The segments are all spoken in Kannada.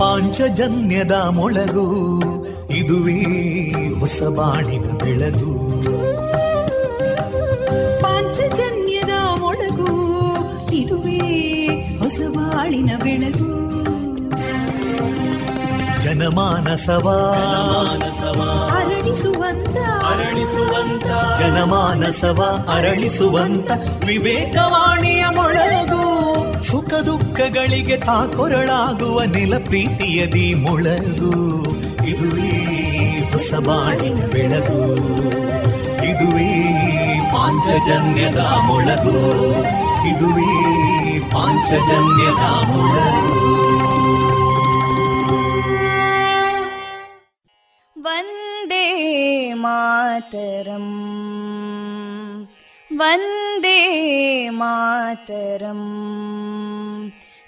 ಪಾಂಚಜನ್ಯದ ಮೊಳಗು, ಇದುವೇ ಹೊಸ ಬಾಣಿನ ಬೆಳಗು. ಪಾಂಚಜನ್ಯದ ಮೊಳಗು, ಇದುವೇ ಹೊಸ ಬಾಳಿನ ಬೆಳಗು. ಜನಮಾನಸವ ಅರಳಿಸುವಂತ ಅರಳಿಸುವಂತ ಜನಮಾನಸವ ಅರಳಿಸುವಂತ ವಿವೇಕವಾಣಿಯ ಮೊಳಗು. ಸುಖ ದುಃಖಗಳಿಗೆ ತಾಕೊರಳಾಗುವ ನಿಲಪ್ರೀತಿಯದಿ ಮೊಳಗು. ಇದುವೇ ಹೊಸ ಬಾಳಿನ ಬೆಳಗು, ಇದುವೇ ಪಾಂಚಜನ್ಯದ ಮೊಳಗು, ಇದುವೇ ಪಾಂಚಜನ್ಯದ ಮೊಳಗು. ವಂದೇ ಮಾತರಂ, ವಂದೇ ಮಾತರಂ.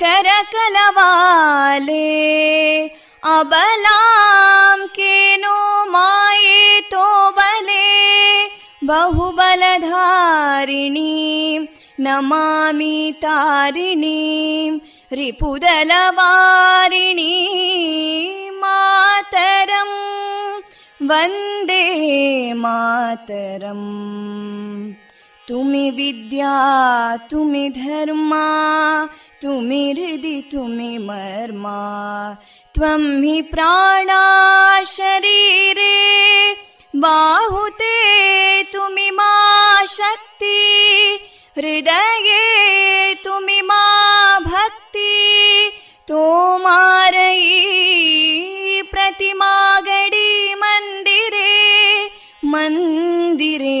ಕರಕಲವಾಲೆ. ಅಬಲಾಂ ಕೇನೋ ಮಾಯೇತೋ ಬಲೆ ಬಹುಬಲಧಾರಿಣೀಂ ನಮಾಮಿ ತಾರಿಣೀಂ ರಿಪುದಲವಾರಿಣೀಂ ಮಾತರಂ ವಂದೇ ಮಾತರಂ. ತುಮಿ ವಿದ್ಯಾ ತುಮಿ ಧರ್ಮ ತುಮಿ ಹೃದಿ ತುಮಿ ಮರ್ಮ ತ್ವಂ ಹಿ ಪ್ರಾಣ ಶರೀರೇ ಬಾಹುತೇ ತುಮಿ ಮಾ ಶಕ್ತಿ ಹೃದಯೇ ತುಮಿ ಮಾ ಭಕ್ತಿ ತೋಮಾರಯಿ ಪ್ರತಿಮಾ ಗಡಿ ಮಂದಿರೆ ಮಂದಿರೆ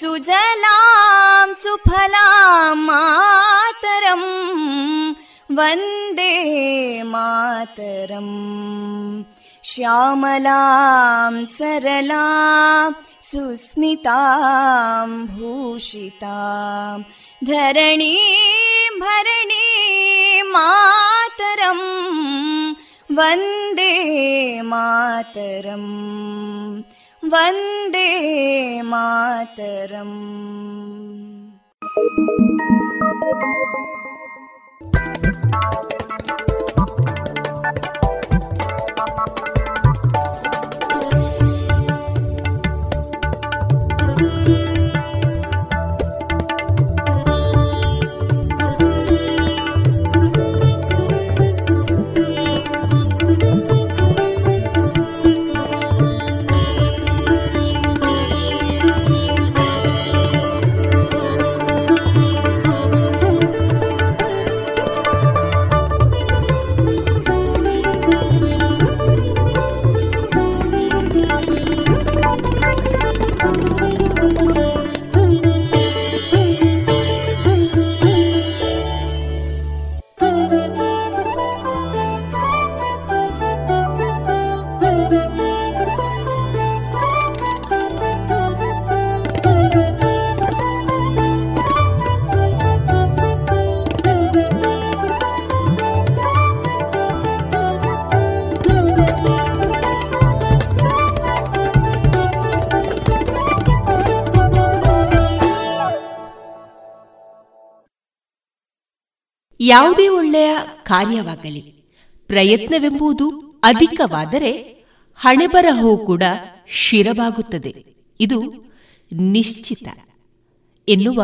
ಸುಜಲಾಂ ಸುಫಲಾಂ ಮಾತರಂ ವಂದೇ ಮಾತರಂ. ಶ್ಯಾಮಲಾಂ ಸರಳಾಂ ಸುಸ್ಮಿತಾಂ ಭೂಷಿತಾಂ ಧರಣೀಂ ಭರಣೀಂ ಮಾತರಂ ವಂದೇ ಮಾತರಂ ವಂದೇ ಮಾತರಂ. ಯಾವುದೇ ಒಳ್ಳೆಯ ಕಾರ್ಯವಾಗಲಿ ಪ್ರಯತ್ನವೆಂಬುದು ಅಧಿಕವಾದರೆ ಹಣೆಬರಹವು ಕೂಡ ಶಿರವಾಗುತ್ತದೆ, ಇದು ನಿಶ್ಚಿತ ಎನ್ನುವ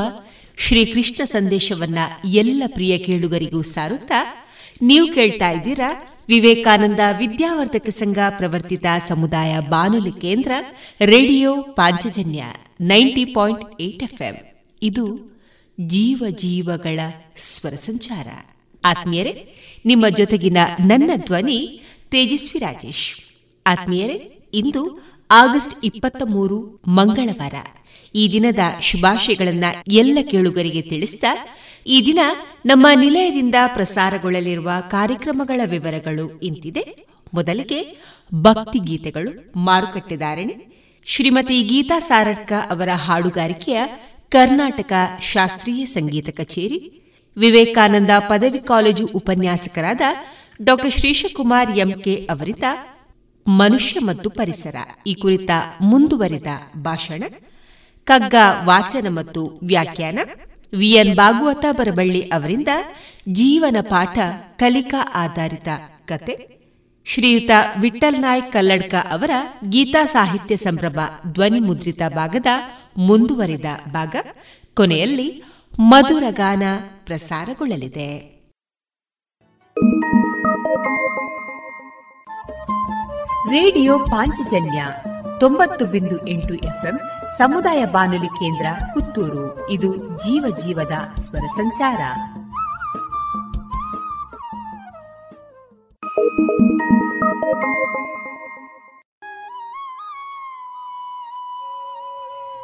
ಶ್ರೀಕೃಷ್ಣ ಸಂದೇಶವನ್ನ ಎಲ್ಲ ಪ್ರಿಯ ಕೇಳುಗರಿಗೂ ಸಾರುತ್ತಾ, ನೀವು ಕೇಳ್ತಾ ಇದ್ದೀರಾ ವಿವೇಕಾನಂದ ವಿದ್ಯಾವರ್ಧಕ ಸಂಘ ಪ್ರವರ್ತಿತ ಸಮುದಾಯ ಬಾನುಲಿ ಕೇಂದ್ರ ರೇಡಿಯೋ ಪಾಂಚಜನ್ಯ 90.8 FM. ಇದು ಜೀವ ಜೀವಗಳ ಸ್ವರ ಸಂಚಾರ. ಆತ್ಮೀಯರೇ, ನಿಮ್ಮ ಜೊತೆಗಿನ ನನ್ನ ಧ್ವನಿ ತೇಜಸ್ವಿ ರಾಜೇಶ್. ಆತ್ಮೀಯರೇ, ಇಂದು ಆಗಸ್ಟ್ 23 ಮಂಗಳವಾರ. ಈ ದಿನದ ಶುಭಾಶಯಗಳನ್ನ ಎಲ್ಲ ಕೇಳುಗರಿಗೆ ತಿಳಿಸ್ತಾ, ಈ ದಿನ ನಮ್ಮ ನಿಲಯದಿಂದ ಪ್ರಸಾರಗೊಳ್ಳಲಿರುವ ಕಾರ್ಯಕ್ರಮಗಳ ವಿವರಗಳು ಇಂತಿದೆ. ಮೊದಲಿಗೆ ಭಕ್ತಿ ಗೀತೆಗಳು, ಮಾರುಕಟ್ಟೆ ಧಾರಣೆ, ಶ್ರೀಮತಿ ಗೀತಾ ಸಾರಡ್ಕ ಅವರ ಹಾಡುಗಾರಿಕೆಯ ಕರ್ನಾಟಕ ಶಾಸ್ತ್ರೀಯ ಸಂಗೀತ ಕಚೇರಿ, ವಿವೇಕಾನಂದ ಪದವಿ ಕಾಲೇಜು ಉಪನ್ಯಾಸಕರಾದ ಡಾ ಶ್ರೀಶಕುಮಾರ್ ಎಂಕೆ ಅವರಿಂದ ಮನುಷ್ಯ ಮತ್ತು ಪರಿಸರ ಈ ಕುರಿತ ಮುಂದುವರೆದ ಭಾಷಣ, ಕಗ್ಗ ವಾಚನ ಮತ್ತು ವ್ಯಾಖ್ಯಾನ, ವಿಎನ್ ಭಾಗವತ ಬರಬಳ್ಳಿ ಅವರಿಂದ ಜೀವನ ಪಾಠ ಕಲಿಕಾ ಆಧಾರಿತ ಕತೆ, ಶ್ರೀಯುತ ವಿಠಲ್ ನಾಯಕ್ ಕಲ್ಲಡ್ಕ ಅವರ ಗೀತಾ ಸಾಹಿತ್ಯ ಸಂಭ್ರಮ ಧ್ವನಿ ಮುದ್ರಿತ ಭಾಗದ ಮುಂದುವರಿದ ಭಾಗ, ಕೊನೆಯಲ್ಲಿ ಮಧುರ ಗಾನ ಪ್ರಸಾರಗೊಳ್ಳಲಿದೆ. ರೇಡಿಯೋ ಪಾಂಚಜನ್ಯ 90.8 FM ಸಮುದಾಯ ಬಾನುಲಿ ಕೇಂದ್ರ ಪುತ್ತೂರು. ಇದು ಜೀವ ಜೀವದ ಸ್ವರ ಸಂಚಾರ.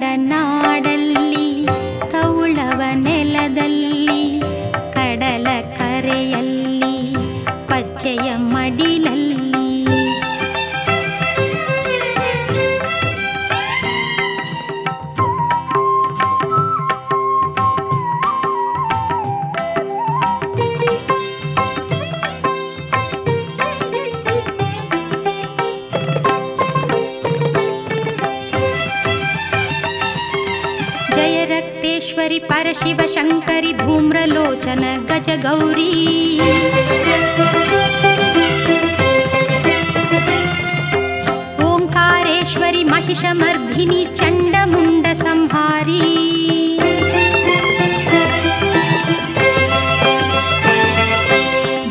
ಕಡನಾಡಲ್ಲಿ ತವುಳವ ನೆಲದಲ್ಲಿ ಕಡಲ ಕರೆಯಲ್ಲಿ ಪಚ್ಚೆಯ ಮಡಿಲಲ್ಲಿ ಪರಶಿವ ಶಂಕರಿ ಧೂಮ್ರಲೋಚನ ಗಜ ಗೌರಿ ಓಂಕಾರೇಶ್ವರಿ ಮಹಿಷಮರ್ಧಿನಿ ಚಂಡಮುಂಡ ಸಂಹಾರಿ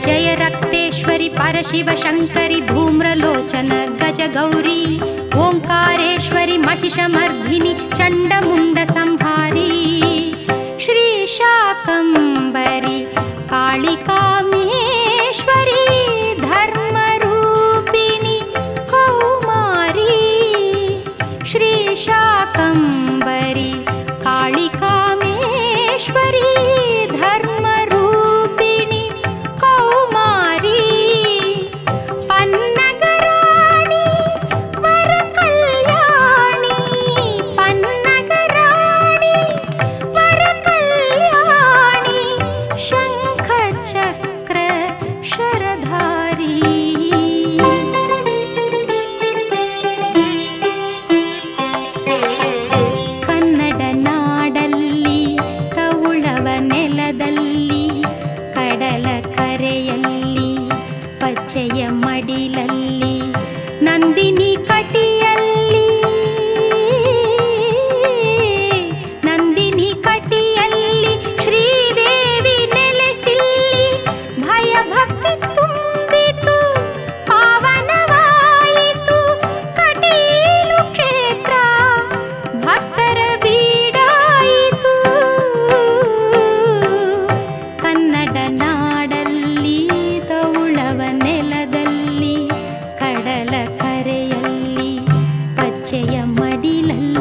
ಜಯ ರಕ್ತೇಶ್ವರಿ ಪರಶಿವ ಶಂಕರಿ ಧೂಮ್ರಲೋಚನ ಗಜ ಗೌರಿ ಓಂಕಾರೇಶ್ವರಿ ಮಹಿಷಮರ್ಧಿನಿ ಚಂಡಮುಂಡ ಸಂಹಾರಿ ಶ್ರೀ ಶಾಕಂಬರಿ ಕಾಳಿಕಾಮೇಶ್ವರಿ ಧರ್ಮರೂಪಿಣಿ ಕೌಮಾರಿ ಶ್ರೀ ಶಾಕಂಬರಿ ಕಾಳಿಕಾಮೇಶ್ವರಿ ಧರ್ಮರೂಪಿಣಿ ಕೌಮಾರಿ ಪನ್ನಗರಾಣಿ ವರಕಲ್ಯಾಣಿ ಪನ್ನಗರಾಣಿ ಪಚ್ಚೆಯ ಮಡಿಲಲ್ಲಿ ನಂದಿನಿ ಕಟಿಯಲ್ಲಿ ನಂದಿನಿ ಕಟಿಯಲ್ಲಿ ಶ್ರೀದೇವಿ ನೆಲೆಸಿಲ್ಲಿ ಭಯ ಭಕ್ತಿ ತುಂಬಿತು ಪಾವನವಾಯಿತು ಕಟೀಲು ಕ್ಷೇತ್ರ ಭಕ್ತರ ಬೀಡಾಯಿತು ಕನ್ನಡ ನಾಡಲ್ಲಿ ತವುಳವ ನೆಲದಲ್ಲಿ ಕಡಲ ಕರೆಯಲ್ಲಿ ಪಚ್ಚೆಯ ಮಡಿಲಲ್ಲಿ.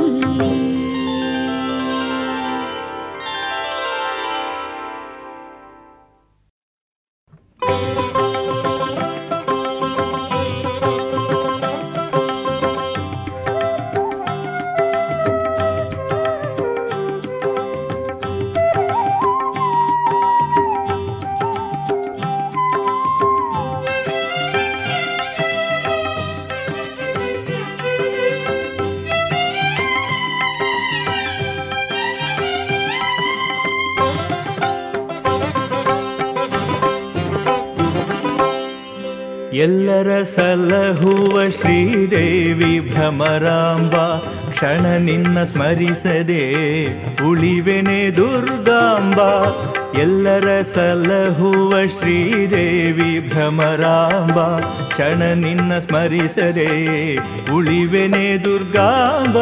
ಎಲ್ಲರ ಸಲಹುವ ಶ್ರೀದೇವಿ ಭ್ರಮರಾಂಬ ಕ್ಷಣ ನಿನ್ನ ಸ್ಮರಿಸದೆ ಉಳಿವೆನೆ ದುರ್ಗಾಂಬ. ಎಲ್ಲರ ಸಲಹುವ ಶ್ರೀದೇವಿ ಭ್ರಮರಾಂಬ ಕ್ಷಣ ನಿನ್ನ ಸ್ಮರಿಸದೆ ಉಳಿವೆನೆ ದುರ್ಗಾಂಬ.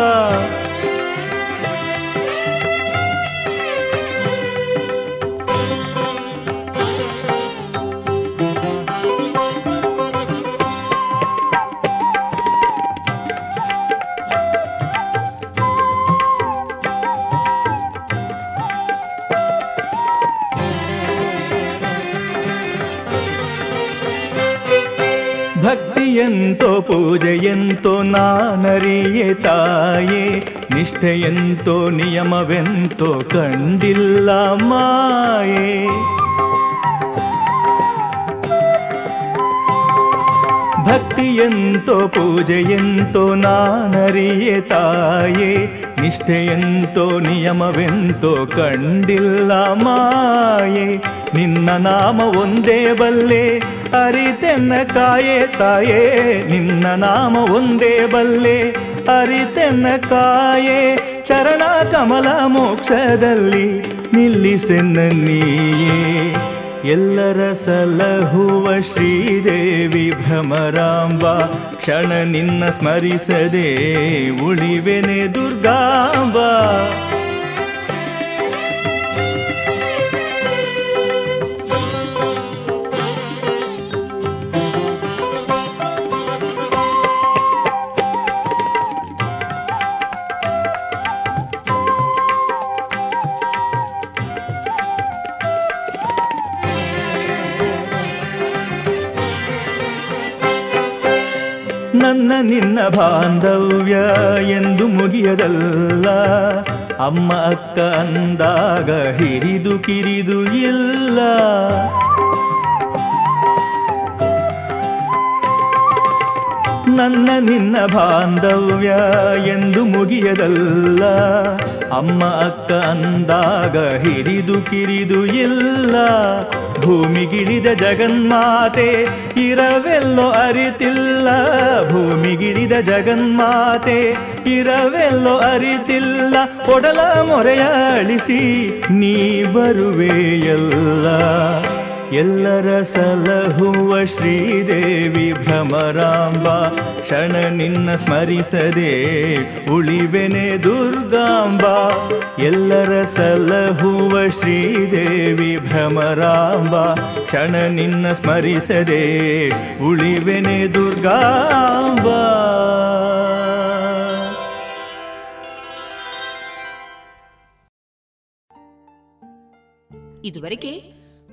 ಭಕ್ತಿಯೆಂತೋ ಪೂಜೆಯೆಂತೋ ನಾನರಿಯೆ ತಾಯೇ, ನಿಷ್ಠೆಯೆಂತೋ ನಿಯಮವೆಂತೋ ಕಂಡಿಲ್ಲ ಮಾಯೆ. ಭಕ್ತಿಯೆಂತೋ ಪೂಜೆಯೆಂತೋ ನಾನರಿಯೆ ತಾಯೇ, ನಿಷ್ಠೆಯೆಂತೋ ನಿಯಮವೆಂತೋ ಕಂಡಿಲ್ಲ ಮಾಯೆ. ನಿನ್ನ ನಾಮ ಒಂದೇ ಬಲ್ಲೆ ಅರಿತೆನ್ನ ಕಾಯೆ ತಾಯೇ, ನಿನ್ನ ನಾಮ ಒಂದೇ ಬಲ್ಲೆ ಅರಿತೆನ್ನ ಕಾಯೆ. ಚರಣ ಕಮಲ ಮೋಕ್ಷದಲ್ಲಿ ನಿಲ್ಲಿಸೆನ್ನ ನೀಯೇ. ಎಲ್ಲರ ಸಲಹುವ ಶ್ರೀದೇವಿ ಭ್ರಮರಾಂಬ ಕ್ಷಣ ನಿನ್ನ ಸ್ಮರಿಸದೆ ಉಳಿವೆನೆ ದುರ್ಗಾಂಬ. ನನ್ನ ನಿನ್ನ ಬಾಂಧವ್ಯ ಎಂದು ಮುಗಿಯದಲ್ಲ. ಅಮ್ಮ ಅಕ್ಕ ಅಂದಾಗ ಹಿರಿದು ಕಿರಿದು ಇಲ್ಲ. ನನ್ನ ನಿನ್ನ ಬಾಂಧವ್ಯ ಎಂದು ಮುಗಿಯದಲ್ಲ. ಅಮ್ಮ ಅಕ್ಕ ಅಂದಾಗ ಹಿರಿದು ಕಿರಿದು ಇಲ್ಲ. ಭೂಮಿಗಿಳಿದ ಜಗನ್ಮಾತೆ ಇರವೆಲ್ಲೋ ಅರಿತಿಲ್ಲ. ಭೂಮಿಗಿಳಿದ ಜಗನ್ಮಾತೆ ಇರವೆಲ್ಲೋ ಅರಿತಿಲ್ಲ. ಒಡಲ ಮೊರೆಯಾಳಿಸಿ ನೀ ಬರುವೆಯಲ್ಲ. ಎಲ್ಲರ ಸಲಹುವ ಶ್ರೀದೇವಿ ಭ್ರಮರಾಂಬ, ಕ್ಷಣ ನಿನ್ನ ಸ್ಮರಿಸದೆ ಉಳಿವೆನೆ ದುರ್ಗಾಂಬ. ಎಲ್ಲರ ಸಲಹುವ ಶ್ರೀದೇವಿ ಭ್ರಮರಾಂಬ, ಕ್ಷಣ ನಿನ್ನ ಸ್ಮರಿಸದೆ ಉಳಿವೆನೆ ದುರ್ಗಾಂಬ. ಇದುವರೆಗೆ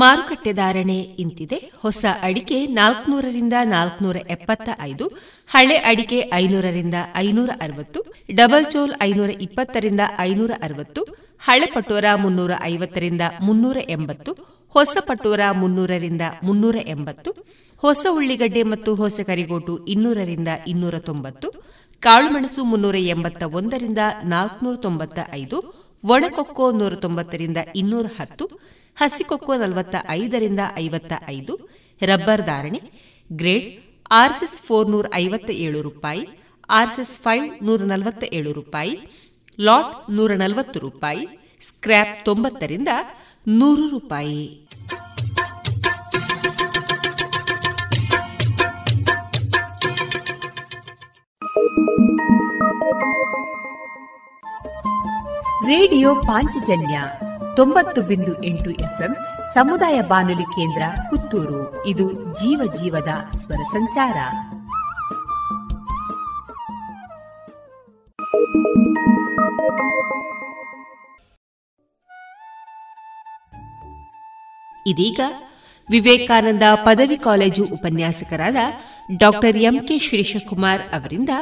ಮಾರುಕಟ್ಟೆ ಧಾರಣೆ ಇಂತಿದೆ. ಹೊಸ ಅಡಿಕೆ 400ರಿಂದ 475, ಹಳೆ ಅಡಿಕೆ 500ರಿಂದ 560, ಡಬಲ್ ಚೋಲ್ 520ರಿಂದ 560, ಹಳೆ ಪಟೋರ 350ರಿಂದ 380, ಹೊಸ ಪಟೋರ 300ರಿಂದ 380, ಹೊಸ ಉಳ್ಳಿಗಡ್ಡೆ ಮತ್ತು ಹೊಸ ಕರಿಗೋಟು 200ರಿಂದ 290, ಕಾಳುಮೆಣಸು 381ರಿಂದ 495, ಒಣಕೊಕ್ಕೋ 190ರಿಂದ 210, ಹಸಿಕೊಕ್ಕೋ 45ರಿಂದ 55. ರಬ್ಬರ್ ಧಾರಣೆ ಗ್ರೇಡ್ RSS 457 ರೂಪಾಯಿ, RSS 5 147 ರೂಪಾಯಿ, ಲಾಟ್ 140 ರೂಪಾಯಿ, ಸ್ಕ್ರ್ಯಾಪ್ 90ರಿಂದ 100 ರೂಪಾಯಿ. ರೇಡಿಯೋ ಪಾಂಚಜನ್ಯ 90.8 ಎಫ್ಎಂ ಸಮುದಾಯ ಬಾನುಲಿ ಕೇಂದ್ರ ಪುತ್ತೂರು. ಇದು ಜೀವ ಜೀವದ ಸ್ವರ ಸಂಚಾರ. ಇದೀಗ ವಿವೇಕಾನಂದ ಪದವಿ ಕಾಲೇಜು ಉಪನ್ಯಾಸಕರಾದ ಡಾಕ್ಟರ್ ಎಂಕೆ ಶ್ರೀಶಕುಮಾರ್ ಅವರಿಂದ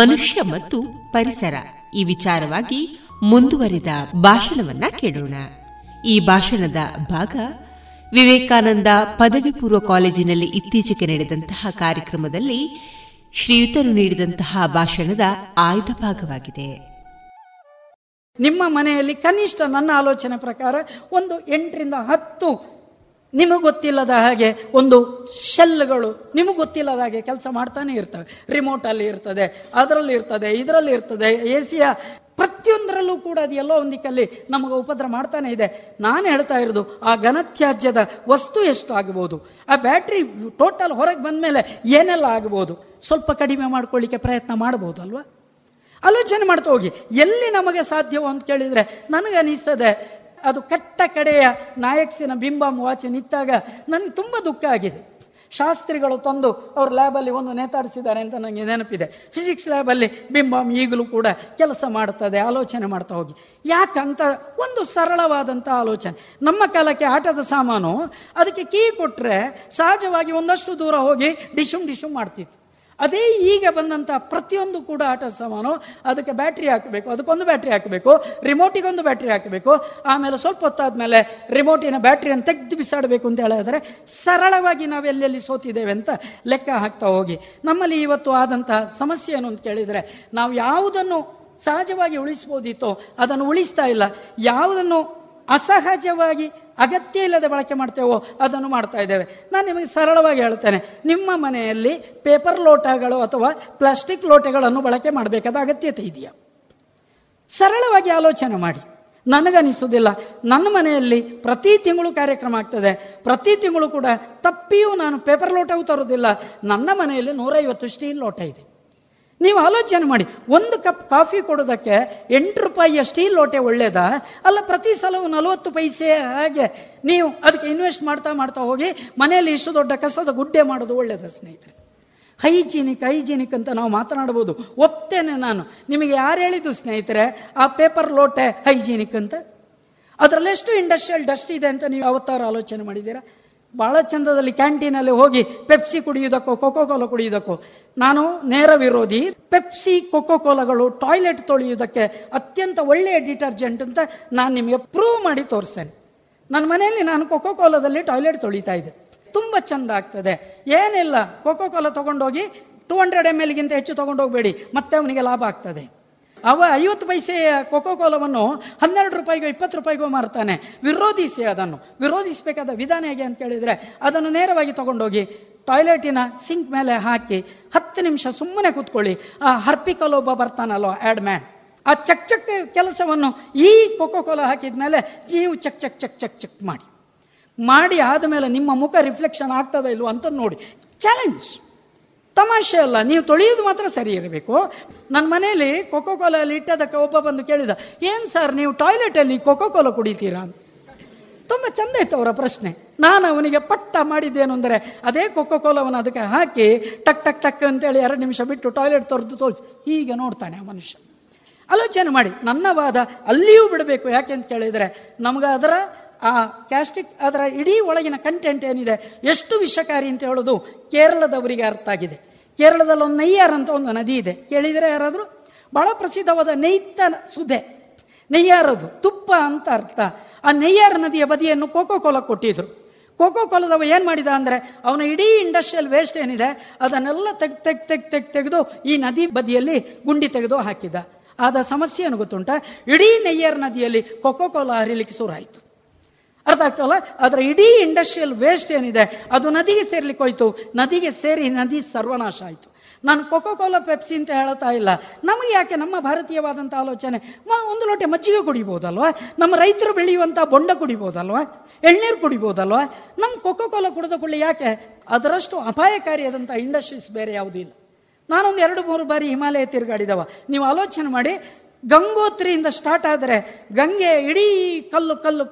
ಮನುಷ್ಯ ಮತ್ತು ಪರಿಸರ ಈ ವಿಚಾರವಾಗಿ ಮುಂದುವರಿದ ಭಾಷಣವನ್ನ ಕೇಳೋಣ. ಈ ಭಾಷಣದ ಭಾಗ ವಿವೇಕಾನಂದ ಪದವಿ ಪೂರ್ವ ಕಾಲೇಜಿನಲ್ಲಿ ಇತ್ತೀಚೆಗೆ ನಡೆದಂತಹ ಕಾರ್ಯಕ್ರಮದಲ್ಲಿ ಶ್ರೀಯುತರು ನೀಡಿದಂತಹ ಭಾಷಣದ ಆಯ್ದ ಭಾಗವಾಗಿದೆ. ನಿಮ್ಮ ಮನೆಯಲ್ಲಿ ಕನಿಷ್ಠ ನನ್ನ ಆಲೋಚನೆ ಪ್ರಕಾರ ಒಂದು 8 ರಿಂದ 10 ನಿಮಗೆ ಗೊತ್ತಿಲ್ಲದ ಹಾಗೆ ಒಂದು ಶೆಲ್ಗಳು ನಿಮಗೆ ಗೊತ್ತಿಲ್ಲದ ಹಾಗೆ ಕೆಲಸ ಮಾಡ್ತಾನೆ ಇರ್ತವೆ. ರಿಮೋಟಲ್ಲಿ ಇರ್ತದೆ, ಅದರಲ್ಲಿ ಇರ್ತದೆ, ಇದರಲ್ಲಿ ಇರ್ತದೆ, ಎಸಿಯ ಪ್ರತಿಯೊಂದರಲ್ಲೂ ಕೂಡ ಅದು ಎಲ್ಲೋ ಒಂದಿಕ್ಕಲ್ಲಿ ನಮಗೆ ಉಪದ್ರ ಮಾಡ್ತಾನೆ ಇದೆ. ನಾನು ಹೇಳ್ತಾ ಇರೋದು ಆ ಘನತ್ಯಾಜ್ಯದ ವಸ್ತು ಎಷ್ಟಾಗಬಹುದು, ಆ ಬ್ಯಾಟ್ರಿ ಟೋಟಲ್ ಹೊರಗೆ ಬಂದ ಮೇಲೆ ಏನೆಲ್ಲ ಆಗಬಹುದು, ಸ್ವಲ್ಪ ಕಡಿಮೆ ಮಾಡ್ಕೊಳ್ಳಿಕ್ಕೆ ಪ್ರಯತ್ನ ಮಾಡ್ಬೋದು ಅಲ್ವಾ. ಆಲೋಚನೆ ಮಾಡ್ತಾ ಹೋಗಿ ಎಲ್ಲಿ ನಮಗೆ ಸಾಧ್ಯವೋ ಅಂತ ಕೇಳಿದರೆ ನನಗನಿಸ್ತದೆ ಅದು ಕಟ್ಟ ಕಡೆಯ ನಾಯಕ್ಸಿನ ಬಿಂಬಂ ವಾಚ್ ನಿಂತಾಗ ನನಗೆ ತುಂಬ ದುಃಖ ಆಗಿದೆ. ಶಾಸ್ತ್ರಿಗಳು ತಂದು ಅವ್ರ ಲ್ಯಾಬಲ್ಲಿ ಒಂದು ನೇತಾಡಿಸಿದ್ದಾರೆ ಅಂತ ನನಗೆ ನೆನಪಿದೆ. ಫಿಸಿಕ್ಸ್ ಲ್ಯಾಬಲ್ಲಿ ಬಿಂಬಾಮ್ ಈಗಲೂ ಕೂಡ ಕೆಲಸ ಮಾಡ್ತದೆ. ಆಲೋಚನೆ ಮಾಡ್ತಾ ಹೋಗಿ ಯಾಕಂತ ಒಂದು ಸರಳವಾದಂಥ ಆಲೋಚನೆ. ನಮ್ಮ ಕಾಲಕ್ಕೆ ಆಟದ ಸಾಮಾನು ಅದಕ್ಕೆ ಕೀ ಕೊಟ್ಟರೆ ಸಹಜವಾಗಿ ಒಂದಷ್ಟು ದೂರ ಹೋಗಿ ಡಿಶುಮ್ ಮಾಡ್ತಿತ್ತು. ಅದೇ ಈಗ ಬಂದಂಥ ಪ್ರತಿಯೊಂದು ಕೂಡ ಆಟದ ಸಾಮಾನು ಅದಕ್ಕೆ ಬ್ಯಾಟ್ರಿ ಹಾಕಬೇಕು, ಅದಕ್ಕೊಂದು ಬ್ಯಾಟ್ರಿ ಹಾಕಬೇಕು, ರಿಮೋಟಿಗೊಂದು ಬ್ಯಾಟ್ರಿ ಹಾಕಬೇಕು, ಆಮೇಲೆ ಸ್ವಲ್ಪ ಹೊತ್ತಾದ್ಮೇಲೆ ರಿಮೋಟಿನ ಬ್ಯಾಟ್ರಿಯನ್ನು ತೆಗೆದು ಬಿಸಾಡಬೇಕು ಅಂತ ಹೇಳಿದ್ರೆ ಸರಳವಾಗಿ ನಾವು ಎಲ್ಲೆಲ್ಲಿ ಸೋತಿದ್ದೇವೆ ಅಂತ ಲೆಕ್ಕ ಹಾಕ್ತಾ ಹೋಗಿ ನಮ್ಮಲ್ಲಿ ಇವತ್ತು ಆದಂತಹ ಸಮಸ್ಯೆ ಏನು ಅಂತ ಕೇಳಿದರೆ ನಾವು ಯಾವುದನ್ನು ಸಹಜವಾಗಿ ಉಳಿಸ್ಬೋದಿತ್ತೋ ಅದನ್ನು ಉಳಿಸ್ತಾ ಇಲ್ಲ, ಯಾವುದನ್ನು ಅಸಹಜವಾಗಿ ಅಗತ್ಯ ಇಲ್ಲದೆ ಬಳಕೆ ಮಾಡ್ತೇವೋ ಅದನ್ನು ಮಾಡ್ತಾ ಇದ್ದೇವೆ. ನಾನು ನಿಮಗೆ ಸರಳವಾಗಿ ಹೇಳ್ತೇನೆ, ನಿಮ್ಮ ಮನೆಯಲ್ಲಿ ಪೇಪರ್ ಲೋಟಗಳು ಅಥವಾ ಪ್ಲಾಸ್ಟಿಕ್ ಲೋಟಗಳನ್ನು ಬಳಕೆ ಮಾಡಬೇಕಾದ ಅಗತ್ಯತೆ ಇದೆಯಾ? ಸರಳವಾಗಿ ಆಲೋಚನೆ ಮಾಡಿ. ನನಗನಿಸೋದಿಲ್ಲ. ನನ್ನ ಮನೆಯಲ್ಲಿ ಪ್ರತಿ ತಿಂಗಳು ಕಾರ್ಯಕ್ರಮ ಆಗ್ತದೆ, ಪ್ರತಿ ತಿಂಗಳು ಕೂಡ ತಪ್ಪಿಯೂ ನಾನು ಪೇಪರ್ ಲೋಟವೂ ತರೋದಿಲ್ಲ. ನನ್ನ ಮನೆಯಲ್ಲಿ 150 ಸ್ಟೀಲ್ ಲೋಟ ಇದೆ. ನೀವು ಆಲೋಚನೆ ಮಾಡಿ, ಒಂದು ಕಪ್ ಕಾಫಿ ಕೊಡೋದಕ್ಕೆ 8 ರೂಪಾಯಿಯ ಸ್ಟೀಲ್ ಲೋಟೆ ಒಳ್ಳೇದಾ? ಅಲ್ಲ, ಪ್ರತಿ ಸಲವೂ 40 ಪೈಸೆ. ಹಾಗೆ ನೀವು ಅದಕ್ಕೆ ಇನ್ವೆಸ್ಟ್ ಮಾಡ್ತಾ ಮಾಡ್ತಾ ಹೋಗಿ ಮನೆಯಲ್ಲಿ ಇಷ್ಟು ದೊಡ್ಡ ಕಸದ ಗುಡ್ಡೆ ಮಾಡೋದು ಒಳ್ಳೇದಾ ಸ್ನೇಹಿತರೆ? ಹೈಜೀನಿಕ್ ಅಂತ ನಾವು ಮಾತನಾಡ್ಬೋದು, ಒಪ್ತೇನೆ ನಾನು. ನಿಮಗೆ ಯಾರು ಹೇಳಿದ್ದು ಸ್ನೇಹಿತರೆ ಆ ಪೇಪರ್ ಲೋಟೆ ಹೈಜೀನಿಕ್ ಅಂತ? ಅದರಲ್ಲೆಷ್ಟು ಇಂಡಸ್ಟ್ರಿಯಲ್ ಡಸ್ಟ್ ಇದೆ ಅಂತ ನೀವು ಯಾವತ್ತಾರು ಆಲೋಚನೆ ಮಾಡಿದ್ದೀರಾ? ಭಾಳ ಚಂದದಲ್ಲಿ ಕ್ಯಾಂಟೀನಲ್ಲಿ ಹೋಗಿ ಪೆಪ್ಸಿ ಕುಡಿಯೋದಕ್ಕೋ ಕೊಕೋ ಕೋಲಾ ಕುಡಿಯೋದಕ್ಕೋ, ನಾನು ನೇರ ವಿರೋಧಿ. ಪೆಪ್ಸಿ ಕೊಕೋ ಕೋಲಾಗಳು ಟಾಯ್ಲೆಟ್ ತೊಳೆಯೋದಕ್ಕೆ ಅತ್ಯಂತ ಒಳ್ಳೆಯ ಡಿಟರ್ಜೆಂಟ್ ಅಂತ ನಾನು ನಿಮಗೆ ಪ್ರೂವ್ ಮಾಡಿ ತೋರಿಸ್ತೇನೆ. ನನ್ನ ಮನೆಯಲ್ಲಿ ನಾನು ಕೊಕೋ ಕೋಲಾದಲ್ಲಿ ಟಾಯ್ಲೆಟ್ ತೊಳಿತಾ ಇದ್ದೆ, ತುಂಬ ಚೆಂದ ಆಗ್ತದೆ, ಏನಿಲ್ಲ. ಕೊಕೋ ಕೋಲಾ ತೊಗೊಂಡೋಗಿ 200 ml ಹೆಚ್ಚು ತೊಗೊಂಡೋಗ್ಬೇಡಿ, ಮತ್ತೆ ಅವನಿಗೆ ಲಾಭ ಆಗ್ತದೆ. ಅವ 50 ಪೈಸೆಯ ಕೊಕೋ ಕೋಲವನ್ನು 12 ರೂಪಾಯಿಗೋ 20 ರೂಪಾಯಿಗೋ ಮಾರ್ತಾನೆ. ವಿರೋಧಿಸಿ, ಅದನ್ನು ವಿರೋಧಿಸಬೇಕಾದ ವಿಧಾನ ಹೇಗೆ ಅಂತ ಕೇಳಿದರೆ, ಅದನ್ನು ನೇರವಾಗಿ ತೊಗೊಂಡೋಗಿ ಟಾಯ್ಲೆಟಿನ ಸಿಂಕ್ ಮೇಲೆ ಹಾಕಿ 10 ನಿಮಿಷ ಸುಮ್ಮನೆ ಕೂತ್ಕೊಳ್ಳಿ. ಆ ಹರ್ಪಿಕಲೊಬ್ಬ ಬರ್ತಾನಲ್ಲೋ ಆ್ಯಡ್ ಮ್ಯಾನ್, ಆ ಚಕ್ ಚಕ್ ಕೆಲಸವನ್ನು ಈ ಕೊಕೋ ಕೋಲಾ ಹಾಕಿದ ಮೇಲೆ ನೀವು ಚಕ್ ಚಕ್ ಚಕ್ ಚಕ್ ಚಕ್ ಮಾಡಿ ಆದಮೇಲೆ ನಿಮ್ಮ ಮುಖ ರಿಫ್ಲೆಕ್ಷನ್ ಆಗ್ತದ ಇಲ್ವ ಅಂತ ನೋಡಿ. ಚಾಲೆಂಜ್, ತಮಾಷೆ ಅಲ್ಲ. ನೀವು ತೊಳೆಯೋದು ಮಾತ್ರ ಸರಿ ಇರಬೇಕು. ನನ್ನ ಮನೆಯಲ್ಲಿ ಕೊಕೋ ಕೋಲಲ್ಲಿ ಇಟ್ಟದಕ್ಕೆ ಒಬ್ಬ ಬಂದು ಕೇಳಿದ, ಏನು ಸರ್ ನೀವು ಟಾಯ್ಲೆಟಲ್ಲಿ ಕೊಕೋ ಕೋಲಾ ಕುಡಿತೀರಾ? ತುಂಬ ಚೆಂದ ಇತ್ತು ಅವರ ಪ್ರಶ್ನೆ. ನಾನು ಅವನಿಗೆ ಪಟ್ಟ ಮಾಡಿದ್ದೇನು ಅಂದರೆ, ಅದೇ ಕೊಕೋ ಕೋಲವನ್ನು ಅದಕ್ಕೆ ಹಾಕಿ ಟಕ್ ಟಕ್ ಟಕ್ ಅಂತೇಳಿ 2 ನಿಮಿಷ ಬಿಟ್ಟು ಟಾಯ್ಲೆಟ್ ತೊರೆದು ತೋರಿಸಿ. ಹೀಗೆ ನೋಡ್ತಾನೆ ಆ ಮನುಷ್ಯ. ಆಲೋಚನೆ ಮಾಡಿ, ನನ್ನ ವಾದ ಅಲ್ಲಿಯೂ ಬಿಡಬೇಕು. ಯಾಕೆ ಅಂತ ಕೇಳಿದರೆ, ನಮಗೆ ಅದರ ಆ ಕ್ಯಾಸ್ಟಿಕ್, ಅದರ ಇಡೀ ಒಳಗಿನ ಕಂಟೆಂಟ್ ಏನಿದೆ ಎಷ್ಟು ವಿಷಕಾರಿ ಅಂತ ಹೇಳೋದು ಕೇರಳದವರಿಗೆ ಅರ್ಥ ಆಗಿದೆ. ಕೇರಳದಲ್ಲಿ ಒಂದು ನೈಯ್ಯಾರ್ ಅಂತ ಒಂದು ನದಿ ಇದೆ, ಕೇಳಿದರೆ ಯಾರಾದರೂ? ಭಾಳ ಪ್ರಸಿದ್ಧವಾದ ನೈತ ಸುದೆ, ನೈಯ್ಯಾರದು ತುಪ್ಪ ಅಂತ ಅರ್ಥ. ಆ ನೈಯ್ಯಾರ್ ನದಿಯ ಬದಿಯನ್ನು ಕೋಕೋ ಕೋಲಾ ಕೊಟ್ಟಿದ್ರು. ಕೋಕೋ ಕೋಲಾದವ ಏನು ಮಾಡಿದ ಅಂದರೆ, ಅವನ ಇಡೀ ಇಂಡಸ್ಟ್ರಿಯಲ್ ವೇಸ್ಟ್ ಏನಿದೆ ಅದನ್ನೆಲ್ಲ ತೆಗೆದು ಈ ನದಿ ಬದಿಯಲ್ಲಿ ಗುಂಡಿ ತೆಗೆದು ಹಾಕಿದ. ಆದ ಸಮಸ್ಯೆ ಏನು ಗೊತ್ತುಂಟ? ಇಡೀ ನೈಯ್ಯಾರ್ ನದಿಯಲ್ಲಿ ಕೊಕೋ ಕೋಲಾ ಹರಿಲಿಕ್ಕೆ ಶುರುವಾಯಿತು. ಅರ್ಥ ಆಗ್ತಲ್ಲ? ಅದರ ಇಡೀ ಇಂಡಸ್ಟ್ರಿಯಲ್ ವೇಸ್ಟ್ ಏನಿದೆ ಅದು ನದಿಗೆ ಸೇರ್ಲಿಕ್ಕೆ ಹೋಯ್ತು. ನದಿಗೆ ಸೇರಿ ನದಿ ಸರ್ವನಾಶ ಆಯಿತು. ನಾನು ಕೊಕೋ ಕೋಲಾ ಪೆಪ್ಸಿ ಅಂತ ಹೇಳ್ತಾ ಇಲ್ಲ. ನಮಗೆ ಯಾಕೆ ನಮ್ಮ ಭಾರತೀಯವಾದಂಥ ಆಲೋಚನೆ? ಒಂದು ಲೋಟೆ ಮಜ್ಜಿಗೆ ಕುಡಿಬೋದಲ್ವ? ನಮ್ಮ ರೈತರು ಬೆಳೆಯುವಂಥ ಬೊಂಡ ಕುಡಿಬೋದಲ್ವ? ಎಳ್ನೀರು ಕುಡಿಬೋದಲ್ವ? ನಮ್ಮ ಕೊಕೋ ಕೋಲಾ ಕುಡಿದ ಕೂಡಲೇ ಯಾಕೆ ಅದರಷ್ಟು ಅಪಾಯಕಾರಿಯಾದಂಥ ಇಂಡಸ್ಟ್ರೀಸ್ ಬೇರೆ ಯಾವುದೂ ಇಲ್ಲ? ನಾನೊಂದು 2-3 ಬಾರಿ ಹಿಮಾಲಯ ತಿರುಗಾಡಿದವ. ನೀವು ಆಲೋಚನೆ ಮಾಡಿ, ಗಂಗೋತ್ರಿಯಿಂದ ಸ್ಟಾರ್ಟ್ ಆದರೆ ಗಂಗೆ ಇಡೀ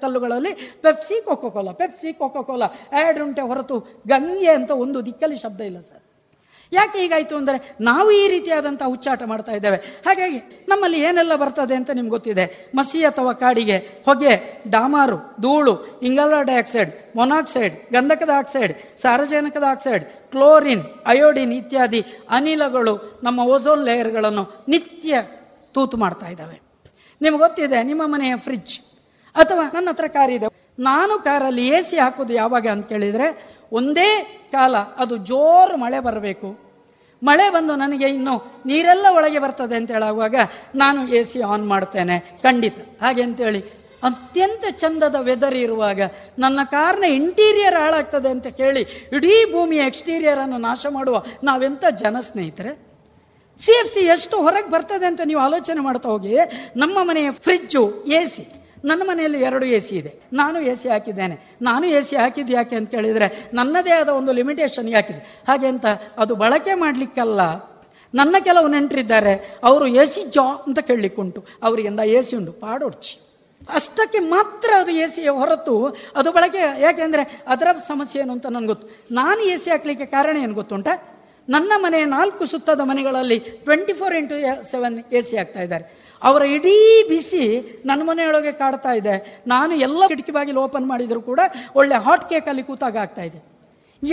ಕಲ್ಲುಗಳಲ್ಲಿ Pepsi Coca Cola, Pepsi Coca Cola ad ಉಂಟೆ ಹೊರತು ಗಂಗೆ ಅಂತ ಒಂದು ದಿಕ್ಕಲ್ಲಿ ಶಬ್ದ ಇಲ್ಲ ಸರ್. ಯಾಕೆ ಹೀಗಾಯಿತು ಅಂದರೆ, ನಾವು ಈ ರೀತಿಯಾದಂಥ ಹುಚ್ಚಾಟ ಮಾಡ್ತಾ ಇದ್ದೇವೆ. ಹಾಗಾಗಿ ನಮ್ಮಲ್ಲಿ ಏನೆಲ್ಲ ಬರ್ತದೆ ಅಂತ ನಿಮ್ಗೆ ಗೊತ್ತಿದೆ. ಮಸಿ ಅಥವಾ ಕಾಡಿಗೆ ಹೊಗೆ, ಡಾಮಾರು, ಧೂಳು, ಇಂಗಾಲ ಡೈಆಕ್ಸೈಡ್, ಮೊನಾಕ್ಸೈಡ್, ಗಂಧಕದ ಆಕ್ಸೈಡ್, ಸಾರಜನಕದ ಆಕ್ಸೈಡ್, ಕ್ಲೋರಿನ್, ಅಯೋಡಿನ್ ಇತ್ಯಾದಿ ಅನಿಲಗಳು ನಮ್ಮ ಓಝೋನ್ ಲೇಯರ್ಗಳನ್ನು ನಿತ್ಯ ತೂತು ಮಾಡ್ತಾ ಇದ್ದಾವೆ. ನಿಮ್ಗೆ ಗೊತ್ತಿದೆ, ನಿಮ್ಮ ಮನೆಯ ಫ್ರಿಜ್ ಅಥವಾ ನನ್ನ ಹತ್ರ ಕಾರ್ ಇದೆ. ನಾನು ಕಾರಲ್ಲಿ ಎ ಸಿ ಹಾಕೋದು ಯಾವಾಗ ಅಂತ ಕೇಳಿದರೆ, ಒಂದೇ ಕಾಲ ಅದು ಜೋರು ಮಳೆ ಬರಬೇಕು, ಮಳೆ ಬಂದು ನನಗೆ ಇನ್ನು ನೀರೆಲ್ಲ ಒಳಗೆ ಬರ್ತದೆ ಅಂತ ಹೇಳುವಾಗ ನಾನು ಎ ಸಿ ಆನ್ ಮಾಡ್ತೇನೆ ಖಂಡಿತ. ಹಾಗೆ ಅಂತೇಳಿ ಅತ್ಯಂತ ಚಂದದ ವೆದರ್ ಇರುವಾಗ ನನ್ನ ಕಾರ್ನ ಇಂಟೀರಿಯರ್ ಹಾಳಾಗ್ತದೆ ಅಂತ ಕೇಳಿ ಇಡೀ ಭೂಮಿಯ ಎಕ್ಸ್ಟೀರಿಯರನ್ನು ನಾಶ ಮಾಡುವ ನಾವೆಂಥ ಜನ ಸ್ನೇಹಿತರೆ. CFC ಎಷ್ಟು ಹೊರಗೆ ಬರ್ತದೆ ಅಂತ ನೀವು ಆಲೋಚನೆ ಮಾಡ್ತಾ ಹೋಗಿ. ನಮ್ಮ ಮನೆಯ ಫ್ರಿಜ್ಜು, ಎ ಸಿ, ನನ್ನ ಮನೆಯಲ್ಲಿ 2 AC ಇದೆ. ನಾನು ಎ ಸಿ ಹಾಕಿದ್ದೇನೆ. ನಾನು ಎ ಸಿ ಹಾಕಿದ್ದು ಯಾಕೆ ಅಂತ ಕೇಳಿದರೆ, ನನ್ನದೇ ಆದ ಒಂದು ಲಿಮಿಟೇಷನ್ಗೆ ಹಾಕಿದೆ. ಹಾಗೆ ಅಂತ ಅದು ಬಳಕೆ ಮಾಡಲಿಕ್ಕಲ್ಲ. ನನ್ನ ಕೆಲವು ನೆಂಟರಿದ್ದಾರೆ, ಅವರು ಎ ಸಿ ಜಾ ಅಂತ ಕೇಳಲಿಕ್ಕುಂಟು. ಅವರಿಗೆಂದ ಎ ಸಿ ಉಂಟು ಪಾಡೋಡ್ಚಿ, ಅಷ್ಟಕ್ಕೆ ಮಾತ್ರ ಅದು ಎ ಸಿಯ ಹೊರತು ಅದು ಬಳಕೆ. ಯಾಕೆಂದರೆ ಅದರ ಸಮಸ್ಯೆ ಏನು ಅಂತ ನನಗೆ ಗೊತ್ತು. ನಾನು ಎ ಸಿ ಹಾಕಲಿಕ್ಕೆ ಕಾರಣ ಏನು ಗೊತ್ತುಂಟ? ನನ್ನ ಮನೆಯ 4 ಸುತ್ತದ ಮನೆಗಳಲ್ಲಿ 24x7 ಎ ಸಿ ಆಗ್ತಾ ಇದ್ದಾರೆ. ಅವರ ಇಡೀ ಬಿಸಿ ನನ್ನ ಮನೆಯೊಳಗೆ ಕಾಡ್ತಾ ಇದೆ. ನಾನು ಎಲ್ಲ ಕಿಟಕಿ ಬಾಗಿಲು ಓಪನ್ ಮಾಡಿದರೂ ಕೂಡ ಒಳ್ಳೆ ಹಾಟ್ ಕೇಕಲ್ಲಿ ಕೂತಾಗ ಆಗ್ತಾ ಇದೆ.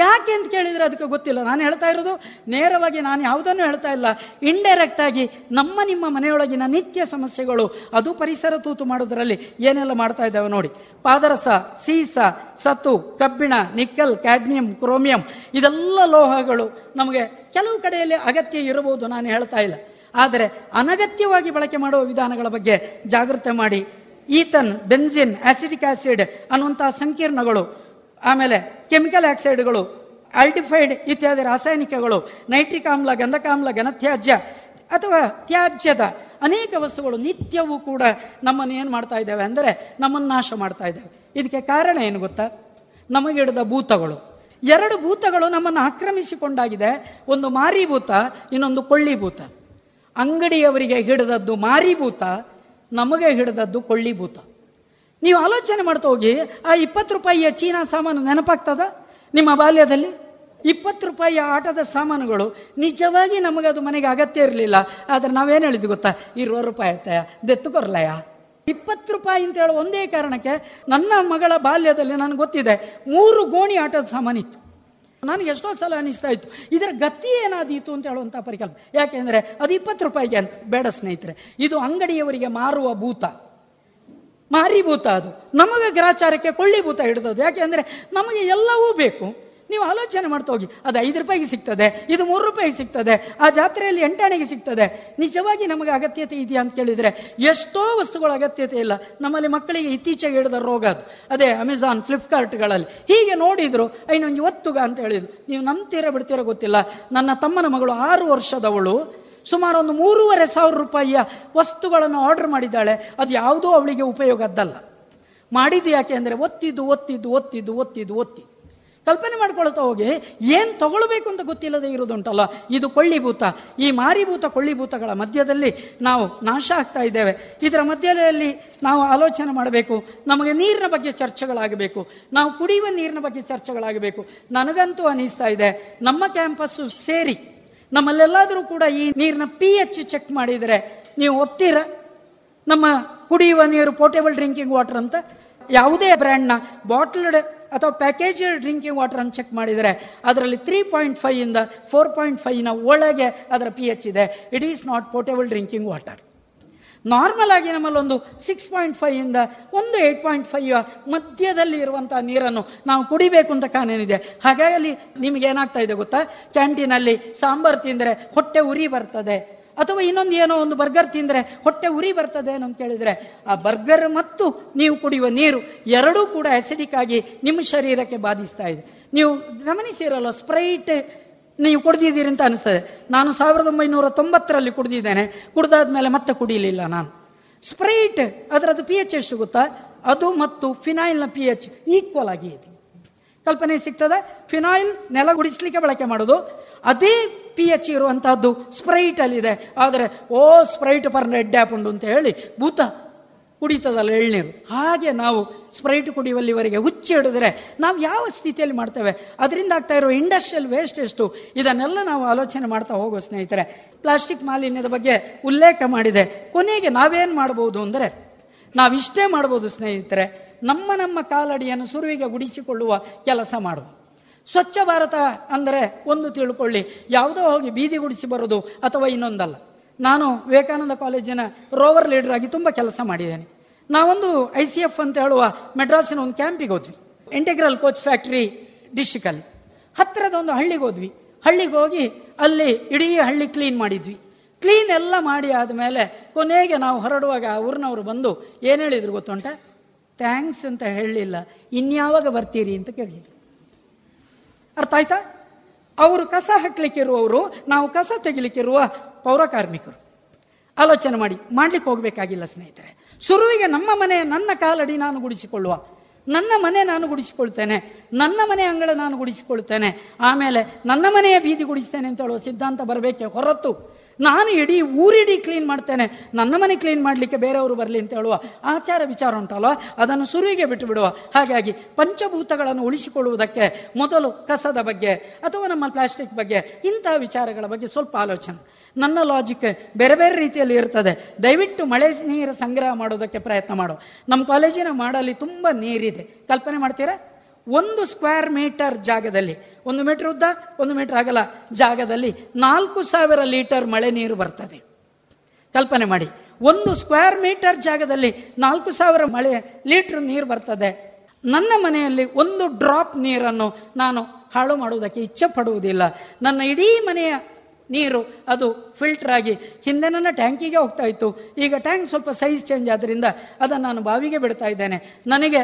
ಯಾಕೆ ಅಂತ ಕೇಳಿದರೆ ಅದಕ್ಕೆ ಗೊತ್ತಿಲ್ಲ. ನಾನು ಹೇಳ್ತಾ ಇರೋದು ನೇರವಾಗಿ, ನಾನು ಯಾವುದನ್ನು ಹೇಳ್ತಾ ಇಲ್ಲ. ಇಂಡೈರೆಕ್ಟಾಗಿ ನಮ್ಮ ನಿಮ್ಮ ಮನೆಯೊಳಗಿನ ನಿತ್ಯ ಸಮಸ್ಯೆಗಳು, ಅದು ಪರಿಸರ ತೂತು ಮಾಡೋದರಲ್ಲಿ ಏನೆಲ್ಲ ಮಾಡ್ತಾ ಇದ್ದಾವೆ ನೋಡಿ. ಪಾದರಸ, ಸೀಸ, ಸತು, ಕಬ್ಬಿಣ, ನಿಕ್ಕಲ್, ಕ್ಯಾಡ್ಮಿಯಂ, ಕ್ರೋಮಿಯಂ, ಇದೆಲ್ಲ ಲೋಹಗಳು ನಮಗೆ ಕೆಲವು ಕಡೆಯಲ್ಲಿ ಅಗತ್ಯ ಇರಬಹುದು, ನಾನು ಹೇಳ್ತಾ ಇಲ್ಲ. ಆದರೆ ಅನಗತ್ಯವಾಗಿ ಬಳಕೆ ಮಾಡುವ ವಿಧಾನಗಳ ಬಗ್ಗೆ ಜಾಗೃತಿ ಮಾಡಿ. ಈಥನ್, ಬೆನ್ಸಿನ್, ಆಸಿಟಿಕ್ ಆ್ಯಸಿಡ್ ಅನ್ನುವಂತಹ ಸಂಕೀರ್ಣಗಳು, ಆಮೇಲೆ ಕೆಮಿಕಲ್ ಆಕ್ಸೈಡ್ಗಳು, ಆಲ್ಡಿಫೈಡ್ ಇತ್ಯಾದಿ ರಾಸಾಯನಿಕಗಳು, ನೈಟ್ರಿಕ್ ಆಮ್ಲ, ಗಂಧಕಾಮ್ಲ, ಘನತ್ಯಾಜ್ಯ ಅಥವಾ ತ್ಯಾಜ್ಯದ ಅನೇಕ ವಸ್ತುಗಳು ನಿತ್ಯವೂ ಕೂಡ ನಮ್ಮನ್ನು ಏನು ಮಾಡ್ತಾ ಇದ್ದಾವೆ ಅಂದರೆ ನಮ್ಮನ್ನು ನಾಶ ಮಾಡ್ತಾ ಇದ್ದಾವೆ. ಇದಕ್ಕೆ ಕಾರಣ ಏನು ಗೊತ್ತಾ? ನಮಗಿಡದ ಭೂತಗಳು. ಎರಡು ಭೂತಗಳು ನಮ್ಮನ್ನು ಆಕ್ರಮಿಸಿಕೊಂಡಾಗಿದೆ. ಒಂದು ಮಾರಿಭೂತ, ಇನ್ನೊಂದು ಕೊಳ್ಳಿಭೂತ. ಅಂಗಡಿಯವರಿಗೆ ಹಿಡಿದದ್ದು ಮಾರಿಭೂತ, ನಮಗೆ ಹಿಡಿದದ್ದು ಕೊಳ್ಳಿಭೂತ. ನೀವು ಆಲೋಚನೆ ಮಾಡ್ತಾ ಹೋಗಿ, ಆ 20 ರೂಪಾಯಿಯ ಚೀನಾ ಸಾಮಾನು ನೆನಪಾಗ್ತದ ನಿಮ್ಮ ಬಾಲ್ಯದಲ್ಲಿ? 20 ರೂಪಾಯಿಯ ಆಟದ ಸಾಮಾನುಗಳು ನಿಜವಾಗಿ ನಮಗೆ ಅದು ಮನೆಗೆ ಅಗತ್ಯ ಇರಲಿಲ್ಲ. ಆದರೆ ನಾವೇನು ಹೇಳಿದ್ವಿ ಗೊತ್ತಾ? 20 ರೂಪಾಯಿ ಆಯ್ತಾಯ ದೆತ್ತುಕೊರ್ಲಯ. 20 ರೂಪಾಯಿ ಅಂತ ಹೇಳೋ ಒಂದೇ ಕಾರಣಕ್ಕೆ ನನ್ನ ಮಗಳ ಬಾಲ್ಯದಲ್ಲಿ ನನಗೆ ಗೊತ್ತಿದೆ 3 ಗೋಣಿ ಆಟದ ಸಾಮಾನಿತ್ತು. ನನಗೆ ಎಷ್ಟೋ ಸಲ ಅನಿಸ್ತಾ ಇತ್ತು ಇದರ ಗತಿ ಏನಾದೀತು ಅಂತ ಹೇಳುವಂಥ ಪರಿಕಲ್ಪನೆ. ಯಾಕೆಂದರೆ ಅದು 20 ರೂಪಾಯಿಗೆ ಅಂತ. ಬೇಡ ಸ್ನೇಹಿತರೆ, ಇದು ಅಂಗಡಿಯವರಿಗೆ ಮಾರುವ ಭೂತ, ಮಾರಿಭೂತ. ಅದು ನಮಗೆ ಗ್ರಾಚಾರಕ್ಕೆ ಕೊಳ್ಳಿಭೂತ ಹಿಡಿದೋದು. ಯಾಕೆಂದರೆ ನಮಗೆ ಎಲ್ಲವೂ ಬೇಕು. ನೀವು ಆಲೋಚನೆ ಮಾಡ್ತಾ ಹೋಗಿ, ಅದು 5 ರೂಪಾಯಿಗೆ ಸಿಗ್ತದೆ, ಇದು 3 ರೂಪಾಯಿಗೆ ಸಿಗ್ತದೆ, ಆ ಜಾತ್ರೆಯಲ್ಲಿ 8 ಆಣೆಗೆ ಸಿಗ್ತದೆ. ನಿಜವಾಗಿ ನಮಗೆ ಅಗತ್ಯತೆ ಇದೆಯಾ ಅಂತ ಕೇಳಿದರೆ ಎಷ್ಟೋ ವಸ್ತುಗಳ ಅಗತ್ಯತೆ ಇಲ್ಲ. ನಮ್ಮಲ್ಲಿ ಮಕ್ಕಳಿಗೆ ಇತ್ತೀಚೆಗೆ ಹಿಡಿದ ರೋಗ ಅದು. ಅದೇ ಅಮೆಝಾನ್, ಫ್ಲಿಪ್ಕಾರ್ಟ್ಗಳಲ್ಲಿ ಹೀಗೆ ನೋಡಿದರು, ಇನ್ನೊಂದು ಒತ್ತುಗ ಅಂತ ಹೇಳಿದರು. ನೀವು ನಂಬ್ತೀರ ಬಿಡ್ತೀರೋ ಗೊತ್ತಿಲ್ಲ, ನನ್ನ ತಮ್ಮನ ಮಗಳು 6 ವರ್ಷದವಳು ಸುಮಾರು 3,500 ರೂಪಾಯಿಯ ವಸ್ತುಗಳನ್ನು ಆರ್ಡರ್ ಮಾಡಿದ್ದಾಳೆ. ಅದು ಯಾವುದೂ ಅವಳಿಗೆ ಉಪಯೋಗದ್ದಲ್ಲ. ಮಾಡಿದ್ದು ಯಾಕೆ ಅಂದರೆ ಒತ್ತಿದ್ದು. ಕಲ್ಪನೆ ಮಾಡ್ಕೊಳ್ತಾ ಹೋಗಿ, ಏನು ತಗೊಳ್ಬೇಕು ಅಂತ ಗೊತ್ತಿಲ್ಲದೆ ಇರೋದುಂಟಲ್ಲ, ಇದು ಕೊಳ್ಳಿಭೂತ. ಈ ಮಾರಿಭೂತ ಕೊಳ್ಳಿಭೂತಗಳ ಮಧ್ಯದಲ್ಲಿ ನಾವು ನಾಶ ಆಗ್ತಾ ಇದ್ದೇವೆ. ಇದರ ಮಧ್ಯದಲ್ಲಿ ನಾವು ಆಲೋಚನೆ ಮಾಡಬೇಕು. ನಮಗೆ ನೀರಿನ ಬಗ್ಗೆ ಚರ್ಚೆಗಳಾಗಬೇಕು, ನಾವು ಕುಡಿಯುವ ನೀರಿನ ಬಗ್ಗೆ ಚರ್ಚೆಗಳಾಗಬೇಕು. ನನಗಂತೂ ಅನ್ನಿಸ್ತಾ ಇದೆ ನಮ್ಮ ಕ್ಯಾಂಪಸ್ಸು ಸೇರಿ ನಮ್ಮಲ್ಲೆಲ್ಲಾದರೂ ಕೂಡ ಈ ನೀರಿನ pH ಚೆಕ್ ಮಾಡಿದರೆ ನೀವು ಒಪ್ತೀರಾ? ನಮ್ಮ ಕುಡಿಯುವ ನೀರು ಪೋರ್ಟೇಬಲ್ ಡ್ರಿಂಕಿಂಗ್ ವಾಟರ್ ಅಂತ ಯಾವುದೇ ಬ್ರ್ಯಾಂಡ್ನ ಬಾಟಲ್ಡ್ ಅಥವಾ ಪ್ಯಾಕೇಜ್ ಡ್ರಿಂಕಿಂಗ್ ವಾಟರ್ ಅನ್ನು ಚೆಕ್ ಮಾಡಿದರೆ ಅದರಲ್ಲಿ 3.5 ಇಂದ 4.5ನ ಒಳಗೆ ಅದರ pH ಇದೆ. It is not portable drinking water. Normal ಆಗಿ ನಮ್ಮಲ್ಲಿ 1.6 ಇಂದ 1.8 ಮಧ್ಯದಲ್ಲಿ ಇರುವಂಥ ನೀರನ್ನು ನಾವು ಕುಡಿಬೇಕು ಅಂತ ಕಾನೂನಿದೆ. ಹಾಗಾಗಿ ನಿಮ್ಗೆ ಏನಾಗ್ತಾ ಇದೆ ಗೊತ್ತಾ? ಕ್ಯಾಂಟೀನಲ್ಲಿ ಸಾಂಬಾರು ತಿಂದರೆ ಹೊಟ್ಟೆ ಉರಿ ಬರ್ತದೆ, ಅಥವಾ ಇನ್ನೊಂದು ಏನೋ ಒಂದು ಬರ್ಗರ್ ತಿಂದರೆ ಹೊಟ್ಟೆ ಉರಿ ಬರ್ತದೆ ಏನೋ ಅಂತ ಕೇಳಿದರೆ, ಆ ಬರ್ಗರ್ ಮತ್ತು ನೀವು ಕುಡಿಯುವ ನೀರು ಎರಡೂ ಕೂಡ ಆ್ಯಸಿಡಿಕ್ ಆಗಿ ನಿಮ್ಮ ಶರೀರಕ್ಕೆ ಬಾಧಿಸ್ತಾ ಇದೆ. ನೀವು ಗಮನಿಸಿರಲ್ಲ, ಸ್ಪ್ರೈಟ್ ನೀವು ಕುಡ್ದಿದ್ದೀರಿ ಅಂತ ಅನಿಸ್ತದೆ. ನಾನು 1990ರಲ್ಲಿ ಕುಡ್ದಿದ್ದೇನೆ, ಕುಡ್ದಾದ್ಮೇಲೆ ಮತ್ತೆ ಕುಡಿಯಲಿಲ್ಲ ನಾನು. ಸ್ಪ್ರೈಟ್ ಅದರದ್ದು pH ಎಷ್ಟು ಗೊತ್ತಾ? ಅದು ಮತ್ತು ಫಿನಾಯಿಲ್ನ pH ಈಕ್ವಲ್ ಆಗಿ ಇದೆ. ಕಲ್ಪನೆ ಸಿಗ್ತದೆ? ಫಿನಾಯಿಲ್ ನೆಲ ಗುಡಿಸ್ಲಿಕ್ಕೆ ಬಳಕೆ ಮಾಡೋದು, ಅದೇ pH ಇರುವಂತಹದ್ದು ಸ್ಪ್ರೈಟ್ ಅಲ್ಲಿದೆ. ಆದರೆ ಸ್ಪ್ರೈಟ್ ಪರ್ ರೆಡ್ ಆ್ಯಪುಂಡು ಅಂತ ಹೇಳಿ ಭೂತ ಕುಡಿತದಲ್ಲ ಎಳ್ನೀರು. ಹಾಗೆ ನಾವು ಸ್ಪ್ರೈಟ್ ಕುಡಿಯುವಲ್ಲಿವರೆಗೆ ಹುಚ್ಚಿ ಹಿಡಿದ್ರೆ ನಾವು ಯಾವ ಸ್ಥಿತಿಯಲ್ಲಿ ಮಾಡ್ತೇವೆ? ಅದರಿಂದ ಆಗ್ತಾ ಇರೋ ಇಂಡಸ್ಟ್ರಿಯಲ್ ವೇಸ್ಟ್ ಎಷ್ಟು? ಇದನ್ನೆಲ್ಲ ನಾವು ಆಲೋಚನೆ ಮಾಡ್ತಾ ಹೋಗೋ ಸ್ನೇಹಿತರೆ. ಪ್ಲಾಸ್ಟಿಕ್ ಮಾಲಿನ್ಯದ ಬಗ್ಗೆ ಉಲ್ಲೇಖ ಮಾಡಿದೆ. ಕೊನೆಗೆ ನಾವೇನು ಮಾಡ್ಬೋದು ಅಂದರೆ, ನಾವಿಷ್ಟೇ ಮಾಡ್ಬೋದು ಸ್ನೇಹಿತರೆ, ನಮ್ಮ ಕಾಲಡಿಯನ್ನು ಸುರುವಿಗೆ ಗುಡಿಸಿಕೊಳ್ಳುವ ಕೆಲಸ ಮಾಡುವ. ಸ್ವಚ್ಛ ಭಾರತ ಅಂದರೆ ಒಂದು ತಿಳ್ಕೊಳ್ಳಿ, ಯಾವುದೋ ಹೋಗಿ ಬೀದಿ ಗುಡಿಸಿ ಬರೋದು ಅಥವಾ ಇನ್ನೊಂದಲ್ಲ. ನಾನು ವಿವೇಕಾನಂದ ಕಾಲೇಜಿನ ರೋವರ್ ಲೀಡರ್ ಆಗಿ ತುಂಬ ಕೆಲಸ ಮಾಡಿದ್ದೇನೆ. ನಾವೊಂದು ICF ಅಂತ ಹೇಳುವ ಮೆಡ್ರಾಸಿನ ಒಂದು ಕ್ಯಾಂಪಿಗೆ ಹೋದ್ವಿ, ಇಂಟಿಗ್ರಲ್ ಕೋಚ್ ಫ್ಯಾಕ್ಟ್ರಿ ಡಿಸ್ಟಿಕಲ್ಲಿ. ಹತ್ತಿರದ ಒಂದು ಹಳ್ಳಿಗೆ ಹೋದ್ವಿ. ಹಳ್ಳಿಗೆ ಹೋಗಿ ಅಲ್ಲಿ ಇಡೀ ಹಳ್ಳಿ ಕ್ಲೀನ್ ಮಾಡಿದ್ವಿ. ಕ್ಲೀನ್ ಎಲ್ಲ ಮಾಡಿ ಆದಮೇಲೆ ಕೊನೆಗೆ ನಾವು ಹೊರಡುವಾಗ ಆ ಊರಿನವರು ಬಂದು ಏನು ಹೇಳಿದ್ರು ಗೊತ್ತುಂಟ? ಥ್ಯಾಂಕ್ಸ್ ಅಂತ ಹೇಳಲಿಲ್ಲ, ಇನ್ಯಾವಾಗ ಬರ್ತೀರಿ ಅಂತ ಕೇಳಿದ್ರು. ಅರ್ಥ ಆಯ್ತಾ? ಅವರು ಕಸ ಹಾಕ್ಲಿಕ್ಕಿರುವವರು, ನಾವು ಕಸ ತೆಗಿಲಿಕ್ಕಿರುವ ಪೌರ ಕಾರ್ಮಿಕರು. ಆಲೋಚನೆ ಮಾಡ್ಲಿಕ್ಕೆ ಹೋಗಬೇಕಾಗಿಲ್ಲ ಸ್ನೇಹಿತರೆ. ಸುರುವಿಗೆ ನಮ್ಮ ಮನೆ, ನನ್ನ ಕಾಲಡಿ ನಾನು ಗುಡಿಸಿಕೊಳ್ಳುವ, ನನ್ನ ಮನೆ ನಾನು ಗುಡಿಸಿಕೊಳ್ತೇನೆ, ನನ್ನ ಮನೆ ಅಂಗಳ ನಾನು ಗುಡಿಸಿಕೊಳ್ತೇನೆ, ಆಮೇಲೆ ನನ್ನ ಮನೆಯ ಬೀದಿ ಗುಡಿಸ್ತೇನೆ ಅಂತ ಹೇಳುವ ಸಿದ್ಧಾಂತ ಬರಬೇಕೆ ಹೊರತು ನಾನು ಇಡೀ ಊರಿಡೀ ಕ್ಲೀನ್ ಮಾಡ್ತೇನೆ, ನನ್ನ ಮನೆ ಕ್ಲೀನ್ ಮಾಡಲಿಕ್ಕೆ ಬೇರೆಯವರು ಬರಲಿ ಅಂತ ಹೇಳುವ ಆಚಾರ ವಿಚಾರ ಉಂಟಲ್ವ, ಅದನ್ನು ಸುರುವಿಗೆ ಬಿಟ್ಟು ಬಿಡುವ. ಹಾಗಾಗಿ ಪಂಚಭೂತಗಳನ್ನು ಉಳಿಸಿಕೊಳ್ಳುವುದಕ್ಕೆ ಮೊದಲು ಕಸದ ಬಗ್ಗೆ ಅಥವಾ ನಮ್ಮ ಪ್ಲಾಸ್ಟಿಕ್ ಬಗ್ಗೆ, ಇಂತಹ ವಿಚಾರಗಳ ಬಗ್ಗೆ ಸ್ವಲ್ಪ ಆಲೋಚನೆ. ನನ್ನ ಲಾಜಿಕ್ ಬೇರೆ ಬೇರೆ ರೀತಿಯಲ್ಲಿ ಇರ್ತದೆ. ದಯವಿಟ್ಟು ಮಳೆ ನೀರು ಸಂಗ್ರಹ ಮಾಡೋದಕ್ಕೆ ಪ್ರಯತ್ನ ಮಾಡು. ನಮ್ಮ ಕಾಲೇಜಿನ ಮಾಡಲ್ಲಿ ತುಂಬ ನೀರಿದೆ. ಕಲ್ಪನೆ ಮಾಡ್ತೀರಾ? 1 ಸ್ಕ್ವೇರ್ ಮೀಟರ್ ಜಾಗದಲ್ಲಿ, 1 ಮೀಟರ್ ಉದ್ದ 1 ಮೀಟರ್ ಅಗಲ ಜಾಗದಲ್ಲಿ 4,000 ಲೀಟರ್ ಮಳೆ ನೀರು ಬರ್ತದೆ. ಕಲ್ಪನೆ ಮಾಡಿ, 1 ಸ್ಕ್ವೇರ್ ಮೀಟರ್ ಜಾಗದಲ್ಲಿ 4,000 ಮಳೆ ಲೀಟರ್ ನೀರು ಬರ್ತದೆ. ನನ್ನ ಮನೆಯಲ್ಲಿ 1 ಡ್ರಾಪ್ ನೀರನ್ನು ನಾನು ಹಾಳು ಮಾಡುವುದಕ್ಕೆ ಇಚ್ಛೆ ಪಡುವುದಿಲ್ಲ. ನನ್ನ ಇಡೀ ಮನೆಯ ನೀರು ಅದು ಫಿಲ್ಟರ್ ಆಗಿ ಹಿಂದೆ ನನ್ನ ಟ್ಯಾಂಕಿಗೆ ಹೋಗ್ತಾ ಇತ್ತು. ಈಗ ಟ್ಯಾಂಕ್ ಸ್ವಲ್ಪ ಸೈಜ್ ಚೇಂಜ್ ಆದ್ದರಿಂದ ಅದನ್ನು ನಾನು ಬಾವಿಗೆ ಬಿಡ್ತಾ ಇದ್ದೇನೆ. ನನಗೆ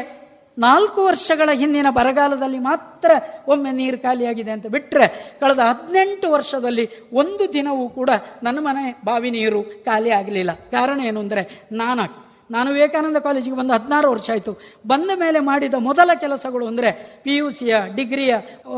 4 ವರ್ಷಗಳ ಹಿಂದಿನ ಬರಗಾಲದಲ್ಲಿ ಮಾತ್ರ ಒಮ್ಮೆ ನೀರು ಖಾಲಿಯಾಗಿದೆ ಅಂತ ಬಿಟ್ಟರೆ, ಕಳೆದ 18 ವರ್ಷದಲ್ಲಿ 1 ದಿನವೂ ಕೂಡ ನನ್ನ ಮನೆ ಬಾವಿ ನೀರು ಖಾಲಿ ಆಗಲಿಲ್ಲ. ಕಾರಣ ಏನು ಅಂದರೆ, ನಾನು ವಿವೇಕಾನಂದ ಕಾಲೇಜಿಗೆ ಬಂದು 16 ವರ್ಷ ಆಯಿತು. ಬಂದ ಮೇಲೆ ಮಾಡಿದ ಮೊದಲ ಕೆಲಸಗಳು ಅಂದರೆ PUC ಡಿಗ್ರಿಯ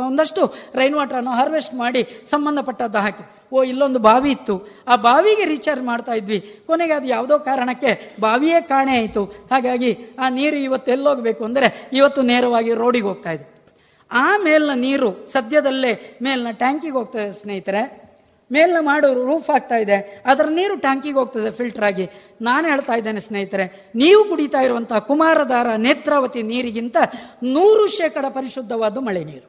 ಒಂದಷ್ಟು ರೈನ್ ವಾಟರನ್ನು ಹಾರ್ವೆಸ್ಟ್ ಮಾಡಿ ಸಂಬಂಧಪಟ್ಟದ್ದು ಹಾಕಿ. ಇಲ್ಲೊಂದು ಬಾವಿ ಇತ್ತು, ಆ ಬಾವಿಗೆ ರೀಚಾರ್ಜ್ ಮಾಡ್ತಾ ಇದ್ವಿ. ಕೊನೆಗೆ ಅದು ಯಾವುದೋ ಕಾರಣಕ್ಕೆ ಬಾವಿಯೇ ಕಾಣೆ ಆಯಿತು. ಹಾಗಾಗಿ ಆ ನೀರು ಇವತ್ತು ಎಲ್ಲೋಗಬೇಕು ಅಂದರೆ ಇವತ್ತು ನೇರವಾಗಿ ರೋಡಿಗೆ ಹೋಗ್ತಾ ಇದೆ. ಆ ಮೇಲಿನ ನೀರು ಸದ್ಯದಲ್ಲೇ ಮೇಲಿನ ಟ್ಯಾಂಕಿಗೆ ಹೋಗ್ತದೆ ಸ್ನೇಹಿತರೆ. ಮೇಲಿನ ಮಾಡೋರು ರೂಫ್ ಆಗ್ತಾ ಇದೆ, ಅದರ ನೀರು ಟ್ಯಾಂಕಿಗೆ ಹೋಗ್ತದೆ ಫಿಲ್ಟರ್ ಆಗಿ. ನಾನು ಹೇಳ್ತಾ ಇದ್ದೇನೆ ಸ್ನೇಹಿತರೆ, ನೀವು ಕುಡಿತಾ ಇರುವಂತಹ ಕುಮಾರಧಾರ ನೇತ್ರಾವತಿ ನೀರಿಗಿಂತ 100% ಪರಿಶುದ್ಧವಾದ ಮಳೆ ನೀರು.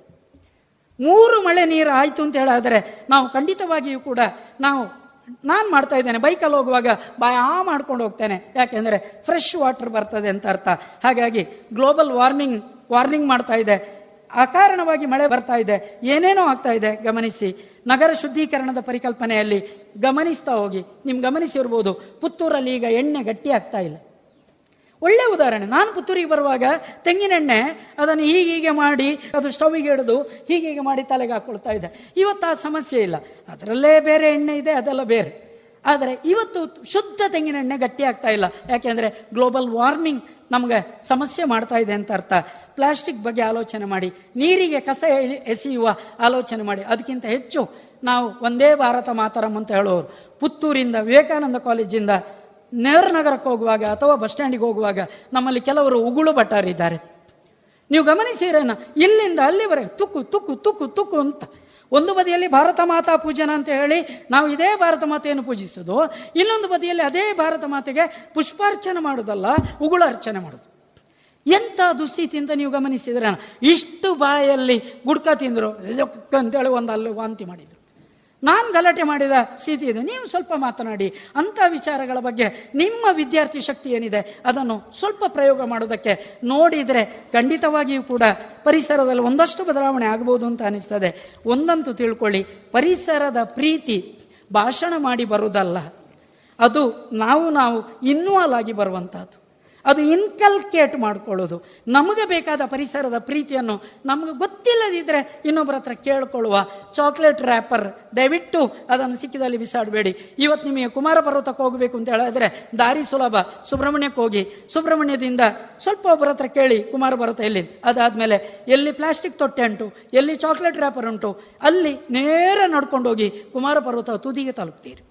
3 ಮಳೆ ನೀರು ಆಯಿತು ಅಂತ ಹೇಳಿದ್ರೆ ನಾವು ಖಂಡಿತವಾಗಿಯೂ ಕೂಡ ನಾನು ಮಾಡ್ತಾ ಇದ್ದೇನೆ, ಬೈಕಲ್ಲಿ ಹೋಗುವಾಗ ಬಾಯ ಮಾಡ್ಕೊಂಡು ಹೋಗ್ತೇನೆ. ಯಾಕೆಂದರೆ ಫ್ರೆಶ್ ವಾಟರ್ ಬರ್ತದೆ ಅಂತ ಅರ್ಥ. ಹಾಗಾಗಿ ಗ್ಲೋಬಲ್ ವಾರ್ಮಿಂಗ್ ವಾರ್ನಿಂಗ್ ಮಾಡ್ತಾ ಇದೆ, ಅಕಾರಣವಾಗಿ ಮಳೆ ಬರ್ತಾ ಇದೆ, ಏನೇನೋ ಆಗ್ತಾ ಇದೆ. ಗಮನಿಸಿ, ನಗರ ಶುದ್ಧೀಕರಣದ ಪರಿಕಲ್ಪನೆಯಲ್ಲಿ ಗಮನಿಸ್ತಾ ಹೋಗಿ. ನಿಮ್ಗೆ ಗಮನಿಸಿರ್ಬೋದು, ಪುತ್ತೂರಲ್ಲಿ ಈಗ ಎಣ್ಣೆ ಗಟ್ಟಿ ಆಗ್ತಾ ಇಲ್ಲ. ಒಳ್ಳೆ ಉದಾಹರಣೆ, ನಾನು ಪುತ್ತೂರಿಗೆ ಬರುವಾಗ ತೆಂಗಿನೆಣ್ಣೆ ಅದನ್ನು ಹೀಗೆ ಮಾಡಿ ಅದು ಸ್ಟವ್ಗೆ ಹಿಡಿದು ಹೀಗೆ ಮಾಡಿ ತಲೆಗೆ ಹಾಕೊಳ್ತಾ ಇದೆ. ಇವತ್ತು ಆ ಸಮಸ್ಯೆ ಇಲ್ಲ, ಅದರಲ್ಲೇ ಬೇರೆ ಎಣ್ಣೆ ಇದೆ, ಅದೆಲ್ಲ ಬೇರೆ. ಆದರೆ ಇವತ್ತು ಶುದ್ಧ ತೆಂಗಿನೆಣ್ಣೆ ಗಟ್ಟಿ ಆಗ್ತಾ ಇಲ್ಲ. ಯಾಕೆಂದರೆ ಗ್ಲೋಬಲ್ ವಾರ್ಮಿಂಗ್ ನಮಗೆ ಸಮಸ್ಯೆ ಮಾಡ್ತಾ ಇದೆ ಅಂತ ಅರ್ಥ. ಪ್ಲಾಸ್ಟಿಕ್ ಬಗ್ಗೆ ಆಲೋಚನೆ ಮಾಡಿ, ನೀರಿಗೆ ಕಸ ಎಸೆಯುವ ಆಲೋಚನೆ ಮಾಡಿ. ಅದಕ್ಕಿಂತ ಹೆಚ್ಚು ನಾವು ಒಂದೇ ಭಾರತ ಮಾತರಂ ಅಂತ ಹೇಳೋರು. ಪುತ್ತೂರಿಂದ, ವಿವೇಕಾನಂದ ಕಾಲೇಜಿಂದ ನೇರನಗರಕ್ಕೆ ಹೋಗುವಾಗ ಅಥವಾ ಬಸ್ ಸ್ಟ್ಯಾಂಡಿಗೆ ಹೋಗುವಾಗ ನಮ್ಮಲ್ಲಿ ಕೆಲವರು ಉಗುಳು ಬಟ್ಟಾರಿದ್ದಾರೆ. ನೀವು ಗಮನಿಸಿರೇನ, ಇಲ್ಲಿಂದ ಅಲ್ಲಿವರೆಗೆ ತುಕ್ಕು ತುಕ್ಕು ತುಕ್ಕು ತುಕ್ಕು ಅಂತ. ಒಂದು ಬದಿಯಲ್ಲಿ ಭಾರತ ಮಾತಾ ಪೂಜನ ಅಂತ ಹೇಳಿ ನಾವು ಇದೇ ಭಾರತ ಮಾತೆಯನ್ನು ಪೂಜಿಸೋದು, ಇನ್ನೊಂದು ಬದಿಯಲ್ಲಿ ಅದೇ ಭಾರತ ಮಾತೆಗೆ ಪುಷ್ಪಾರ್ಚನೆ ಮಾಡೋದಲ್ಲ, ಉಗುಳು ಅರ್ಚನೆ ಮಾಡೋದು. ಎಂಥ ದುಸ್ಥಿತಿ ಅಂತ ನೀವು ಗಮನಿಸಿದ್ರೆ, ಇಷ್ಟು ಬಾಯಲ್ಲಿ ಗುಡ್ಕ ತಿಂದರು ಅಂತೇಳಿ ಅಲ್ಲಿ ವಾಂತಿ ಮಾಡಿದರು. ನಾನು ಗಲಾಟೆ ಮಾಡಿದ ಸ್ಥಿತಿ ಇದೆ. ನೀವು ಸ್ವಲ್ಪ ಮಾತನಾಡಿ, ಅಂಥ ವಿಚಾರಗಳ ಬಗ್ಗೆ ನಿಮ್ಮ ವಿದ್ಯಾರ್ಥಿ ಶಕ್ತಿ ಏನಿದೆ ಅದನ್ನು ಸ್ವಲ್ಪ ಪ್ರಯೋಗ ಮಾಡೋದಕ್ಕೆ ನೋಡಿದರೆ ಖಂಡಿತವಾಗಿಯೂ ಕೂಡ ಪರಿಸರದಲ್ಲಿ ಒಂದಷ್ಟು ಬದಲಾವಣೆ ಆಗ್ಬೋದು ಅಂತ ಅನಿಸ್ತದೆ. ಒಂದಂತೂ ತಿಳ್ಕೊಳ್ಳಿ, ಪರಿಸರದ ಪ್ರೀತಿ ಭಾಷಣ ಮಾಡಿ ಬರುವುದಲ್ಲ, ಅದು ನಾವು ಇನ್ವಾಲ್ವ್ ಆಗಿ ಬರುವಂಥದ್ದು. ಅದು ಇನ್ಕಲ್ಕೇಟ್ ಮಾಡಿಕೊಳ್ಳೋದು. ನಮಗೆ ಬೇಕಾದ ಪರಿಸರದ ಪ್ರೀತಿಯನ್ನು ನಮಗೆ ಗೊತ್ತಿಲ್ಲದಿದ್ದರೆ ಇನ್ನೊಬ್ಬರ ಹತ್ರ ಕೇಳಿಕೊಳ್ಳುವ. ಚಾಕ್ಲೇಟ್ ರ್ಯಾಪರ್ ದಯವಿಟ್ಟು ಅದನ್ನು ಸಿಕ್ಕಿದಲ್ಲಿ ಬಿಸಾಡಬೇಡಿ. ಇವತ್ತು ನಿಮಗೆ ಕುಮಾರ ಪರ್ವತಕ್ಕೆ ಹೋಗಬೇಕು ಅಂತ ಹೇಳಿದ್ರೆ ದಾರಿ ಸುಲಭ, ಸುಬ್ರಹ್ಮಣ್ಯಕ್ಕೆ ಹೋಗಿ. ಸುಬ್ರಹ್ಮಣ್ಯದಿಂದ ಸ್ವಲ್ಪ ಒಬ್ಬರ ಹತ್ರ ಕೇಳಿ ಕುಮಾರ ಪರ್ವತ ಎಲ್ಲಿ, ಅದಾದಮೇಲೆ ಎಲ್ಲಿ ಪ್ಲಾಸ್ಟಿಕ್ ತೊಟ್ಟೆ ಉಂಟು, ಎಲ್ಲಿ ಚಾಕ್ಲೇಟ್ ರ್ಯಾಪರ್ ಉಂಟು, ಅಲ್ಲಿ ನೇರ ನಡ್ಕೊಂಡು ಹೋಗಿ ಕುಮಾರ ಪರ್ವತ ತುದಿಗೆ ತಲುಪ್ತೀರಿ.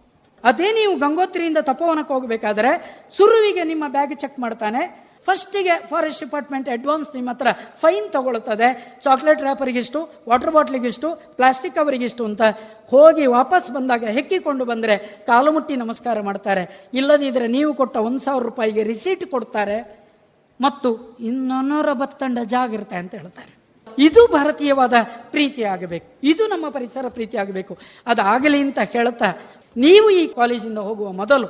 ಅದೇ ನೀವು ಗಂಗೋತ್ರಿಯಿಂದ ತಪೋವನಕ್ಕೆ ಹೋಗಬೇಕಾದ್ರೆ ಸುರುವಿಗೆ ನಿಮ್ಮ ಬ್ಯಾಗ್ ಚೆಕ್ ಮಾಡ್ತಾನೆ. ಫಸ್ಟಿಗೆ ಫಾರೆಸ್ಟ್ ಡಿಪಾರ್ಟ್ಮೆಂಟ್ ಅಡ್ವಾನ್ಸ್ ನಿಮ್ಮ ಹತ್ರ ಫೈನ್ ತಗೊಳ್ಳುತ್ತದೆ. ಚಾಕ್ಲೇಟ್ ರ್ಯಾಪರಿಗಿಷ್ಟು, ವಾಟರ್ ಬಾಟ್ಲಿಗಿಷ್ಟು, ಪ್ಲಾಸ್ಟಿಕ್ ಅವರಿಗಿಷ್ಟು ಅಂತ. ಹೋಗಿ ವಾಪಸ್ ಬಂದಾಗ ಹೆಕ್ಕಿಕೊಂಡು ಬಂದರೆ ಕಾಲು ಮುಟ್ಟಿ ನಮಸ್ಕಾರ ಮಾಡ್ತಾರೆ. ಇಲ್ಲದಿದ್ದರೆ ನೀವು ಕೊಟ್ಟ 1,000 ರೂಪಾಯಿಗೆ ರಿಸೀಟ್ ಕೊಡ್ತಾರೆ ಮತ್ತು ಇನ್ನೊನ್ನೂರ ಬತ್ತಂಡ ಜಾಗಿರ್ತೆ ಅಂತ ಹೇಳ್ತಾರೆ. ಇದು ಭಾರತೀಯವಾದ ಪ್ರೀತಿ ಆಗಬೇಕು, ಇದು ನಮ್ಮ ಪರಿಸರ ಪ್ರೀತಿ ಆಗಬೇಕು. ಅದಾಗಲಿ ಅಂತ ಹೇಳ್ತಾ, ನೀವು ಈ ಕಾಲೇಜಿಂದ ಹೋಗುವ ಮೊದಲು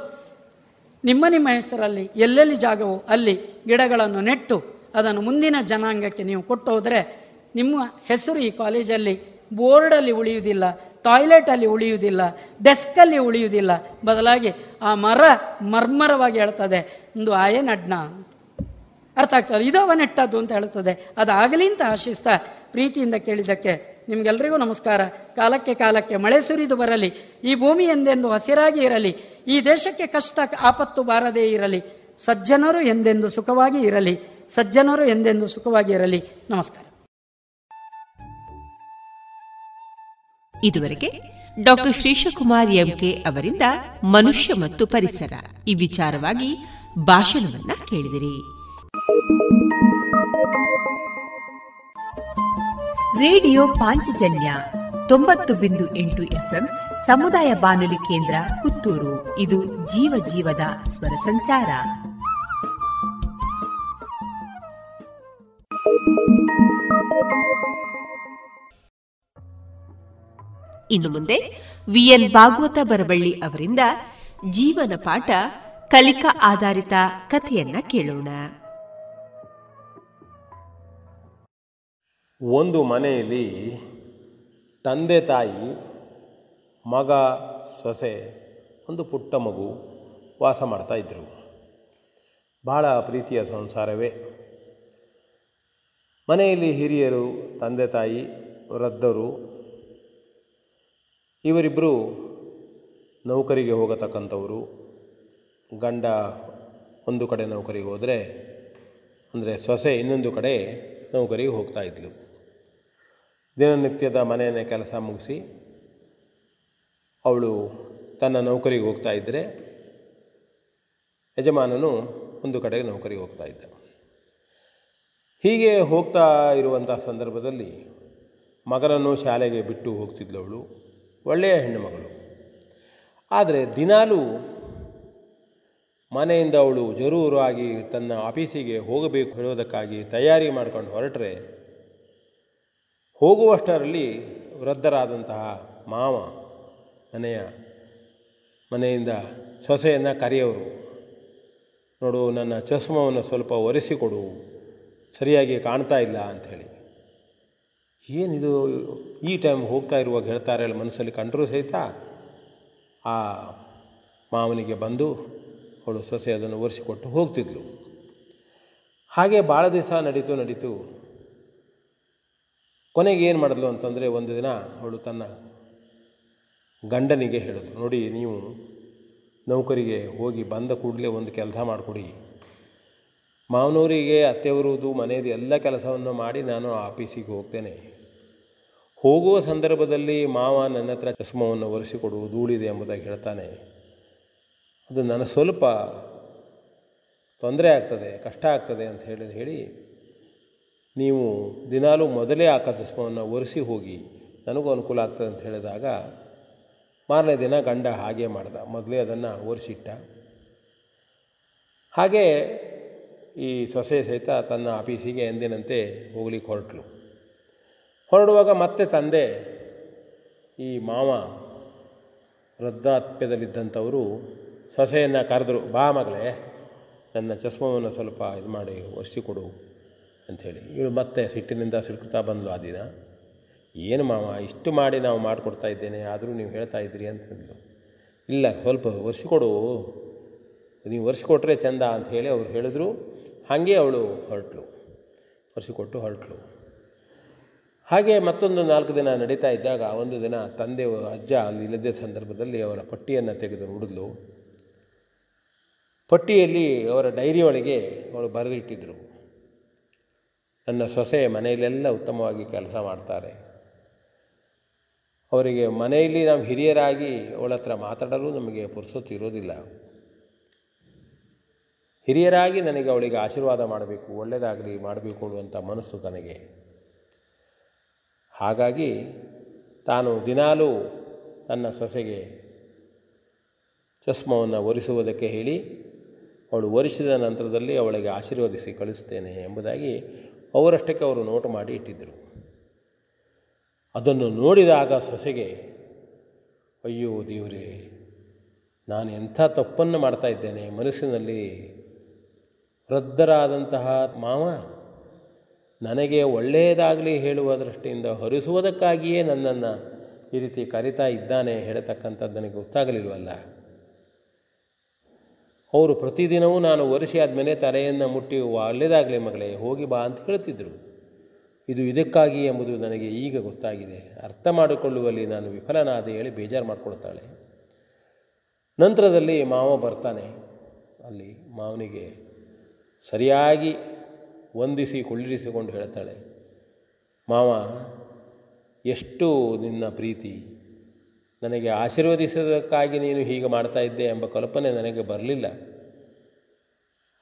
ನಿಮ್ಮ ಹೆಸರಲ್ಲಿ ಎಲ್ಲೆಲ್ಲಿ ಜಾಗವೋ ಅಲ್ಲಿ ಗಿಡಗಳನ್ನು ನೆಟ್ಟು ಅದನ್ನು ಮುಂದಿನ ಜನಾಂಗಕ್ಕೆ ನೀವು ಕೊಟ್ಟು ಹೋದರೆ ನಿಮ್ಮ ಹೆಸರು ಈ ಕಾಲೇಜಲ್ಲಿ ಬೋರ್ಡಲ್ಲಿ ಉಳಿಯುವುದಿಲ್ಲ, ಟಾಯ್ಲೆಟಲ್ಲಿ ಉಳಿಯುವುದಿಲ್ಲ, ಡೆಸ್ಕಲ್ಲಿ ಉಳಿಯುವುದಿಲ್ಲ. ಬದಲಾಗಿ ಆ ಮರ ಮರ್ಮರವಾಗಿ ಹೇಳ್ತದೆ, ಒಂದು ಆಯೆ ನಡ್ನ ಅರ್ಥ ಆಗ್ತದೆ, ಇದವ ನೆಟ್ಟದ್ದು ಅಂತ ಹೇಳ್ತದೆ. ಅದಾಗಲಿ ಅಂತ ಆಶಿಸ್ತಾ ಪ್ರೀತಿಯಿಂದ ಕೇಳಿದ್ದಕ್ಕೆ ನಿಮಗೆಲ್ಲರಿಗೂ ನಮಸ್ಕಾರ. ಕಾಲಕ್ಕೆ ಕಾಲಕ್ಕೆ ಮಳೆ ಸುರಿದು ಬರಲಿ, ಈ ಭೂಮಿ ಎಂದೆಂದು ಹಸಿರಾಗಿ ಇರಲಿ, ಈ ದೇಶಕ್ಕೆ ಕಷ್ಟ ಆಪತ್ತು ಬಾರದೇ ಇರಲಿ, ಸಜ್ಜನರು ಎಂದೆಂದು ಸುಖವಾಗಿ ಇರಲಿ, ಸಜ್ಜನರು ಎಂದೆಂದು ಸುಖವಾಗಿ ಇರಲಿ. ನಮಸ್ಕಾರ. ಇದುವರೆಗೆ ಡಾಕ್ಟರ್ ಶ್ರೀಶಕುಮಾರ್ ಎಂಕೆ ಅವರಿಂದ ಮನುಷ್ಯ ಮತ್ತು ಪರಿಸರ ಈ ವಿಚಾರವಾಗಿ ಭಾಷಣವನ್ನ ಕೇಳಿದಿರಿ. ರೇಡಿಯೋ ಪಾಂಚಜನ್ಯ 90.8 FM ಸಮುದಾಯ ಬಾನುಲಿ ಕೇಂದ್ರ ಪುತ್ತೂರು. ಇದು ಜೀವ ಜೀವದ ಸ್ವರ ಸಂಚಾರ. ಇನ್ನು ಮುಂದೆ ವಿಎನ್ ಭಾಗವತ ಬರಬಳ್ಳಿ ಅವರಿಂದ ಜೀವನ ಪಾಠ ಕಲಿಕಾ ಆಧಾರಿತ ಕಥೆಯನ್ನ ಕೇಳೋಣ. ಒಂದು ಮನೆಯಲ್ಲಿ ತಂದೆ ತಾಯಿ, ಮಗ, ಸೊಸೆ, ಒಂದು ಪುಟ್ಟ ಮಗು ವಾಸ ಮಾಡ್ತಾ ಇದ್ದರು. ಬಹಳ ಪ್ರೀತಿಯ ಸಂಸಾರವೇ. ಮನೆಯಲ್ಲಿ ಹಿರಿಯರು, ತಂದೆ ತಾಯಿ, ವೃದ್ಧರು ಇವರಿಬ್ಬರು ನೌಕರಿಗೆ ಹೋಗತಕ್ಕಂಥವರು. ಗಂಡ ಒಂದು ಕಡೆ ನೌಕರಿಗೆ ಹೋದರೆ, ಅಂದರೆ ಸೊಸೆ ಇನ್ನೊಂದು ಕಡೆ ನೌಕರಿಗೆ ಹೋಗ್ತಾಯಿದ್ಲು. ದಿನನಿತ್ಯದ ಮನೆಯ ಕೆಲಸ ಮುಗಿಸಿ ಅವಳು ತನ್ನ ನೌಕರಿಗೆ ಹೋಗ್ತಾಯಿದ್ದರೆ, ಯಜಮಾನನು ಒಂದು ಕಡೆಗೆ ನೌಕರಿಗೆ ಹೋಗ್ತಾಯಿದ್ದ. ಹೀಗೆ ಹೋಗ್ತಾ ಇರುವಂಥ ಸಂದರ್ಭದಲ್ಲಿ ಮಗನನ್ನು ಶಾಲೆಗೆ ಬಿಟ್ಟು ಹೋಗ್ತಿದ್ಲವಳು. ಒಳ್ಳೆಯ ಹೆಣ್ಣುಮಗಳು. ಆದರೆ ದಿನಾಲೂ ಮನೆಯಿಂದ ಅವಳು ಜರೂರಾಗಿ ತನ್ನ ಆಫೀಸಿಗೆ ಹೋಗಬೇಕು ಹೇಳೋದಕ್ಕಾಗಿ ತಯಾರಿ ಮಾಡ್ಕೊಂಡು ಹೊರಟ್ರೆ, ಹೋಗುವಷ್ಟರಲ್ಲಿ ವೃದ್ಧರಾದಂತಹ ಮಾವ ಮನೆಯಿಂದ ಸೊಸೆಯನ್ನು ಕರೆಯೋರು. ನೋಡು, ನನ್ನ ಚಸ್ಮವನ್ನು ಸ್ವಲ್ಪ ಒರೆಸಿಕೊಡು, ಸರಿಯಾಗಿ ಕಾಣ್ತಾ ಇಲ್ಲ ಅಂಥೇಳಿ. ಏನಿದು ಈ ಟೈಮ್ ಹೋಗ್ತಾ ಇರುವಾಗ ಹೇಳ್ತಾರೆ ಮನಸ್ಸಲ್ಲಿ ಕಂಡ್ರೂ ಸಹಿತ ಆ ಮಾವನಿಗೆ ಬಂದು ಅವಳು ಸೊಸೆ ಅದನ್ನು ಒರೆಸಿಕೊಟ್ಟು ಹೋಗ್ತಿದ್ಲು. ಹಾಗೆ ಭಾಳ ದಿವಸ ನಡೀತು. ಕೊನೆಗೆ ಏನು ಮಾಡಿದ್ಲು ಅಂತಂದರೆ, ಒಂದು ದಿನ ಅವಳು ತನ್ನ ಗಂಡನಿಗೆ ಹೇಳಿದ್ರು, ನೋಡಿ, ನೀವು ನೌಕರಿಗೆ ಹೋಗಿ ಬಂದ ಕೂಡಲೇ ಒಂದು ಕೆಲಸ ಮಾಡಿಕೊಡಿ, ಮಾವನವರಿಗೆ ಅತ್ತೆಯವರದು ಮನೆಯದು ಎಲ್ಲ ಕೆಲಸವನ್ನು ಮಾಡಿ ನಾನು ಆಫೀಸಿಗೆ ಹೋಗ್ತೇನೆ. ಹೋಗುವ ಸಂದರ್ಭದಲ್ಲಿ ಮಾವ ನನ್ನ ಹತ್ರ ಚಸ್ಮವನ್ನು ಒರೆಸಿಕೊಡು, ಧೂಳಿದೆ ಎಂಬುದಾಗಿ ಹೇಳ್ತಾನೆ. ಅದು ನನಗೆ ಸ್ವಲ್ಪ ತೊಂದರೆ ಆಗ್ತದೆ, ಕಷ್ಟ ಆಗ್ತದೆ ಅಂತ ಹೇಳಿ ನೀವು ದಿನಾಲೂ ಮೊದಲೇ ಆ ಚಸ್ಮವನ್ನು ಒರೆಸಿ ಹೋಗಿ, ನನಗೂ ಅನುಕೂಲ ಆಗ್ತದೆ ಅಂತ ಹೇಳಿದಾಗ ಮಾರನೇ ದಿನ ಗಂಡ ಹಾಗೆ ಮಾಡ್ದ, ಮೊದಲೇ ಅದನ್ನು ಒರೆಸಿಟ್ಟ. ಹಾಗೇ ಈ ಸೊಸೆ ಸಹಿತ ತನ್ನ ಆಫೀಸಿಗೆ ಎಂದಿನಂತೆ ಹೋಗ್ಲಿಕ್ಕೆ ಹೊರಟಳು. ಹೊರಡುವಾಗ ಮತ್ತೆ ತಂದೆ, ಈ ಮಾವ ವೃದ್ಧಾಪ್ಯದಲ್ಲಿದ್ದಂಥವರು, ಸೊಸೆಯನ್ನು ಕರೆದ್ರು, ಬಾ ಮಗಳೇ ನನ್ನ ಚಸ್ಮವನ್ನು ಸ್ವಲ್ಪ ಇದು ಮಾಡಿ ಒರೆಸಿಕೊಡು ಅಂಥೇಳಿ. ಇವಳು ಮತ್ತೆ ಸಿಟ್ಟಿನಿಂದ ಸಿಡ್ಕುತ್ತಾ ಬಂದಳು ಆ ದಿನ. ಏನು ಮಾವ, ಇಷ್ಟು ಮಾಡಿ ನಾವು ಮಾಡಿಕೊಡ್ತಾ ಇದ್ದೇನೆ, ಆದರೂ ನೀವು ಹೇಳ್ತಾ ಇದ್ದೀರಿ ಅಂತಂದರು. ಇಲ್ಲ, ಸ್ವಲ್ಪ ಒರೆಸಿಕೊಡು, ನೀವು ಒರೆಸಿಕೊಟ್ರೆ ಚೆಂದ ಅಂಥೇಳಿ ಅವ್ರು ಹೇಳಿದ್ರು. ಹಾಗೆ ಅವಳು ಒರೆಸಿಕೊಟ್ಟು ಹೊರಟಳು. ಹಾಗೆ ಮತ್ತೊಂದು 4 ದಿನ ನಡೀತಾ ಇದ್ದಾಗ, ಒಂದು ದಿನ ತಂದೆ ಅಜ್ಜ ಅಲ್ಲಿ ಇಲ್ಲದ ಸಂದರ್ಭದಲ್ಲಿ ಅವರ ಪಟ್ಟಿಯನ್ನು ತೆಗೆದು ಹುಡಿದ್ಲು. ಪಟ್ಟಿಯಲ್ಲಿ ಅವರ ಡೈರಿ ಒಳಗೆ ಅವಳು ಬರೆದಿಟ್ಟಿದ್ದರು, ನನ್ನ ಸೊಸೆ ಮನೆಯಲ್ಲೆಲ್ಲ ಉತ್ತಮವಾಗಿ ಕೆಲಸ ಮಾಡ್ತಾರೆ, ಅವರಿಗೆ ಮನೆಯಲ್ಲಿ ನಾವು ಹಿರಿಯರಾಗಿ ಅವಳ ಹತ್ರ ಮಾತಾಡಲು ನಮಗೆ ಪುರ್ಸೊತ್ತು ಇರೋದಿಲ್ಲ, ಹಿರಿಯರಾಗಿ ನನಗೆ ಅವಳಿಗೆ ಆಶೀರ್ವಾದ ಮಾಡಬೇಕು, ಒಳ್ಳೆಯದಾಗಲಿ ಮಾಡಬೇಕು ಅನ್ನುವಂಥ ಮನಸ್ಸು ತನಗೆ. ಹಾಗಾಗಿ ತಾನು ದಿನಾಲೂ ತನ್ನ ಸೊಸೆಗೆ ಚಸ್ಮವನ್ನು ಒರೆಸುವುದಕ್ಕೆ ಹೇಳಿ, ಅವಳು ಒರೆಸಿದ ನಂತರದಲ್ಲಿ ಅವಳಿಗೆ ಆಶೀರ್ವದಿಸಿ ಕಳಿಸ್ತೇನೆ ಎಂಬುದಾಗಿ ಅವರಷ್ಟಕ್ಕೆ ಅವರು ನೋಟ್ ಮಾಡಿ ಇಟ್ಟಿದ್ದರು. ಅದನ್ನು ನೋಡಿದಾಗ ಸೊಸೆಗೆ, ಅಯ್ಯೋ ದೇವರೇ, ನಾನು ಎಂಥ ತಪ್ಪನ್ನು ಮಾಡ್ತಾ ಇದ್ದೇನೆ, ಮನಸ್ಸಿನಲ್ಲಿ ವೃದ್ಧರಾದಂತಹ ಮಾವ ನನಗೆ ಒಳ್ಳೆಯದಾಗಲಿ ಹೇಳುವ ದೃಷ್ಟಿಯಿಂದ ಹರಿಸುವುದಕ್ಕಾಗಿಯೇ ನನ್ನನ್ನು ಈ ರೀತಿ ಕರಿತಾ ಇದ್ದಾನೆ ಹೇಳತಕ್ಕಂಥದ್ದು ನನಗೆ ಗೊತ್ತಾಗಲಿಲ್ವಲ್ಲ. ಅವರು ಪ್ರತಿದಿನವೂ ನಾನು ಒರೆಸಿ ಆದಮೇಲೆ ತಲೆಯನ್ನು ಮುಟ್ಟಿ ಒಳ್ಳೆಯದಾಗಲಿ ಮಗಳೇ, ಹೋಗಿ ಬಾ ಅಂತ ಹೇಳ್ತಿದ್ದರು. ಇದು ಇದಕ್ಕಾಗಿ ಎಂಬುದು ನನಗೆ ಈಗ ಗೊತ್ತಾಗಿದೆ, ಅರ್ಥ ಮಾಡಿಕೊಳ್ಳುವಲ್ಲಿ ನಾನು ವಿಫಲನಾದೆ ಹೇಳಿ ಬೇಜಾರು ಮಾಡಿಕೊಳ್ತಾಳೆ. ನಂತರದಲ್ಲಿ ಮಾವ ಬರ್ತಾನೆ. ಅಲ್ಲಿ ಮಾವನಿಗೆ ಸರಿಯಾಗಿ ವಂದಿಸಿ ಕುಳ್ಳಿರಿಸಿಕೊಂಡು ಹೇಳ್ತಾಳೆ, ಮಾವ ಎಷ್ಟು ನಿನ್ನ ಪ್ರೀತಿ, ನನಗೆ ಆಶೀರ್ವದಿಸೋದಕ್ಕಾಗಿ ನೀನು ಹೀಗೆ ಮಾಡ್ತಾ ಇದ್ದೆ ಎಂಬ ಕಲ್ಪನೆ ನನಗೆ ಬರಲಿಲ್ಲ,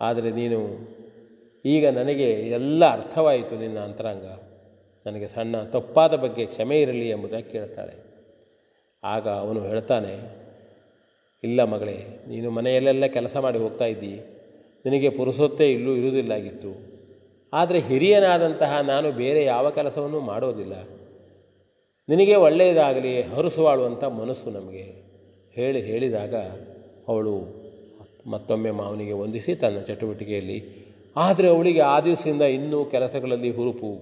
ಆದರೆ ನೀನು ಈಗ ನನಗೆ ಎಲ್ಲ ಅರ್ಥವಾಯಿತು, ನಿನ್ನ ಅಂತರಂಗ. ನನಗೆ ಸಣ್ಣ ತಪ್ಪಾದ ಬಗ್ಗೆ ಕ್ಷಮೆ ಇರಲಿ ಎಂಬುದಾಗಿ ಕೇಳ್ತಾಳೆ. ಆಗ ಅವನು ಹೇಳ್ತಾನೆ, ಇಲ್ಲ ಮಗಳೇ, ನೀನು ಮನೆಯಲ್ಲೆಲ್ಲ ಕೆಲಸ ಮಾಡಿ ಹೋಗ್ತಾ ಇದ್ದೀ, ನಿನಗೆ ಪುರುಸೊತ್ತೇ ಇಲ್ಲೂ ಇರುವುದಿಲ್ಲಾಗಿತ್ತು, ಆದರೆ ಹಿರಿಯನಾದಂತಹ ನಾನು ಬೇರೆ ಯಾವ ಕೆಲಸವನ್ನೂ ಮಾಡೋದಿಲ್ಲ, ನಿನಗೆ ಒಳ್ಳೆಯದಾಗಲಿ ಹರಿಸುವಾಳುವಂಥ ಮನಸ್ಸು ನಮಗೆ ಹೇಳಿದಾಗ ಅವಳು ಮತ್ತೊಮ್ಮೆ ಮಾವನಿಗೆ ವಂದಿಸಿ ತನ್ನ ಚಟುವಟಿಕೆಯಲ್ಲಿ. ಆದರೆ ಅವಳಿಗೆ ಆ ದಿವಸದಿಂದ ಇನ್ನೂ ಕೆಲಸಗಳಲ್ಲಿ ಹುರುಪು,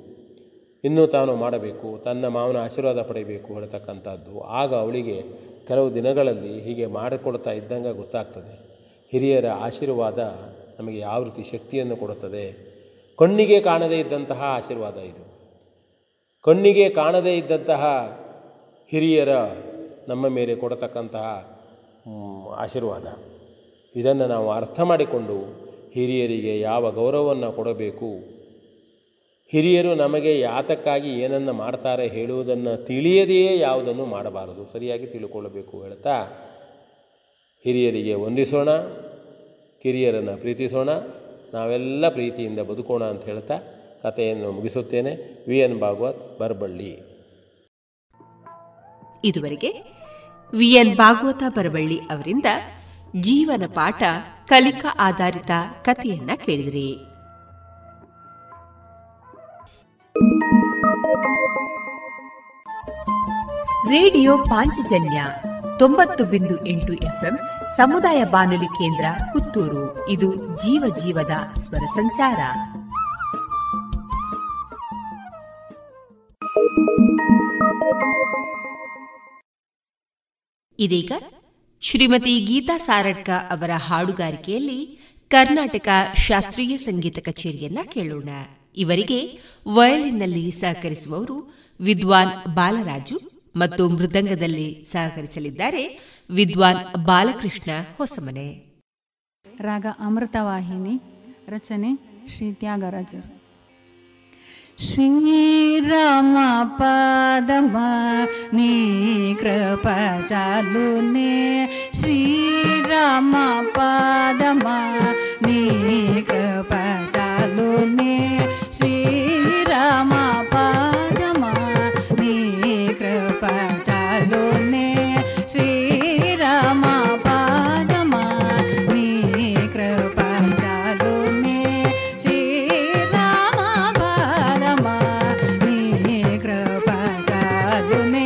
ಇನ್ನೂ ತಾನು ಮಾಡಬೇಕು, ತನ್ನ ಮಾವನ ಆಶೀರ್ವಾದ ಪಡೆಯಬೇಕು ಹೇಳ್ತಕ್ಕಂಥದ್ದು. ಆಗ ಅವಳಿಗೆ ಕೆಲವು ದಿನಗಳಲ್ಲಿ ಹೀಗೆ ಮಾಡಿಕೊಡ್ತಾ ಇದ್ದಂಗೆ ಗೊತ್ತಾಗ್ತದೆ, ಹಿರಿಯರ ಆಶೀರ್ವಾದ ನಮಗೆ ಯಾವ ರೀತಿ ಶಕ್ತಿಯನ್ನು ಕೊಡುತ್ತದೆ, ಕಣ್ಣಿಗೆ ಕಾಣದೇ ಇದ್ದಂತಹ ಆಶೀರ್ವಾದ ಇದು. ಕಣ್ಣಿಗೆ ಕಾಣದೇ ಇದ್ದಂತಹ ಹಿರಿಯರ ನಮ್ಮ ಮೇಲೆ ಕೊಡತಕ್ಕಂತಹ ಆಶೀರ್ವಾದ. ಇದನ್ನು ನಾವು ಅರ್ಥ ಮಾಡಿಕೊಂಡು ಹಿರಿಯರಿಗೆ ಯಾವ ಗೌರವವನ್ನು ಕೊಡಬೇಕು, ಹಿರಿಯರು ನಮಗೆ ಯಾತಕ್ಕಾಗಿ ಏನನ್ನು ಮಾಡ್ತಾರೆ ಹೇಳುವುದನ್ನು ತಿಳಿಯದೆಯೇ ಯಾವುದನ್ನು ಮಾಡಬಾರದು, ಸರಿಯಾಗಿ ತಿಳ್ಕೊಳ್ಳಬೇಕು ಹೇಳ್ತಾ ಹಿರಿಯರಿಗೆ ವಂದಿಸೋಣ, ಕಿರಿಯರನ್ನು ಪ್ರೀತಿಸೋಣ, ನಾವೆಲ್ಲ ಪ್ರೀತಿಯಿಂದ ಬದುಕೋಣ ಅಂತ ಹೇಳ್ತಾ ಕಥೆಯನ್ನು ಮುಗಿಸುತ್ತೇನೆ. VN ಭಾಗವತ್, ಬರಬಳ್ಳಿ. ಇದುವರೆಗೆ VN ಭಾಗವತ ಬರಬಳ್ಳಿ ಅವರಿಂದ ಜೀವನ ಪಾಠ ಕಲಿಕಾ ಆಧಾರಿತ ಕಥೆಯನ್ನು ಕೇಳಿದ್ರಿ. ರೇಡಿಯೋ ಪಾಂಚಜನ್ಯ 90.8 FM ಸಮುದಾಯ ಬಾನುಲಿ ಕೇಂದ್ರ ಪುತ್ತೂರು. ಇದು ಜೀವ ಜೀವದ ಸ್ವರ ಸಂಚಾರ. ಇದೀಗ ಶ್ರೀಮತಿ ಗೀತಾ ಸಾರಡ್ಕ ಅವರ ಹಾಡುಗಾರಿಕೆಯಲ್ಲಿ ಕರ್ನಾಟಕ ಶಾಸ್ತ್ರೀಯ ಸಂಗೀತ ಕಚೇರಿಯನ್ನ ಕೇಳೋಣ. ಇವರಿಗೆ ವಯಲಿನ್ನಲ್ಲಿ ಸಹಕರಿಸುವವರು ವಿದ್ವಾನ್ ಬಾಲರಾಜು ಮತ್ತು ಮೃದಂಗದಲ್ಲಿ ಸಹಕರಿಸಲಿದ್ದಾರೆ ವಿದ್ವಾನ್ ಬಾಲಕೃಷ್ಣ ಹೊಸಮನೆ. ರಾಗ ಅಮೃತವಾಹಿನಿ, ರಚನೆ ಶ್ರೀ ತ್ಯಾಗರಾಜರು. ಶ್ರೀರಾಮ ಪದಮ ನೀ ಕೃಪ ಚಾಲುನೇ, ಶ್ರೀರಾಮ ಪದಮ ನೀ ಕೃಪ ಚಾಲುನೇ, ಶ್ರೀರಾಮ ಪದಮ ನೀ ಕೃಪ ಚಾಲುನೇ, ಶ್ರೀರಾಮ ಪದಮ ನೀ ಕೃಪ ಚಾಲುನೇ, ಶ್ರೀರಾಮ ಪದಮ ನೀ ಕೃಪ ಚಾಲುನೇ,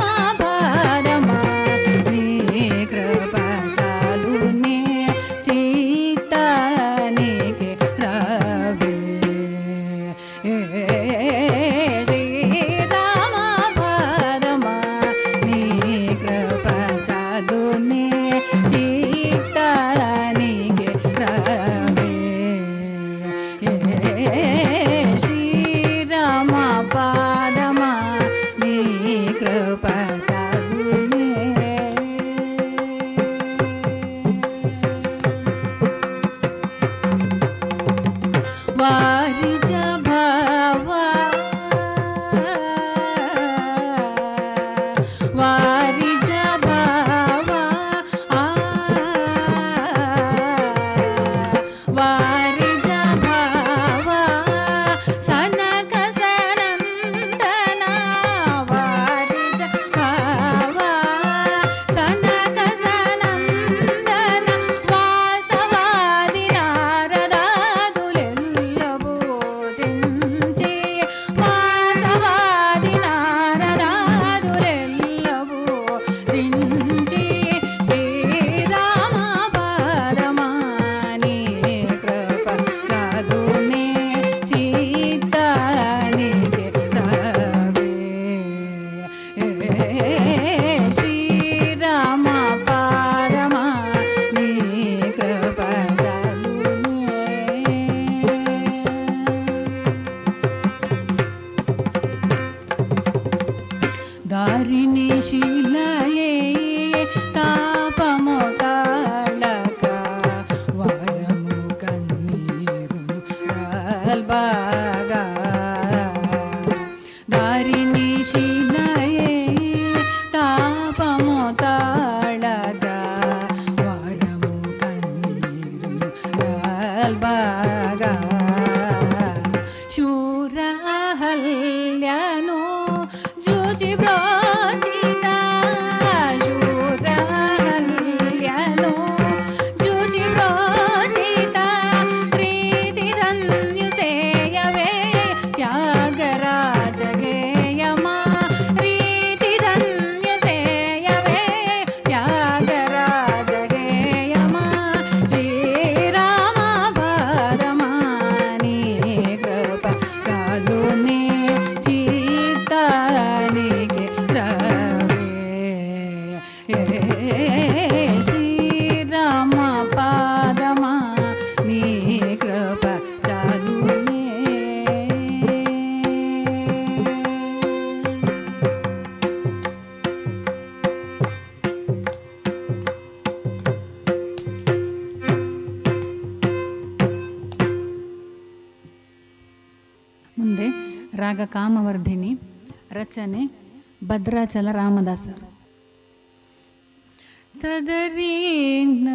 ಶ್ರೀರಾಮ ಪದಮ ನೀ ಕೃಪ ರಾಗ ಕಾಮವರ್ಧಿನಿ, ರಚನೆ ಭದ್ರಾಚಲ ರಾಮದಾಸರು. ತದರೀನ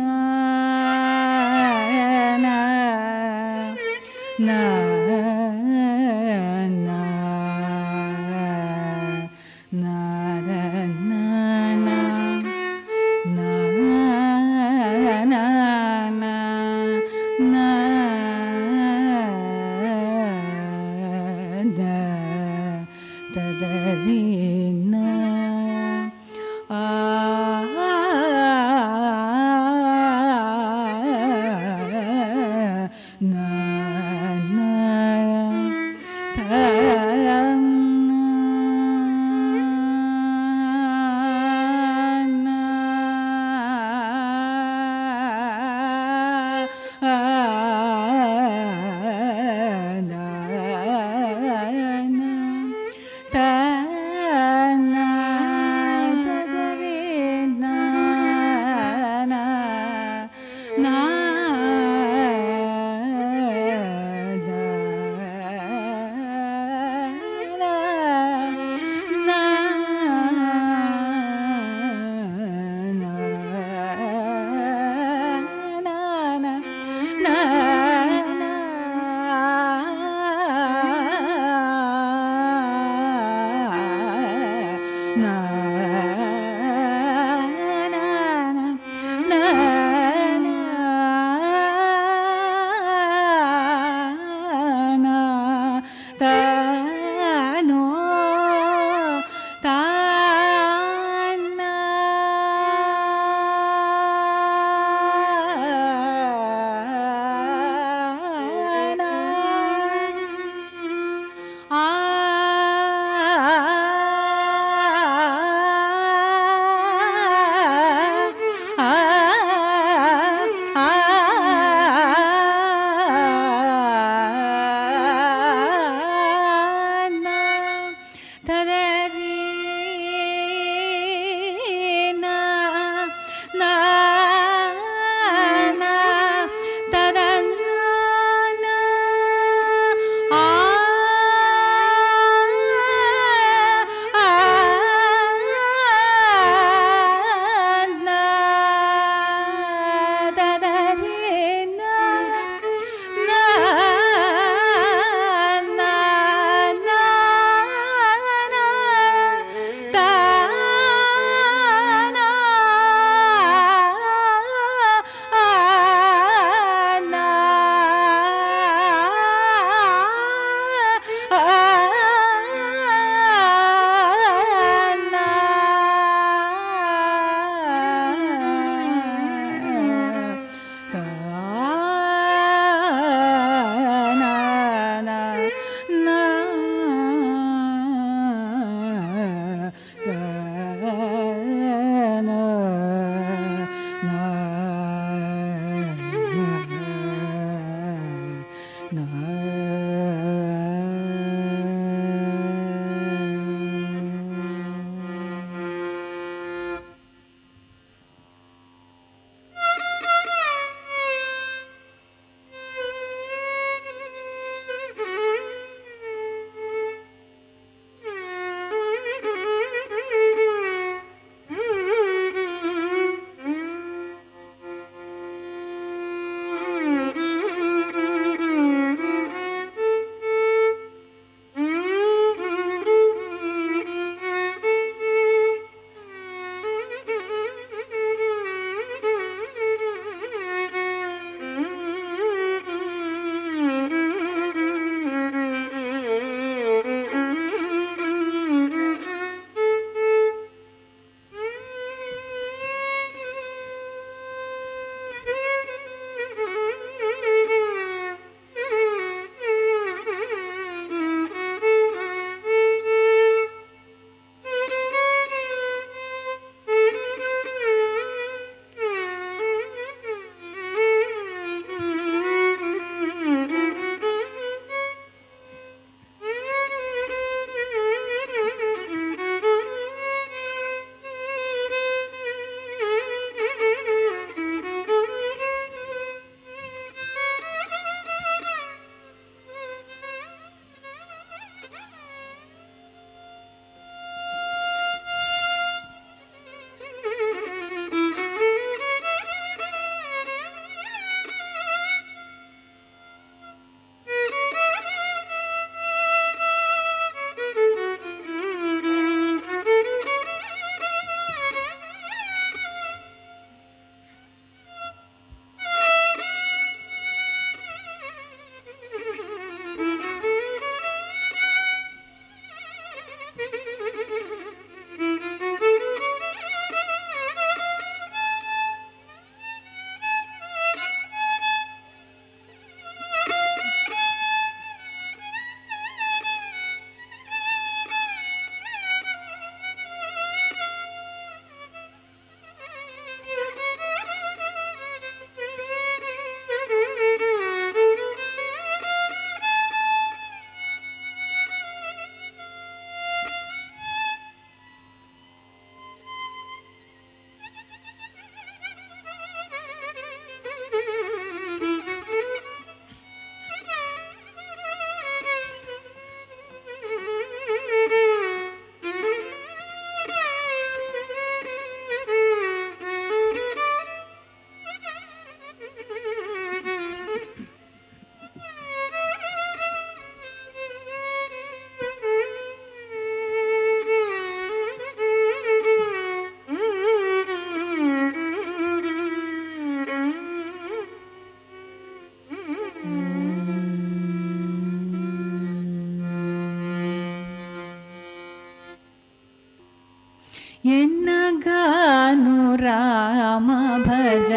ಧಾಮ ಭಜನ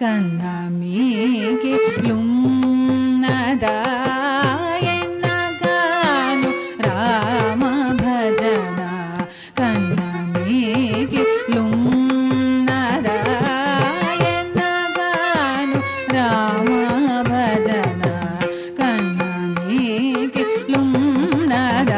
ಕನ್ನಮಿಗೆ ಲುಮ್ನದ ಎನ್ನಗಾನು ರಾಮ ಭಜನ ಕನ್ನಮಿಗೆ ಲುಮ್ನದ ಎನ್ನಗಾನು ರಾಮ ಭಜನ ಕನ್ನಮಿಗೆ ಲುಮ್ನದ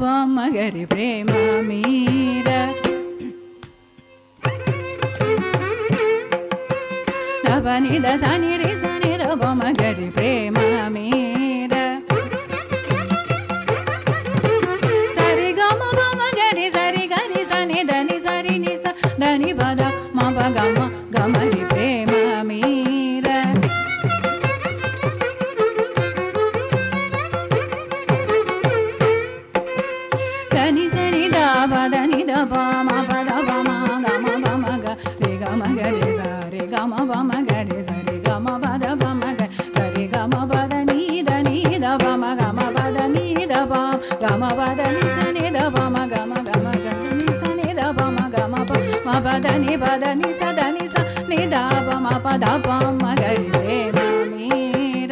పాపమ్మ గరి ప్రేమ మీర రవని దసని రి సని రవమ్మ గరి ప్రేమ మీర సరి గమ బమ గరి సని ని స దని బద మ బగ మ గమరి ప్రేమ మీర సని సని ద బద ని ద బ మ బద బ మ గ రి గ మ గ రి స రి గ మ బ మ గ రి స రి గ మ బద బ మ గ సరి గ మ బద ని ద బ మ గ మ బద ని ద బ గ మ బద ని సని ద బ మ గ మ గ మ దని బదని సదని స నిదావ మపద పమ్మ గరి ప్రేమ మీర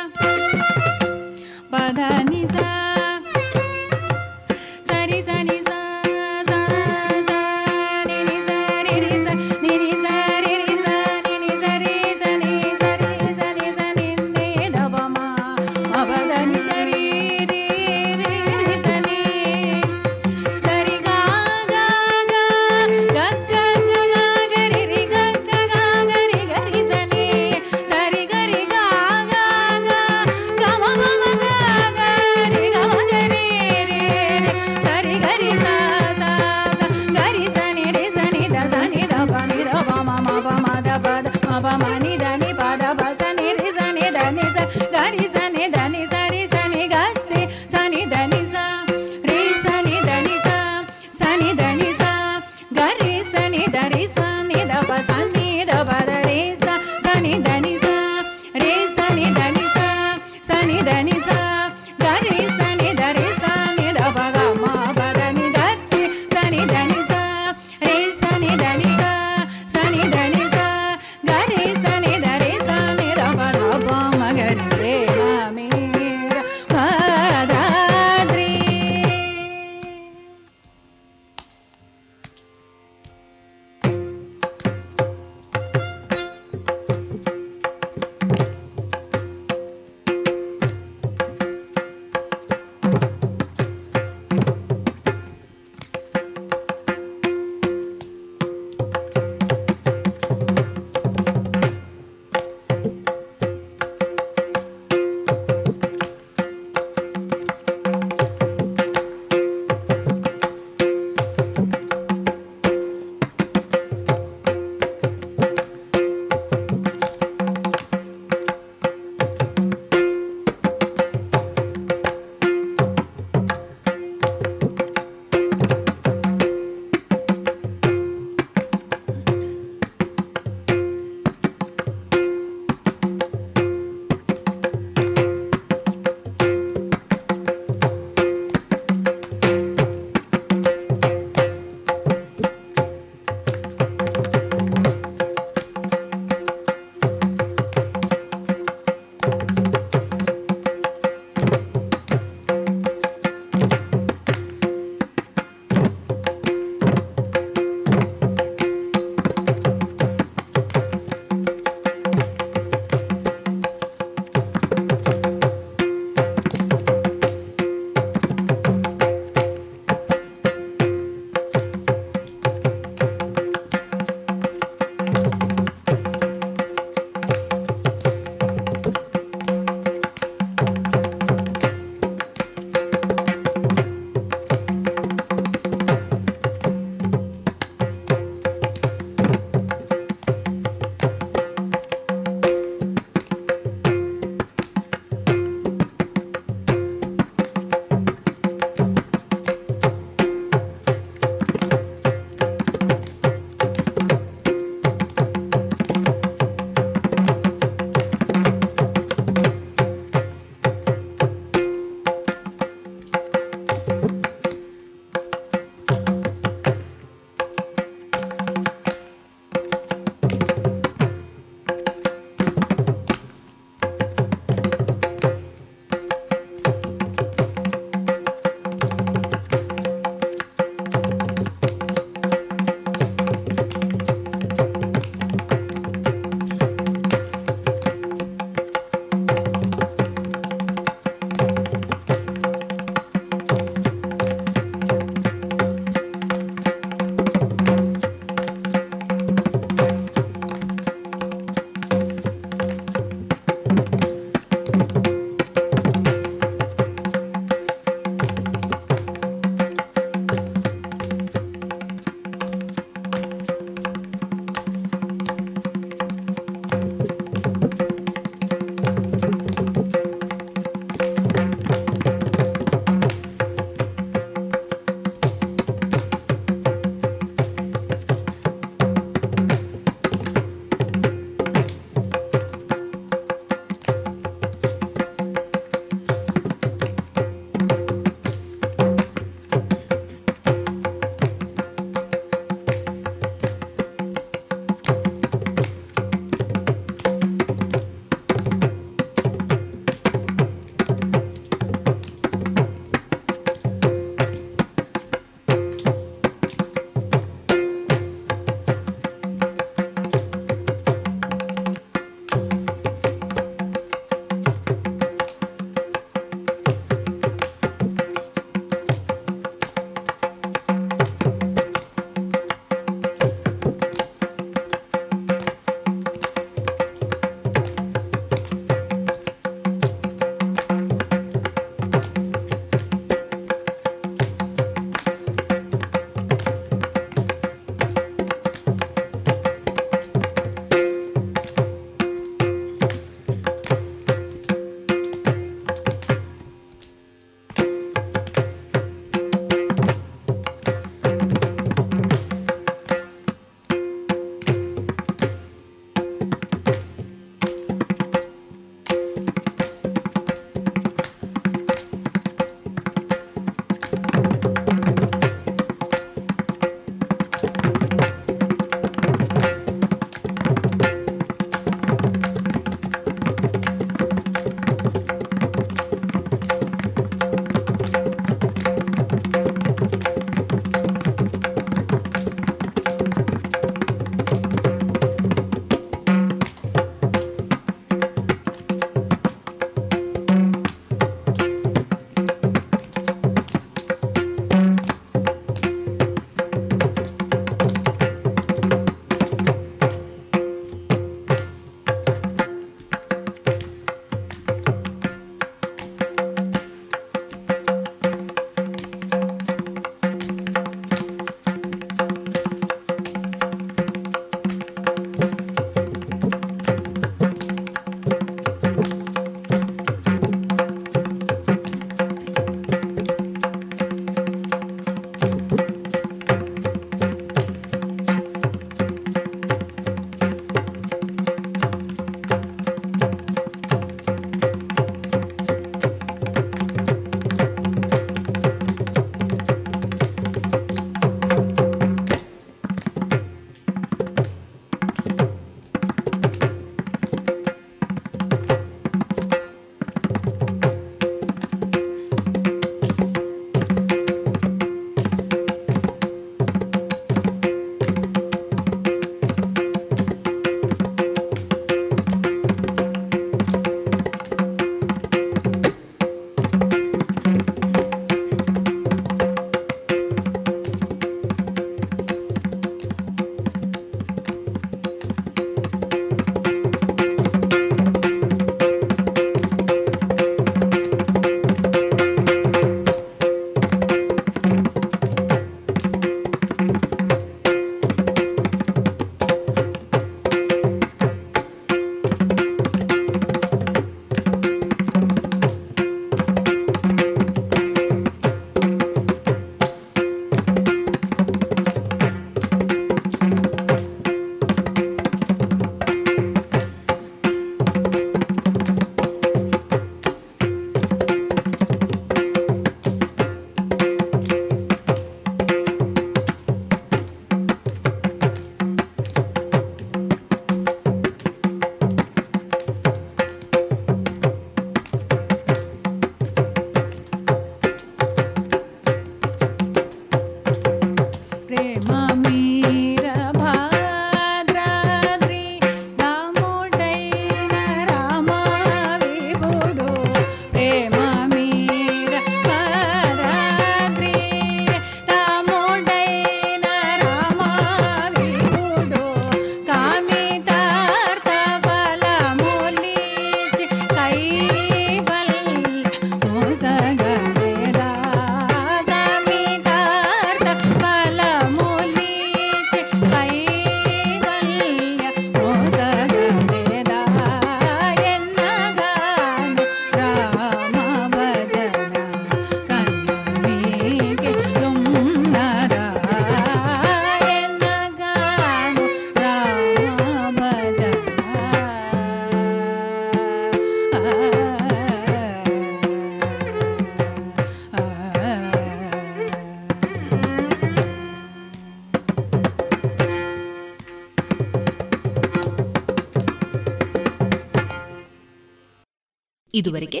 ಇದುವರೆಗೆ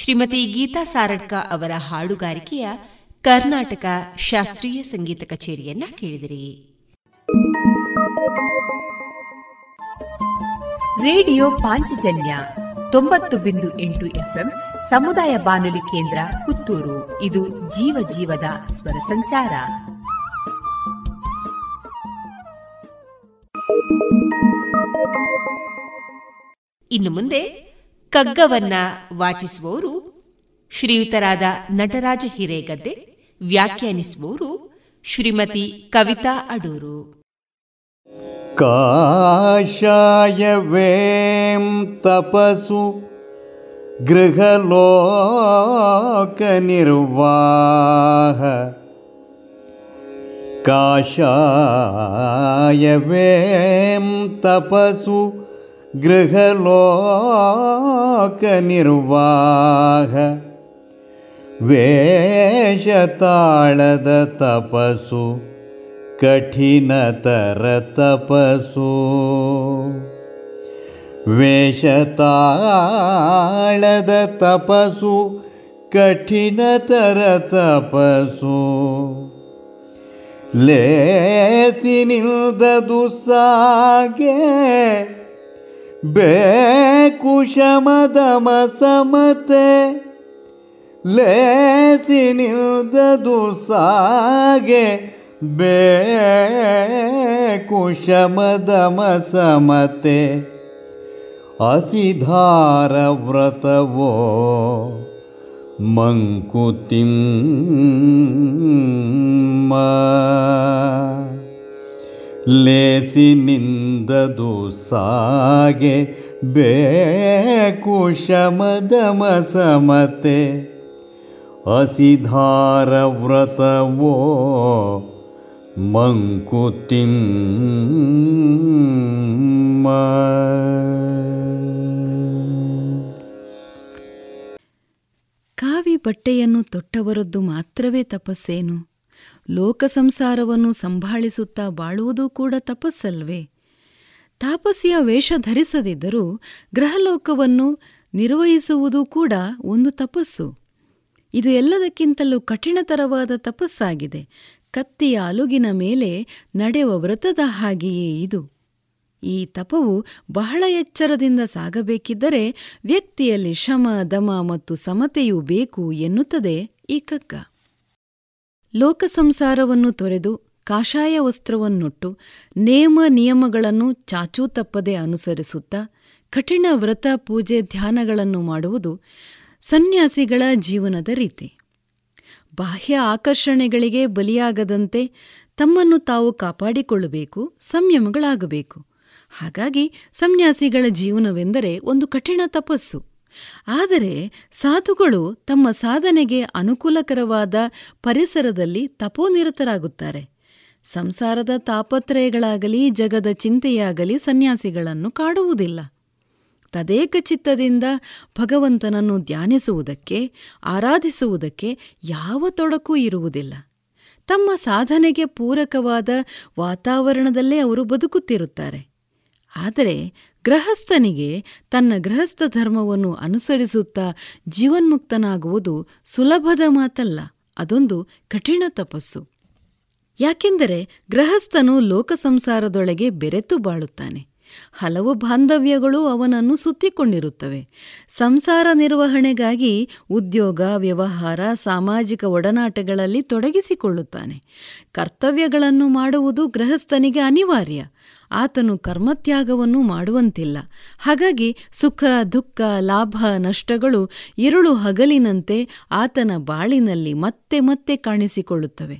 ಶ್ರೀಮತಿ ಗೀತಾ ಸಾರಡ್ಕ ಅವರ ಹಾಡುಗಾರಿಕೆಯ ಕರ್ನಾಟಕ ಶಾಸ್ತ್ರೀಯ ಸಂಗೀತ ಕಚೇರಿಯನ್ನ ಕೇಳಿದಿರಿ. ರೇಡಿಯೋ ಪಾಂಚಜನ್ಯ 90.8 FM ಸಮುದಾಯ ಬಾನುಲಿ ಕೇಂದ್ರ ಪುತ್ತೂರು. ಇದು ಜೀವ ಜೀವದ ಸ್ವರ ಸಂಚಾರ. ಇನ್ನು ಮುಂದೆ ಕಗ್ಗವನ್ನ ವಾಚಿಸುವವರು ಶ್ರೀಯುತರಾದ ನಟರಾಜ ಹಿರೇಗದ್ದೆ, ವ್ಯಾಖ್ಯಾನಿಸುವವರು ಶ್ರೀಮತಿ ಕವಿತಾ ಅಡೂರು. ಕಾಶಾಯವೇಂ ತಪಸು ಗೃಹಲೋಕ ನಿರ್ವಾಹ ಕಾಶಾಯವೇಂ ತಪಸು ಗೃಹಲೋಕ ನಿರ್ವಾಹ ವೇಷತಾಳದ ತಪಸ್ಸು ಕಠಿಣತರ ತಪಸ್ಸು ವೇಷತಾಳದ ತಪಸ್ಸು ಕಠಿಣತರ ತಪಸ್ಸು ಲೇಸಿನಿಂದದು ಸಾಗೆ ಬೇಕುಶಮದಮ ಸಮತೆ ಲೇಸಿನಿಂದದು ಸಾಗೆ ಬೇಕುಶಮದಮ ಸಮತೆ ಅಸಿಧಾರ ವ್ರತವೋ ಮಂಕುತಿಮ್ಮ ಲೇಸಿನಿಂದದು ಸಾಗೆ ಬೇಕುಶಮದಮ ಸಮತೆ ಅಸಿಧಾರ ವ್ರತವೋ ಮಂಕುತಿಮ್ಮ. ಕಾವಿ ಬಟ್ಟೆಯನ್ನು ತೊಟ್ಟವರದ್ದು ಮಾತ್ರವೇ ತಪಸ್ಸೇನು? ಲೋಕ ಸಂಸಾರವನ್ನು ಸಂಭಾಳಿಸುತ್ತಾ ಬಾಳುವುದೂ ಕೂಡ ತಪಸ್ಸಲ್ವೇ? ತಾಪಸ್ಸಿಯ ವೇಷ ಧರಿಸದಿದ್ದರೂ ಗೃಹಲೋಕವನ್ನು ನಿರ್ವಹಿಸುವುದೂ ಕೂಡ ಒಂದು ತಪಸ್ಸು. ಇದು ಎಲ್ಲದಕ್ಕಿಂತಲೂ ಕಠಿಣತರವಾದ ತಪಸ್ಸಾಗಿದೆ. ಕತ್ತಿಯ ಅಲುಗಿನ ಮೇಲೆ ನಡೆವ ವ್ರತದ ಹಾಗೆಯೇ ಇದು. ಈ ತಪವು ಬಹಳ ಎಚ್ಚರದಿಂದ ಸಾಗಬೇಕಿದ್ದರೆ ವ್ಯಕ್ತಿಯಲ್ಲಿ ಶಮ, ದಮ ಮತ್ತು ಸಮತೆಯೂ ಬೇಕು ಎನ್ನುತ್ತದೆ ಈ ಕಗ್ಗ. ಲೋಕ ಸಂಸಾರವನ್ನು ತೊರೆದು ಕಾಷಾಯ ವಸ್ತ್ರವನ್ನುಟ್ಟು ನೇಮ ನಿಯಮಗಳನ್ನು ಚಾಚೂ ತಪ್ಪದೆ ಅನುಸರಿಸುತ್ತಾ ಕಠಿಣ ವ್ರತ, ಪೂಜೆ, ಧ್ಯಾನಗಳನ್ನು ಮಾಡುವುದು ಸನ್ಯಾಸಿಗಳ ಜೀವನದ ರೀತಿ. ಬಾಹ್ಯ ಆಕರ್ಷಣೆಗಳಿಗೆ ಬಲಿಯಾಗದಂತೆ ತಮ್ಮನ್ನು ತಾವು ಕಾಪಾಡಿಕೊಳ್ಳಬೇಕು, ಸಂಯಮಗಳಾಗಬೇಕು. ಹಾಗಾಗಿ ಸನ್ಯಾಸಿಗಳ ಜೀವನವೆಂದರೆ ಒಂದು ಕಠಿಣ ತಪಸ್ಸು. ಆದರೆ ಸಾಧುಗಳು ತಮ್ಮ ಸಾಧನೆಗೆ ಅನುಕೂಲಕರವಾದ ಪರಿಸರದಲ್ಲಿ ತಪೋನಿರತರಾಗುತ್ತಾರೆ. ಸಂಸಾರದ ತಾಪತ್ರಯಗಳಾಗಲಿ ಜಗದ ಚಿಂತೆಯಾಗಲಿ ಸನ್ಯಾಸಿಗಳನ್ನು ಕಾಡುವುದಿಲ್ಲ. ತದೇಕ ಚಿತ್ತದಿಂದ ಭಗವಂತನನ್ನು ಧ್ಯಾನಿಸುವುದಕ್ಕೆ, ಆರಾಧಿಸುವುದಕ್ಕೆ ಯಾವ ತೊಡಕೂ ಇರುವುದಿಲ್ಲ. ತಮ್ಮ ಸಾಧನೆಗೆ ಪೂರಕವಾದ ವಾತಾವರಣದಲ್ಲೇ ಅವರು ಬದುಕುತ್ತಿರುತ್ತಾರೆ. ಆದರೆ ಗೃಹಸ್ಥನಿಗೆ ತನ್ನ ಗೃಹಸ್ಥ ಧರ್ಮವನ್ನು ಅನುಸರಿಸುತ್ತಾ ಜೀವನ್ಮುಕ್ತನಾಗುವುದು ಸುಲಭದ ಮಾತಲ್ಲ, ಅದೊಂದು ಕಠಿಣ ತಪಸ್ಸು. ಯಾಕೆಂದರೆ ಗೃಹಸ್ಥನು ಲೋಕ ಸಂಸಾರದೊಳಗೆ ಬೆರೆತು ಬಾಳುತ್ತಾನೆ. ಹಲವು ಬಾಂಧವ್ಯಗಳು ಅವನನ್ನು ಸುತ್ತಿಕೊಂಡಿರುತ್ತವೆ. ಸಂಸಾರ ನಿರ್ವಹಣೆಗಾಗಿ ಉದ್ಯೋಗ, ವ್ಯವಹಾರ, ಸಾಮಾಜಿಕ ಒಡನಾಟಗಳಲ್ಲಿ ತೊಡಗಿಸಿಕೊಳ್ಳುತ್ತಾನೆ. ಕರ್ತವ್ಯಗಳನ್ನು ಮಾಡುವುದು ಗೃಹಸ್ಥನಿಗೆ ಅನಿವಾರ್ಯ. ಆತನು ಕರ್ಮತ್ಯಾಗವನ್ನು ಮಾಡುವಂತಿಲ್ಲ. ಹಾಗಾಗಿ ಸುಖ, ದುಃಖ, ಲಾಭ, ನಷ್ಟಗಳು ಇರುಳು ಹಗಲಿನಂತೆ ಆತನ ಬಾಳಿನಲ್ಲಿ ಮತ್ತೆ ಮತ್ತೆ ಕಾಣಿಸಿಕೊಳ್ಳುತ್ತವೆ.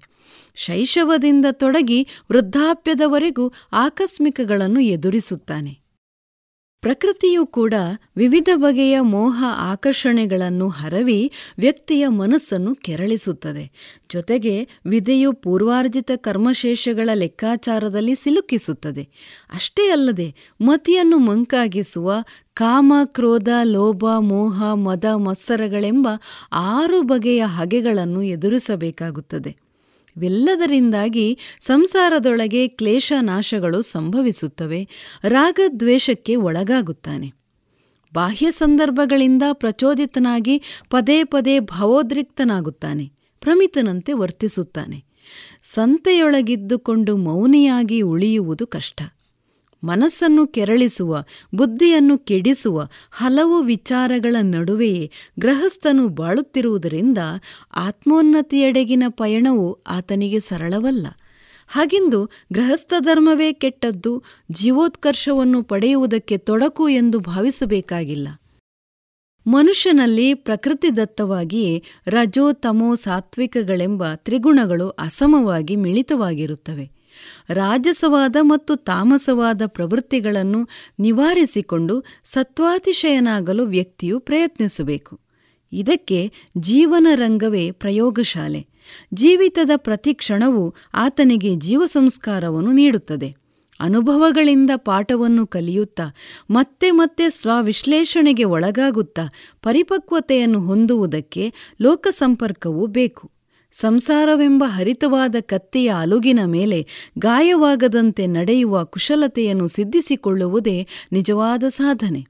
ಶೈಶವದಿಂದ ತೊಡಗಿ ವೃದ್ಧಾಪ್ಯದವರೆಗೂ ಆಕಸ್ಮಿಕಗಳನ್ನು ಎದುರಿಸುತ್ತಾನೆ. ಪ್ರಕೃತಿಯೂ ಕೂಡ ವಿವಿಧ ಬಗೆಯ ಮೋಹ ಆಕರ್ಷಣೆಗಳನ್ನು ಹರವಿ ವ್ಯಕ್ತಿಯ ಮನಸ್ಸನ್ನು ಕೆರಳಿಸುತ್ತದೆ. ಜೊತೆಗೆ ವಿದೆಯು ಪೂರ್ವಾರ್ಜಿತ ಕರ್ಮಶೇಷಗಳ ಲೆಕ್ಕಾಚಾರದಲ್ಲಿ ಸಿಲುಕಿಸುತ್ತದೆ. ಅಷ್ಟೇ ಅಲ್ಲದೆ ಮತಿಯನ್ನು ಮಂಕಾಗಿಸುವ ಕಾಮ, ಕ್ರೋಧ, ಲೋಭ, ಮೋಹ, ಮದ, ಮತ್ಸರಗಳೆಂಬ 6 ಬಗೆಯ ಹಗೆಗಳನ್ನು ಎದುರಿಸಬೇಕಾಗುತ್ತದೆ. ಇವೆಲ್ಲದರಿಂದಾಗಿ ಸಂಸಾರದೊಳಗೆ ಕ್ಲೇಶ ನಾಶಗಳು ಸಂಭವಿಸುತ್ತವೆ. ರಾಗದ್ವೇಷಕ್ಕೆ ಒಳಗಾಗುತ್ತಾನೆ. ಬಾಹ್ಯ ಸಂದರ್ಭಗಳಿಂದ ಪ್ರಚೋದಿತನಾಗಿ ಪದೇ ಪದೇ ಭಾವೋದ್ರಿಕ್ತನಾಗುತ್ತಾನೆ, ಪ್ರಮಿತನಂತೆ ವರ್ತಿಸುತ್ತಾನೆ. ಸಂತೆಯೊಳಗಿದ್ದುಕೊಂಡು ಮೌನಿಯಾಗಿ ಉಳಿಯುವುದು ಕಷ್ಟ. ಮನಸ್ಸನ್ನು ಕೆರಳಿಸುವ, ಬುದ್ಧಿಯನ್ನು ಕೆಡಿಸುವ ಹಲವು ವಿಚಾರಗಳ ನಡುವೆಯೇ ಗೃಹಸ್ಥನು ಬಾಳುತ್ತಿರುವುದರಿಂದ ಆತ್ಮೋನ್ನತಿಯೆಡೆಗಿನ ಪಯಣವು ಆತನಿಗೆ ಸರಳವಲ್ಲ. ಹಾಗೆಂದು ಗೃಹಸ್ಥ ಧರ್ಮವೇ ಕೆಟ್ಟದ್ದು, ಜೀವೋತ್ಕರ್ಷವನ್ನು ಪಡೆಯುವುದಕ್ಕೆ ತೊಡಕು ಎಂದು ಭಾವಿಸಬೇಕಾಗಿಲ್ಲ. ಮನುಷ್ಯನಲ್ಲಿ ಪ್ರಕೃತಿದತ್ತವಾಗಿಯೇ ರಜೋ ತಮೋ ಸಾತ್ವಿಕಗಳೆಂಬ ತ್ರಿಗುಣಗಳು ಅಸಮವಾಗಿ ಮಿಳಿತವಾಗಿರುತ್ತವೆ. ರಾಜಸವಾದ ಮತ್ತು ತಾಮಸವಾದ ಪ್ರವೃತ್ತಿಗಳನ್ನು ನಿವಾರಿಸಿಕೊಂಡು ಸತ್ವಾತಿಶಯನಾಗಲು ವ್ಯಕ್ತಿಯು ಪ್ರಯತ್ನಿಸಬೇಕು. ಇದಕ್ಕೆ ಜೀವನ ರಂಗವೇ ಪ್ರಯೋಗಶಾಲೆ. ಜೀವಿತದ ಪ್ರತಿ ಕ್ಷಣವೂ ಆತನಿಗೆ ಜೀವ ಸಂಸ್ಕಾರವನ್ನು ನೀಡುತ್ತದೆ. ಅನುಭವಗಳಿಂದ ಪಾಠವನ್ನು ಕಲಿಯುತ್ತಾ ಮತ್ತೆ ಮತ್ತೆ ಸ್ವವಿಶ್ಲೇಷಣೆಗೆ ಒಳಗಾಗುತ್ತಾ ಪರಿಪಕ್ವತೆಯನ್ನು ಹೊಂದುವುದಕ್ಕೆ ಲೋಕಸಂಪರ್ಕವೂ ಬೇಕು. ಸಂಸಾರವೆಂಬ ಹರಿತವಾದ ಕತ್ತಿಯ ಅಲುಗಿನ ಮೇಲೆ ಗಾಯವಾಗದಂತೆ ನಡೆಯುವ ಕುಶಲತೆಯನ್ನು ಸಿದ್ಧಿಸಿಕೊಳ್ಳುವುದೇ ನಿಜವಾದ ಸಾಧನೆ.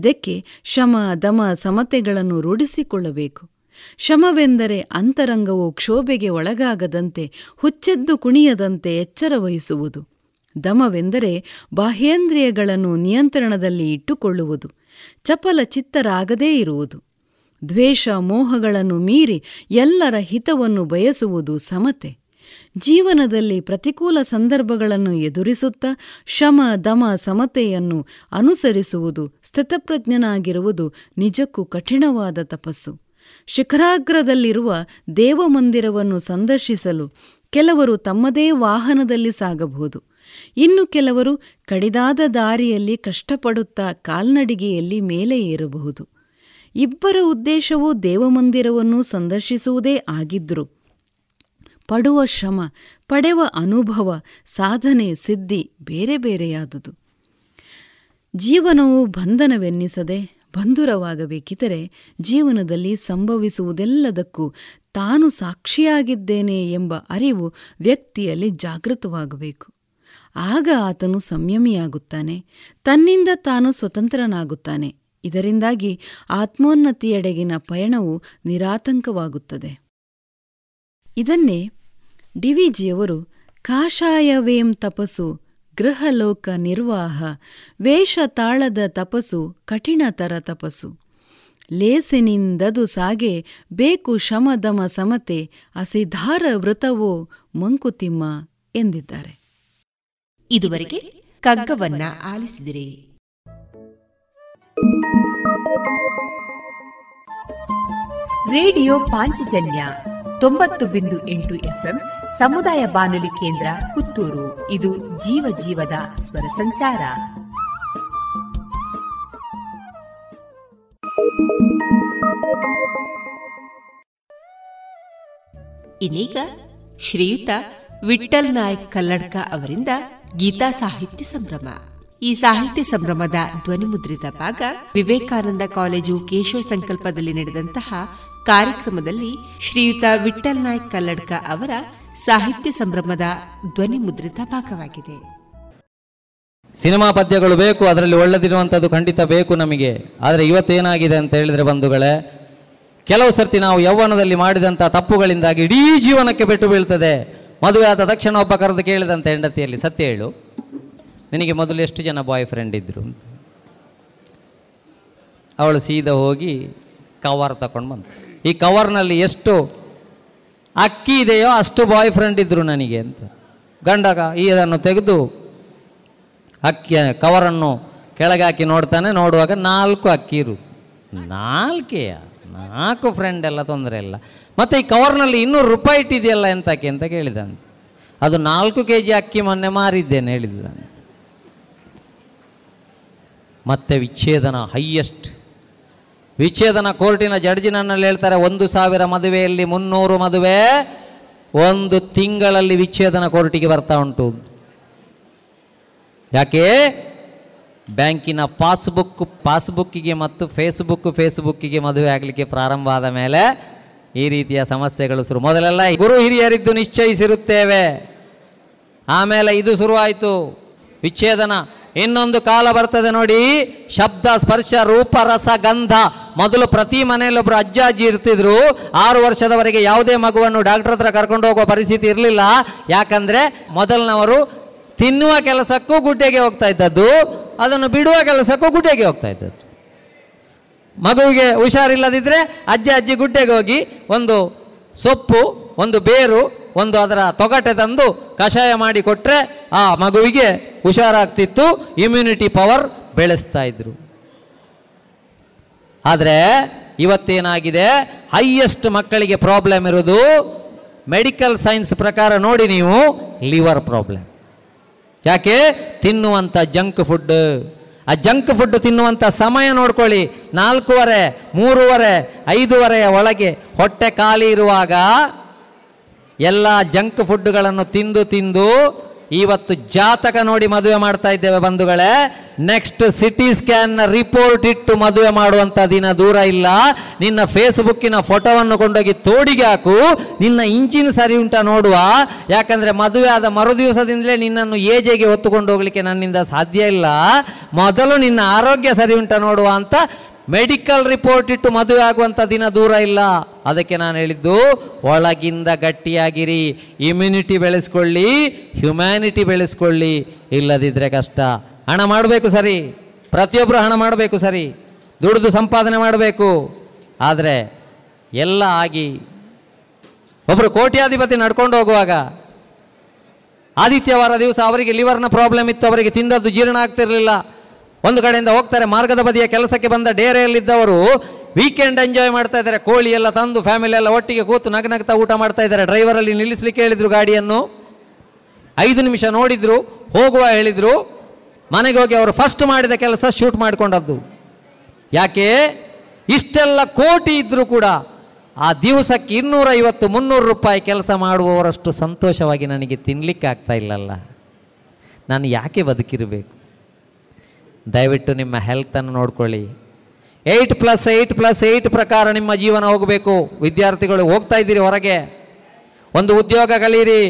ಇದಕ್ಕೆ ಶಮ, ದಮ, ಸಮತೆಗಳನ್ನು ರೂಢಿಸಿಕೊಳ್ಳಬೇಕು. ಶಮವೆಂದರೆ ಅಂತರಂಗವು ಕ್ಷೋಭೆಗೆ ಒಳಗಾಗದಂತೆ, ಹುಚ್ಚೆದ್ದು ಕುಣಿಯದಂತೆ ಎಚ್ಚರ ವಹಿಸುವುದು. ದಮವೆಂದರೆ ಬಾಹ್ಯೇಂದ್ರಿಯಗಳನ್ನು ನಿಯಂತ್ರಣದಲ್ಲಿ ಇಟ್ಟುಕೊಳ್ಳುವುದು, ಚಪಲ ಚಿತ್ತರಾಗದೇ ಇರುವುದು. ದ್ವೇಷ ಮೋಹಗಳನ್ನು ಮೀರಿ ಎಲ್ಲರ ಹಿತವನ್ನು ಬಯಸುವುದು ಸಮತೆ. ಜೀವನದಲ್ಲಿ ಪ್ರತಿಕೂಲ ಸಂದರ್ಭಗಳನ್ನು ಎದುರಿಸುತ್ತಾ ಶಮ, ದಮ, ಸಮತೆಯನ್ನು ಅನುಸರಿಸುವುದು, ಸ್ಥಿತಪ್ರಜ್ಞನಾಗಿರುವುದು ನಿಜಕ್ಕೂ ಕಠಿಣವಾದ ತಪಸ್ಸು. ಶಿಖರಾಗ್ರದಲ್ಲಿರುವ ದೇವಮಂದಿರವನ್ನು ಸಂದರ್ಶಿಸಲು ಕೆಲವರು ತಮ್ಮದೇ ವಾಹನದಲ್ಲಿ ಸಾಗಬಹುದು. ಇನ್ನು ಕೆಲವರು ಕಡಿದಾದ ದಾರಿಯಲ್ಲಿ ಕಷ್ಟಪಡುತ್ತಾ ಕಾಲ್ನಡಿಗೆಯಲ್ಲಿ ಮೇಲೆ ಏರಬಹುದು. ಇಬ್ಬರ ಉದ್ದೇಶವೂ ದೇವಮಂದಿರವನ್ನು ಸಂದರ್ಶಿಸುವುದೇ ಆಗಿದ್ರು ಪಡುವ ಶ್ರಮ, ಪಡೆವ ಅನುಭವ, ಸಾಧನೆ, ಸಿದ್ಧಿ ಬೇರೆ ಬೇರೆಯಾದುದು. ಜೀವನವು ಬಂಧನವೆನ್ನಿಸದೆ ಬಂಧುರವಾಗಬೇಕಿದ್ದರೆ ಜೀವನದಲ್ಲಿ ಸಂಭವಿಸುವುದೆಲ್ಲದಕ್ಕೂ ತಾನು ಸಾಕ್ಷಿಯಾಗಿದ್ದೇನೆ ಎಂಬ ಅರಿವು ವ್ಯಕ್ತಿಯಲ್ಲಿ ಜಾಗೃತವಾಗಬೇಕು. ಆಗ ಆತನು ಸಂಯಮಿಯಾಗುತ್ತಾನೆ, ತನ್ನಿಂದ ತಾನು ಸ್ವತಂತ್ರನಾಗುತ್ತಾನೆ. ಇದರಿಂದಾಗಿ ಆತ್ಮೋನ್ನತಿಯೆಡೆಗಿನ ಪಯಣವು ನಿರಾತಂಕವಾಗುತ್ತದೆ. ಇದನ್ನೇ ಡಿವಿಜಿಯವರು ಕಾಷಾಯವೇಂ ತಪಸ್ಸು ಗೃಹಲೋಕ ನಿರ್ವಾಹ, ವೇಷ ತಾಳದ ತಪಸ್ಸು ಕಠಿಣತರ ತಪಸ್ಸು, ಲೇಸಿನಿಂದದು ಸಾಗೆ ಬೇಕು ಶಮದಮ ಸಮತೆ ಅಸಿಧಾರ ವೃತವೋ ಮಂಕುತಿಮ್ಮ ಎಂದಿದ್ದಾರೆ. ಇದುವರೆಗೆ ಕಗ್ಗವನ್ನ ಆಲಿಸಿದಿರಿ. ರೇಡಿಯೋ ಪಾಂಚಜನ್ಯ 90.8 FM ಸಮುದಾಯ ಬಾನುಲಿ ಕೇಂದ್ರ ಪುತ್ತೂರು. ಇದು ಜೀವ ಜೀವದ ಸ್ವರ ಸಂಚಾರ. ಇನ್ನೀಗ ಶ್ರೀಯುತ ವಿಠಲ್ ನಾಯಕ್ ಕಲ್ಲಡ್ಕ ಅವರಿಂದ ಗೀತಾ ಸಾಹಿತ್ಯ ಸಂಭ್ರಮ. ಈ ಸಾಹಿತ್ಯ ಸಂಭ್ರಮದ ಧ್ವನಿಮುದ್ರಿತ ಭಾಗ ವಿವೇಕಾನಂದ ಕಾಲೇಜು ಕೇಶವ ಸಂಕಲ್ಪದಲ್ಲಿ ನಡೆದಂತಹ ಕಾರ್ಯಕ್ರಮದಲ್ಲಿ ಶ್ರೀಯುತ ವಿಠಲ್ ನಾಯಕ್ ಕಲ್ಲಡ್ಕ ಅವರ ಸಾಹಿತ್ಯ ಸಂಭ್ರಮದ ಧ್ವನಿಮುದ್ರಿತ ಭಾಗವಾಗಿದೆ. ಸಿನಿಮಾ ಪದ್ಯಗಳು ಬೇಕು, ಅದರಲ್ಲಿ ಒಳ್ಳೆದಿರುವಂಥದ್ದು ಖಂಡಿತ ಬೇಕು ನಮಗೆ. ಆದರೆ ಇವತ್ತೇನಾಗಿದೆ ಅಂತ ಹೇಳಿದರೆ ಬಂಧುಗಳೇ, ಕೆಲವು ಸರ್ತಿ ನಾವು ಯೌವನದಲ್ಲಿ ಮಾಡಿದಂಥ ತಪ್ಪುಗಳಿಂದಾಗಿ ಇಡೀ ಜೀವನಕ್ಕೆ ಪೆಟ್ಟು ಬೀಳ್ತದೆ. ಮದುವೆ ಆದ ತಕ್ಷಣ ಒಬ್ಬ ಕರೆದು ಕೇಳಿದಂಥ ಹೆಂಡತಿಯಲ್ಲಿ, ಸತ್ಯ ಹೇಳು, ನಿನಗೆ ಮೊದಲು ಎಷ್ಟು ಜನ ಬಾಯ್ ಫ್ರೆಂಡ್ ಇದ್ದರು ಅಂತ. ಅವಳು ಸೀದಾ ಹೋಗಿ ಕವರ್ ತಗೊಂಡು ಬಂತು. ಈ ಕವರ್ನಲ್ಲಿ ಎಷ್ಟು ಅಕ್ಕಿ ಇದೆಯೋ ಅಷ್ಟು ಬಾಯ್ ಫ್ರೆಂಡ್ ಇದ್ದರು ನನಗೆ ಅಂತ. ಗಂಡಗ ಇದನ್ನು ತೆಗೆದು ಅಕ್ಕಿ ಕವರನ್ನು ಕೆಳಗೆ ಹಾಕಿ ನೋಡ್ತಾನೆ. ನೋಡುವಾಗ 4 ಅಕ್ಕಿ ಇರು. 4ಯಾ? 4 ಫ್ರೆಂಡ್ ಎಲ್ಲ ತೊಂದರೆ ಇಲ್ಲ. ಮತ್ತು ಈ ಕವರ್ನಲ್ಲಿ 200 ರೂಪಾಯಿ ಇಟ್ಟಿದೆಯಲ್ಲ ಎಂತಕ್ಕೆ ಅಂತ ಕೇಳಿದಂತೆ. ಅದು 4 kg ಅಕ್ಕಿ ಮೊನ್ನೆ ಮಾರಿದ್ದೇನೆ ಹೇಳಿದ್ದಾನೆ. ಮತ್ತೆ ವಿಚ್ಛೇದನ ಹೈಯೆಸ್ಟ್ ವಿಚ್ಛೇದನ ಕೋರ್ಟಿನ ಜಡ್ಜಿ ನನ್ನಲ್ಲಿ ಹೇಳ್ತಾರೆ, 1,000 ಮದುವೆಯಲ್ಲಿ 300 ಮದುವೆ 1 ತಿಂಗಳಲ್ಲಿ ವಿಚ್ಛೇದನ ಕೋರ್ಟಿಗೆ ಬರ್ತಾ ಉಂಟು. ಯಾಕೆ? ಬ್ಯಾಂಕಿನ ಪಾಸ್ಬುಕ್ಕಿಗೆ ಮತ್ತು ಫೇಸ್ಬುಕ್ಕಿಗೆ ಮದುವೆ ಆಗಲಿಕ್ಕೆ ಪ್ರಾರಂಭ ಆದ ಮೇಲೆ ಈ ರೀತಿಯ ಸಮಸ್ಯೆಗಳು ಶುರು. ಮೊದಲೆಲ್ಲ ಗುರು ಹಿರಿಯರಿದ್ದು ನಿಶ್ಚಯಿಸಿರುತ್ತೇವೆ, ಆಮೇಲೆ ಇದು ಶುರುವಾಯಿತು ವಿಚ್ಛೇದನ. ಇನ್ನೊಂದು ಕಾಲ ಬರ್ತದೆ ನೋಡಿ, ಶಬ್ದ ಸ್ಪರ್ಶ ರೂಪ ರಸ ಗಂಧ. ಮೊದಲು ಪ್ರತಿ ಮನೆಯಲ್ಲೊಬ್ರು ಅಜ್ಜ ಅಜ್ಜಿ ಇರ್ತಿದ್ರು. 6 ವರ್ಷದವರೆಗೆ ಯಾವುದೇ ಮಗುವನ್ನು ಡಾಕ್ಟರ್ ಹತ್ರ ಕರ್ಕೊಂಡು ಹೋಗುವ ಪರಿಸ್ಥಿತಿ ಇರಲಿಲ್ಲ. ಯಾಕಂದರೆ ಮೊದಲಿನವರು ತಿನ್ನುವ ಕೆಲಸಕ್ಕೂ ಗುಡ್ಡೆಗೆ ಹೋಗ್ತಾ ಇದ್ದದ್ದು, ಅದನ್ನು ಬಿಡುವ ಕೆಲಸಕ್ಕೂ ಗುಡ್ಡೆಗೆ ಹೋಗ್ತಾ ಇದ್ದದ್ದು. ಮಗುವಿಗೆ ಹುಷಾರಿಲ್ಲದಿದ್ದರೆ ಅಜ್ಜ ಅಜ್ಜಿ ಗುಡ್ಡೆಗೆ ಹೋಗಿ ಒಂದು ಸೊಪ್ಪು, ಒಂದು ಬೇರು, ಒಂದು ಅದರ ತೊಗಟೆ ತಂದು ಕಷಾಯ ಮಾಡಿ ಕೊಟ್ಟರೆ ಆ ಮಗುವಿಗೆ ಹುಷಾರಾಗ್ತಿತ್ತು, ಇಮ್ಯುನಿಟಿ ಪವರ್ ಬೆಳೆಸ್ತಾ ಇದ್ರು. ಆದರೆ ಇವತ್ತೇನಾಗಿದೆ, ಹೈಯೆಸ್ಟ್ ಮಕ್ಕಳಿಗೆ ಪ್ರಾಬ್ಲಮ್ ಇರೋದು ಮೆಡಿಕಲ್ ಸೈನ್ಸ್ ಪ್ರಕಾರ ನೋಡಿ ನೀವು ಲಿವರ್ ಪ್ರಾಬ್ಲಮ್. ಯಾಕೆ? ತಿನ್ನುವಂಥ ಜಂಕ್ ಫುಡ್. ಆ ಜಂಕ್ ಫುಡ್ ತಿನ್ನುವಂಥ ಸಮಯ ನೋಡ್ಕೊಳ್ಳಿ, 4:30, 3:30, 5:30ಯ ಒಳಗೆ ಹೊಟ್ಟೆ ಖಾಲಿ ಇರುವಾಗ ಎಲ್ಲ ಜಂಕ್ ಫುಡ್ಗಳನ್ನು ತಿಂದು ತಿಂದು ಇವತ್ತು ಜಾತಕ ನೋಡಿ ಮದುವೆ ಮಾಡ್ತಾ ಇದ್ದೇವೆ ಬಂಧುಗಳೇ. ನೆಕ್ಸ್ಟ್ ಸಿಟಿ ಸ್ಕ್ಯಾನ್ನ ರಿಪೋರ್ಟ್ ಇಟ್ಟು ಮದುವೆ ಮಾಡುವಂಥ ದಿನ ದೂರ ಇಲ್ಲ. ನಿನ್ನ ಫೇಸ್ಬುಕ್ಕಿನ ಫೋಟೋವನ್ನು ಕೊಂಡೋಗಿ ತೋಡಿಗೆ ಹಾಕು, ನಿನ್ನ ಇಂಚಿನ ಸರಿ ಉಂಟ ನೋಡುವ. ಯಾಕಂದರೆ ಮದುವೆ ಆದ ಮರುದಿವಸದಿಂದಲೇ ನಿನ್ನನ್ನು ಏಜೆಗೆ ಹೊತ್ತುಕೊಂಡು ಹೋಗಲಿಕ್ಕೆ ನನ್ನಿಂದ ಸಾಧ್ಯ ಇಲ್ಲ. ಮೊದಲು ನಿನ್ನ ಆರೋಗ್ಯ ಸರಿ ಉಂಟ ನೋಡುವ ಅಂತ ಮೆಡಿಕಲ್ ರಿಪೋರ್ಟ್ ಇಟ್ಟು ಮದುವೆ ಆಗುವಂಥ ದಿನ ದೂರ ಇಲ್ಲ. ಅದಕ್ಕೆ ನಾನು ಹೇಳಿದ್ದು, ಒಳಗಿಂದ ಗಟ್ಟಿಯಾಗಿರಿ, ಇಮ್ಯುನಿಟಿ ಬೆಳೆಸ್ಕೊಳ್ಳಿ, ಹ್ಯುಮ್ಯಾನಿಟಿ ಬೆಳೆಸ್ಕೊಳ್ಳಿ. ಇಲ್ಲದಿದ್ದರೆ ಕಷ್ಟ. ಹಣ ಮಾಡಬೇಕು ಸರಿ, ಪ್ರತಿಯೊಬ್ಬರು ಹಣ ಮಾಡಬೇಕು ಸರಿ, ದುಡಿದು ಸಂಪಾದನೆ ಮಾಡಬೇಕು. ಆದರೆ ಎಲ್ಲ ಆಗಿ ಒಬ್ಬರು ಕೋಟ್ಯಾಧಿಪತಿ ನಡ್ಕೊಂಡು ಹೋಗುವಾಗ ಆದಿತ್ಯವಾರ ದಿವಸ ಅವರಿಗೆ ಲಿವರ್ನ ಪ್ರಾಬ್ಲಮ್ ಇತ್ತು, ಅವರಿಗೆ ತಿಂದದ್ದು ಜೀರ್ಣ ಆಗ್ತಿರಲಿಲ್ಲ. ಒಂದು ಕಡೆಯಿಂದ ಹೋಗ್ತಾರೆ, ಮಾರ್ಗದ ಬದಿಯ ಕೆಲಸಕ್ಕೆ ಬಂದ ಡೇರೆಯಲ್ಲಿದ್ದವರು ವೀಕೆಂಡ್ ಎಂಜಾಯ್ ಮಾಡ್ತಾ ಇದ್ದಾರೆ. ಕೋಳಿ ಎಲ್ಲ ತಂದು ಫ್ಯಾಮಿಲಿ ಎಲ್ಲ ಒಟ್ಟಿಗೆ ಕೂತು ನಗನಗ್ತಾ ಊಟ ಮಾಡ್ತಾ ಇದ್ದಾರೆ. ಡ್ರೈವರಲ್ಲಿ ನಿಲ್ಲಿಸಲಿಕ್ಕೆ ಹೇಳಿದರು ಗಾಡಿಯನ್ನು. 5 ನಿಮಿಷ ನೋಡಿದರು, ಹೋಗುವ ಹೇಳಿದರು. ಮನೆಗೆ ಹೋಗಿ ಅವರು ಫಸ್ಟ್ ಮಾಡಿದ ಕೆಲಸ ಶೂಟ್ ಮಾಡಿಕೊಂಡದ್ದು. ಯಾಕೆ? ಇಷ್ಟೆಲ್ಲ ಕೋಟಿ ಇದ್ದರೂ ಕೂಡ ಆ ದಿವಸಕ್ಕೆ 250-300 ರೂಪಾಯಿ ಕೆಲಸ ಮಾಡುವವರಷ್ಟು ಸಂತೋಷವಾಗಿ ನನಗೆ ತಿನ್ನಲಿಕ್ಕೆ ಆಗ್ತಾ ಇಲ್ಲಲ್ಲ, ನಾನು ಯಾಕೆ ಬದುಕಿರಬೇಕು? ದಯವಿಟ್ಟು ನಿಮ್ಮ ಹೆಲ್ತನ್ನು ನೋಡ್ಕೊಳ್ಳಿ. 8+8+8 ಪ್ರಕಾರ ನಿಮ್ಮ ಜೀವನ ಹೋಗಬೇಕು. ವಿದ್ಯಾರ್ಥಿಗಳು ಹೋಗ್ತಾ ಇದ್ದೀರಿ, ಹೊರಗೆ ಒಂದು ಉದ್ಯೋಗ ಕಲೀರಿ,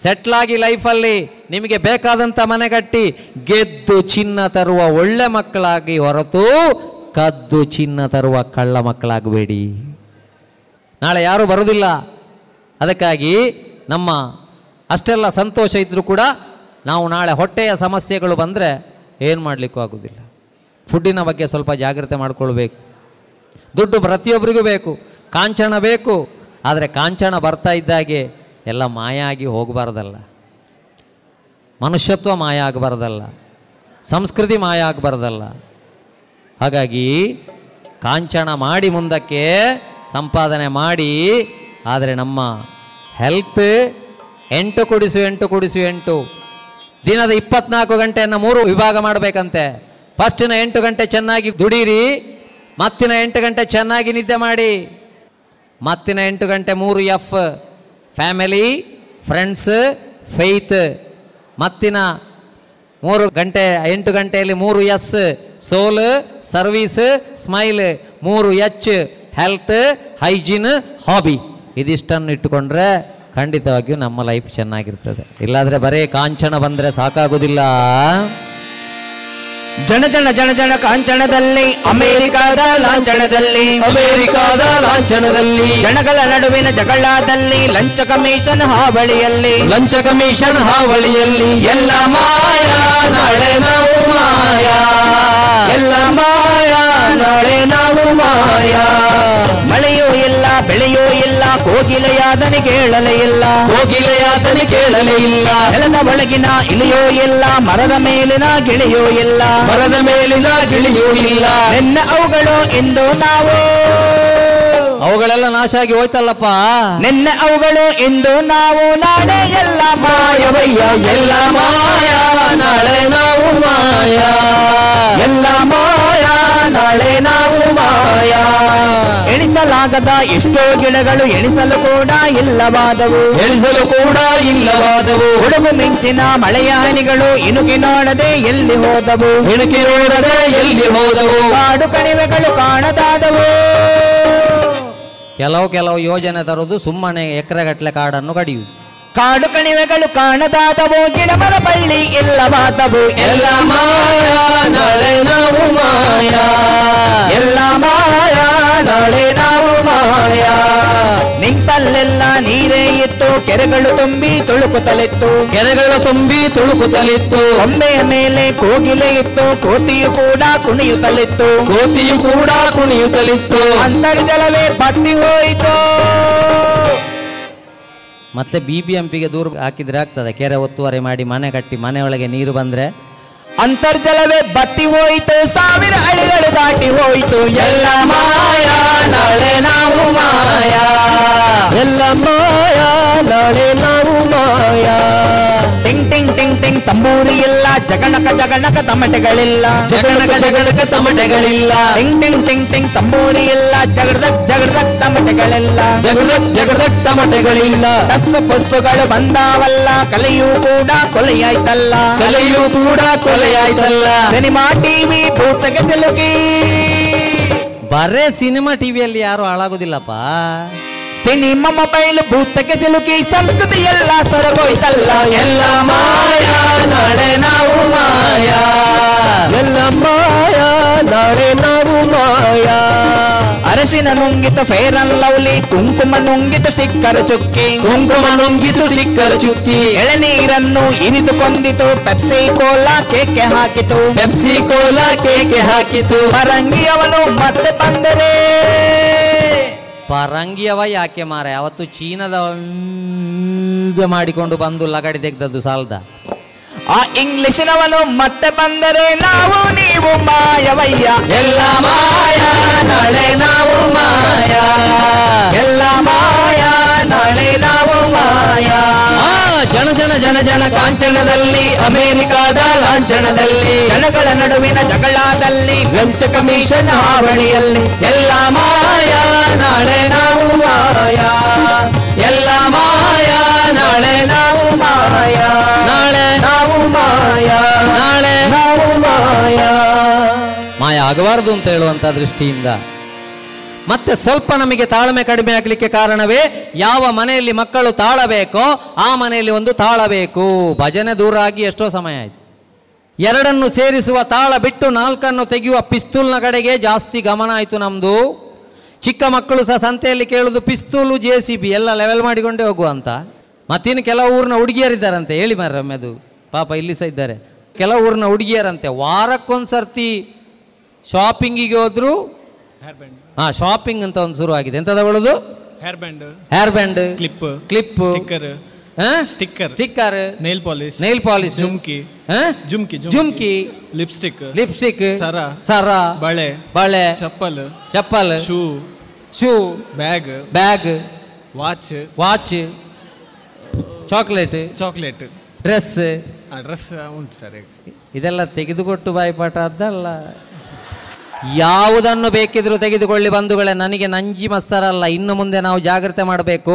ಸೆಟ್ಲಾಗಿ ಲೈಫಲ್ಲಿ ನಿಮಗೆ ಬೇಕಾದಂಥ ಮನೆ ಕಟ್ಟಿ ಗೆದ್ದು ಚಿನ್ನ ತರುವ ಒಳ್ಳೆ ಮಕ್ಕಳಾಗಿ ಹೊರತು ಕದ್ದು ಚಿನ್ನ ತರುವ ಕಳ್ಳ ಮಕ್ಕಳಾಗಬೇಡಿ. ನಾಳೆ ಯಾರೂ ಬರೋದಿಲ್ಲ. ಅದಕ್ಕಾಗಿ ನಮ್ಮ ಅಷ್ಟೆಲ್ಲ ಸಂತೋಷ ಇದ್ದರೂ ಕೂಡ ನಾವು ನಾಳೆ ಹೊಟ್ಟೆಯ ಸಮಸ್ಯೆಗಳು ಬಂದರೆ ಏನು ಮಾಡಲಿಕ್ಕೂ ಆಗೋದಿಲ್ಲ. ಫುಡ್ಡಿನ ಬಗ್ಗೆ ಸ್ವಲ್ಪ ಜಾಗ್ರತೆ ಮಾಡಿಕೊಳ್ಬೇಕು. ದುಡ್ಡು ಪ್ರತಿಯೊಬ್ಬರಿಗೂ ಬೇಕು, ಕಾಂಚನ ಬೇಕು. ಆದರೆ ಕಾಂಚನ ಬರ್ತಾ ಇದ್ದಾಗೆ ಎಲ್ಲ ಮಾಯ ಆಗಿ ಹೋಗಬಾರ್ದಲ್ಲ, ಮನುಷ್ಯತ್ವ ಮಾಯ ಆಗಬಾರ್ದಲ್ಲ, ಸಂಸ್ಕೃತಿ ಮಾಯ ಆಗಬಾರ್ದಲ್ಲ. ಹಾಗಾಗಿ ಕಾಂಚನ ಮಾಡಿ ಮುಂದಕ್ಕೆ ಸಂಪಾದನೆ ಮಾಡಿ. ಆದರೆ ನಮ್ಮ ಹೆಲ್ತ್ 8:8:8 ದಿನದ 24 ಗಂಟೆಯನ್ನು 3 ವಿಭಾಗ ಮಾಡಬೇಕಂತೆ. ಫಸ್ಟಿನ 8 ಗಂಟೆ ಚೆನ್ನಾಗಿ ದುಡೀರಿ, ಮತ್ತಿನ 8 ಗಂಟೆ ಚೆನ್ನಾಗಿ ನಿದ್ದೆ ಮಾಡಿ, ಮತ್ತಿನ 8 ಗಂಟೆ 3 ಎಫ್ ಫ್ಯಾಮಿಲಿ, ಫ್ರೆಂಡ್ಸ್, ಫೇತ್. ಮತ್ತಿನ 3 ಗಂಟೆ 8 ಗಂಟೆಯಲ್ಲಿ 3 S soul, service, smile, 3 H health, hygiene, hobby. ಇದಿಷ್ಟನ್ನು ಇಟ್ಟುಕೊಂಡ್ರೆ ಖಂಡಿತವಾಗಿಯೂ ನಮ್ಮ ಲೈಫ್ ಚೆನ್ನಾಗಿರ್ತದೆ. ಇಲ್ಲಾಂದರೆ ಬರೀ ಕಾಂಚನ ಬಂದರೆ ಸಾಕಾಗೋದಿಲ್ಲ. ಜನ ಜನ ಜನ ಜನ ಕಾಂಚನದಲ್ಲಿ, ಅಮೆರಿಕಾದ ಲಾಂಛನದಲ್ಲಿ, ಅಮೆರಿಕಾದ ಲಾಂಛನದಲ್ಲಿ, ಜನಗಳ ನಡುವಿನ ಜಗಳದಲ್ಲಿ, ಲಂಚ ಕಮಿಷನ್ ಹಾವಳಿಯಲ್ಲಿ, ಲಂಚ ಕಮಿಷನ್ ಹಾವಳಿಯಲ್ಲಿ, ಎಲ್ಲ ಮಾಯ ನಾಳೆ ನಾವು ಮಾಯ, ಎಲ್ಲ ಮಾಯ ನಾಳೆ ನಾವು ಮಾಯ. ಮಳೆಯೂ ಇಲ್ಲ, ಬೆಳೆಯೂ ಇಲ್ಲ, ಕೋಗಿಲೆಯಾದನೆ ಕೇಳಲೇ ಇಲ್ಲ, ಕೋಗಿಲೆಯಾದನೆ ಕೇಳಲೇ ಇಲ್ಲ. ನೆಲದ ಒಳಗಿನ ಇಲಿಯೋ ಇಲ್ಲ, ಮರದ ಮೇಲಿನ ಗಿಳಿಯೋ ಇಲ್ಲ, ಮರದ ಮೇಲಿನ ಗಿಳಿಯೂ ಇಲ್ಲ. ನಿನ್ನ ಅವುಗಳು ಎಂದು ನಾವು, ಅವುಗಳೆಲ್ಲ ನಾಶ ಆಗಿ ಹೋಯ್ತಲ್ಲಪ್ಪ. ನಿನ್ನ ಅವುಗಳು ಎಂದು ನಾವು, ನಾಳೆ ಎಲ್ಲ ಮಾಯವಯ್ಯ, ಎಲ್ಲ ಮಾಯ ನಾಳೆ ನಾವು ಮಾಯ, ಎಲ್ಲ ಮಾಯ ನಾಳೆ ನಾವು ಮಾಯ. ಎಣಿಸಲಾಗದ ಎಷ್ಟೋ ಗಿಡಗಳು ಎಣಿಸಲು ಕೂಡ ಇಲ್ಲವಾದವು, ಎಣಿಸಲು ಕೂಡ ಇಲ್ಲವಾದವು. ಉಡುಗು ಮಿಂಚಿನ ಮಳೆಯ ಹನಿಗಳು ಇಣುಕಿ ನೋಡದೆ ಎಲ್ಲಿ ಹೋದವು, ಇಣುಕಿ ನೋಡದೆ ಎಲ್ಲಿ ಹೋದವು. ಕಾಡು ಕಣಿವೆಗಳು ಕಾಣದಾದವು. ಕೆಲವು ಯೋಜನೆ ತರುವುದು ಸುಮ್ಮನೆ ಎಕರೆಗಟ್ಟಲೆ ಕಾಡನ್ನು ಕಡಿಯುವುದು. ಕಾಡು ಕಣಿವೆಗಳು ಕಾಣದಾದವು, ಗಿಡಮರ ಬಳ್ಳಿ ಇಲ್ಲವಾದವು, ಎಲ್ಲ ಮಾಯಾ ನಾಳೆ ನಾವು ಮಾಯಾ, ಎಲ್ಲ ಮಾಯಾ ನಾಳೆ ನಾವು ಮಾಯಾ. ನಿಂತಲ್ಲೆಲ್ಲ ನೀರೇ ಇತ್ತು, ಕೆರೆಗಳು ತುಂಬಿ ತುಳುಕುತ್ತಲಿತ್ತು, ಕೆರೆಗಳು ತುಂಬಿ ತುಳುಕುತ್ತಲಿತ್ತು. ಕೊಂಬೆಯ ಮೇಲೆ ಕೋಗಿಲೆ ಇತ್ತು, ಕೋತಿಯು ಕೂಡ ಕುಣಿಯುತ್ತಲಿತ್ತು, ಕೋತಿಯು ಕೂಡ ಕುಣಿಯುತ್ತಲಿತ್ತು. ಅಂತರ್ಜಲವೇ ಬತ್ತಿ ಹೋಯಿತು. ಮತ್ತೆ ಬಿಬಿಎಂಪಿಗೆ ದೂರು ಹಾಕಿದ್ರೆ ಆಗ್ತದೆ, ಕೆರೆ ಒತ್ತುವರಿ ಮಾಡಿ ಮನೆ ಕಟ್ಟಿ ಮನೆಯೊಳಗೆ ನೀರು ಬಂದ್ರೆ. ಅಂತರ್ಜಲವೇ ಬತ್ತಿ ಹೋಯಿತು, ಸಾವಿರ ಅಡಿಗಳು ದಾಟಿ ಹೋಯಿತು. ಎಲ್ಲ ಮಾಯಾ ನಾಳೆ ನಾವು ಮಾಯಾ, ಎಲ್ಲ ಮಾಯಾ ನಾಳೆ ನಾವು ಮಾಯಾ. ಟಿಂಗ್ ಟಿಂಗ್ ಟಿಂಗ್ ಟಿಂಗ್ ತಂಬೂರಿ ಇಲ್ಲ, ಜಗಣಕ ಜಗಣಕ ತಮಟೆಗಳಿಲ್ಲ, ಜಗಣಕ ಜಗಣಕ ತಮಟೆಗಳಿಲ್ಲ. ಟಿಂಗ್ ಟಿಂಗ್ ಟಿಂಗ್ ಟಿಂಗ್ ತಂಬೂರಿ ಇಲ್ಲ, ಜಗದಕ್ ಜಗದಕ್ ತಮಟೆಗಳಿಲ್ಲ, ಜಗದಕ್ ಜಗದಕ್ ತಮಟೆಗಳಿಲ್ಲ. ತಸ್ತು ಪುಸ್ತುಗಳು ಬಂದಾವಲ್ಲ, ಕಲೆಯೂ ಕೂಡ ಕೊಲೆಯಾಯ್ತಲ್ಲ, ಕಲೆಯೂ ಕೂಡ ಕೊಲೆಯಾಯ್ತಲ್ಲ. ಸಿನಿಮಾ ಟಿವಿ ಭೂತಕ್ಕೆ ಸಿಲುಕಿ, ಬರೇ ಸಿನಿಮಾ ಟಿವಿಯಲ್ಲಿ ಯಾರು ಹಾಳಾಗೋದಿಲ್ಲಪ್ಪ. ಸಿನಿಮಾ ಮೊಬೈಲ್ ಭೂತಕ್ಕೆ ಸಿಲುಕಿ ಸಂಸ್ಕೃತಿ ಎಲ್ಲ ಸೊರಗೋಯ್ತಲ್ಲ. ಎಲ್ಲ ಮಾಯಾ ನಾಳೆ ನಾವು ಮಾಯಾ, ಎಲ್ಲ ಮಾಯಾ ನಾಳೆ ನಾವು ಮಾಯಾ. ಅರಸಿನ ನುಂಗಿತು ಫೇರ್ ಅಂಡ್ ಲವ್ಲಿ, ಕುಂಕುಮ ನುಂಗಿತು ಸ್ಟಿಕ್ಕರ್ ಚುಕ್ಕಿ, ಕುಂಕುಮ ನುಂಗಿತು ಸ್ಟಿಕ್ಕರ್ ಚುಕ್ಕಿ. ಎಳನೀರನ್ನು ಇರಿದು ಕೊಂದಿತು, ಪೆಪ್ಸಿ ಕೋಲಾ ಕೇಕೆ ಹಾಕಿತು, ಪೆಪ್ಸಿ ಕೋಲಾ ಕೇಕೆ ಹಾಕಿತು. ಪರಂಗಿಯವನು ಮತ್ತೆ ಬಂದರೆ, ಪರಂಗಿಯವ ಯಾಕೆ ಮಾರ, ಯಾವತ್ತು ಚೀನಾದ ಮಾಡಿಕೊಂಡು ಬಂದು ಲಗಡಿ ತೆಗೆದದ್ದು ಸಾಲದ. ಆ ಇಂಗ್ಲಿಷಿನವನು ಮತ್ತೆ ಬಂದರೆ, ನಾವು ನೀವು ಮಾಯವಯ್ಯ, ಎಲ್ಲ ಮಾಯಾ ನಾಳೆ ನಾವು ಮಾಯಾ, ಎಲ್ಲ ಮಾಯಾ ನಾಳೆ ನಾವು ಮಾಯಾ. ಜನ ಜನ ಜನ ಜನ ಕಾಂಚನದಲ್ಲಿ, ಅಮೆರಿಕಾದ ಲಾಂಛನದಲ್ಲಿ, ಜನಗಳ ನಡುವಿನ ಜಗಳದಲ್ಲಿ, ಲಂಚ ಕಮಿಷನ್ ಹಾವಳಿಯಲ್ಲಿ. ಎಲ್ಲ ಮಾಯಾ ನಾಳೆ ನಾವು ಮಾಯಾ, ಎಲ್ಲ ಮಾಯಾ ನಾಳೆ ನಾವು ಮಾಯಾ, ನಾಳೆ ನಾವು ಮಾಯಾ, ನಾಳೆ ನಾವು ಮಾಯಾ. ಮಾಯ ಆಗಬಾರದು ಅಂತ ಹೇಳುವಂತ ದೃಷ್ಟಿಯಿಂದ ಮತ್ತೆ ಸ್ವಲ್ಪ ನಮಗೆ ತಾಳ್ಮೆ ಕಡಿಮೆ ಆಗಲಿಕ್ಕೆ ಕಾರಣವೇ, ಯಾವ ಮನೆಯಲ್ಲಿ ಮಕ್ಕಳು ತಾಳಬೇಕೋ ಆ ಮನೆಯಲ್ಲಿ ಒಂದು ತಾಳಬೇಕು. ಭಜನೆ ದೂರ ಆಗಿ ಎಷ್ಟೋ ಸಮಯ ಆಯಿತು. ಎರಡನ್ನು ಸೇರಿಸುವ ತಾಳ ಬಿಟ್ಟು ನಾಲ್ಕನ್ನು ತೆಗೆಯುವ ಪಿಸ್ತೂಲ್ನ ಕಡೆಗೆ ಜಾಸ್ತಿ ಗಮನ ಆಯಿತು ನಮ್ಮದು. ಚಿಕ್ಕ ಮಕ್ಕಳು ಸಹ ಸಂತೆಯಲ್ಲಿ ಕೇಳುವುದು ಪಿಸ್ತೂಲು, ಜೆ ಸಿ ಬಿ ಎಲ್ಲ ಲೆವೆಲ್ ಮಾಡಿಕೊಂಡೇ ಹೋಗುವ ಅಂತ. ಮತ್ತಿನ್ನು ಕೆಲವು ಊರಿನ ಹುಡುಗಿಯರಿದ್ದಾರಂತೆ, ಹೇಳಿ ಮರಮ್ಮೆ ಅದು ಪಾಪ ಇಲ್ಲಿ ಸಹ ಇದ್ದಾರೆ. ಕೆಲವು ಊರಿನ ಹುಡುಗಿಯರಂತೆ ವಾರಕ್ಕೊಂದ್ಸರ್ತಿ ಶಾಪಿಂಗಿಗೆ ಹೋದ್ರು, ಹಾಂ ಶಾಪಿಂಗ್ ಅಂತ ಒಂದು ಶುರು ಆಗಿದೆ. ಎಂತ ತಗೊಳ್ಳೋದು? Hair band, hair band, clip clip, sticker sticker, nail polish nail polish, jhumki jhumki jhumki, lipstick lipstick, ಸರ ಸರ, ಬಳೆ ಬಳೆ, chappal chappal, shoe shoe, bag bag, watch watch, chocolate chocolate, dress dress ಉಂಟು ಸರ್. ಇದೆಲ್ಲ ತೆಗೆದುಕೊಟ್ಟು ಬಾಯಿಪಾಠ ಅದ್ದಲ್ಲ, ಯಾವುದನ್ನು ಬೇಕಿದ್ರೂ ತೆಗೆದುಕೊಳ್ಳಿ ಬಂಧುಗಳೇ. ನನಗೆ ನಂಜಿ ಮಸ್ಸರಲ್ಲ, ಇನ್ನು ಮುಂದೆ ನಾವು ಜಾಗ್ರತೆ ಮಾಡಬೇಕು.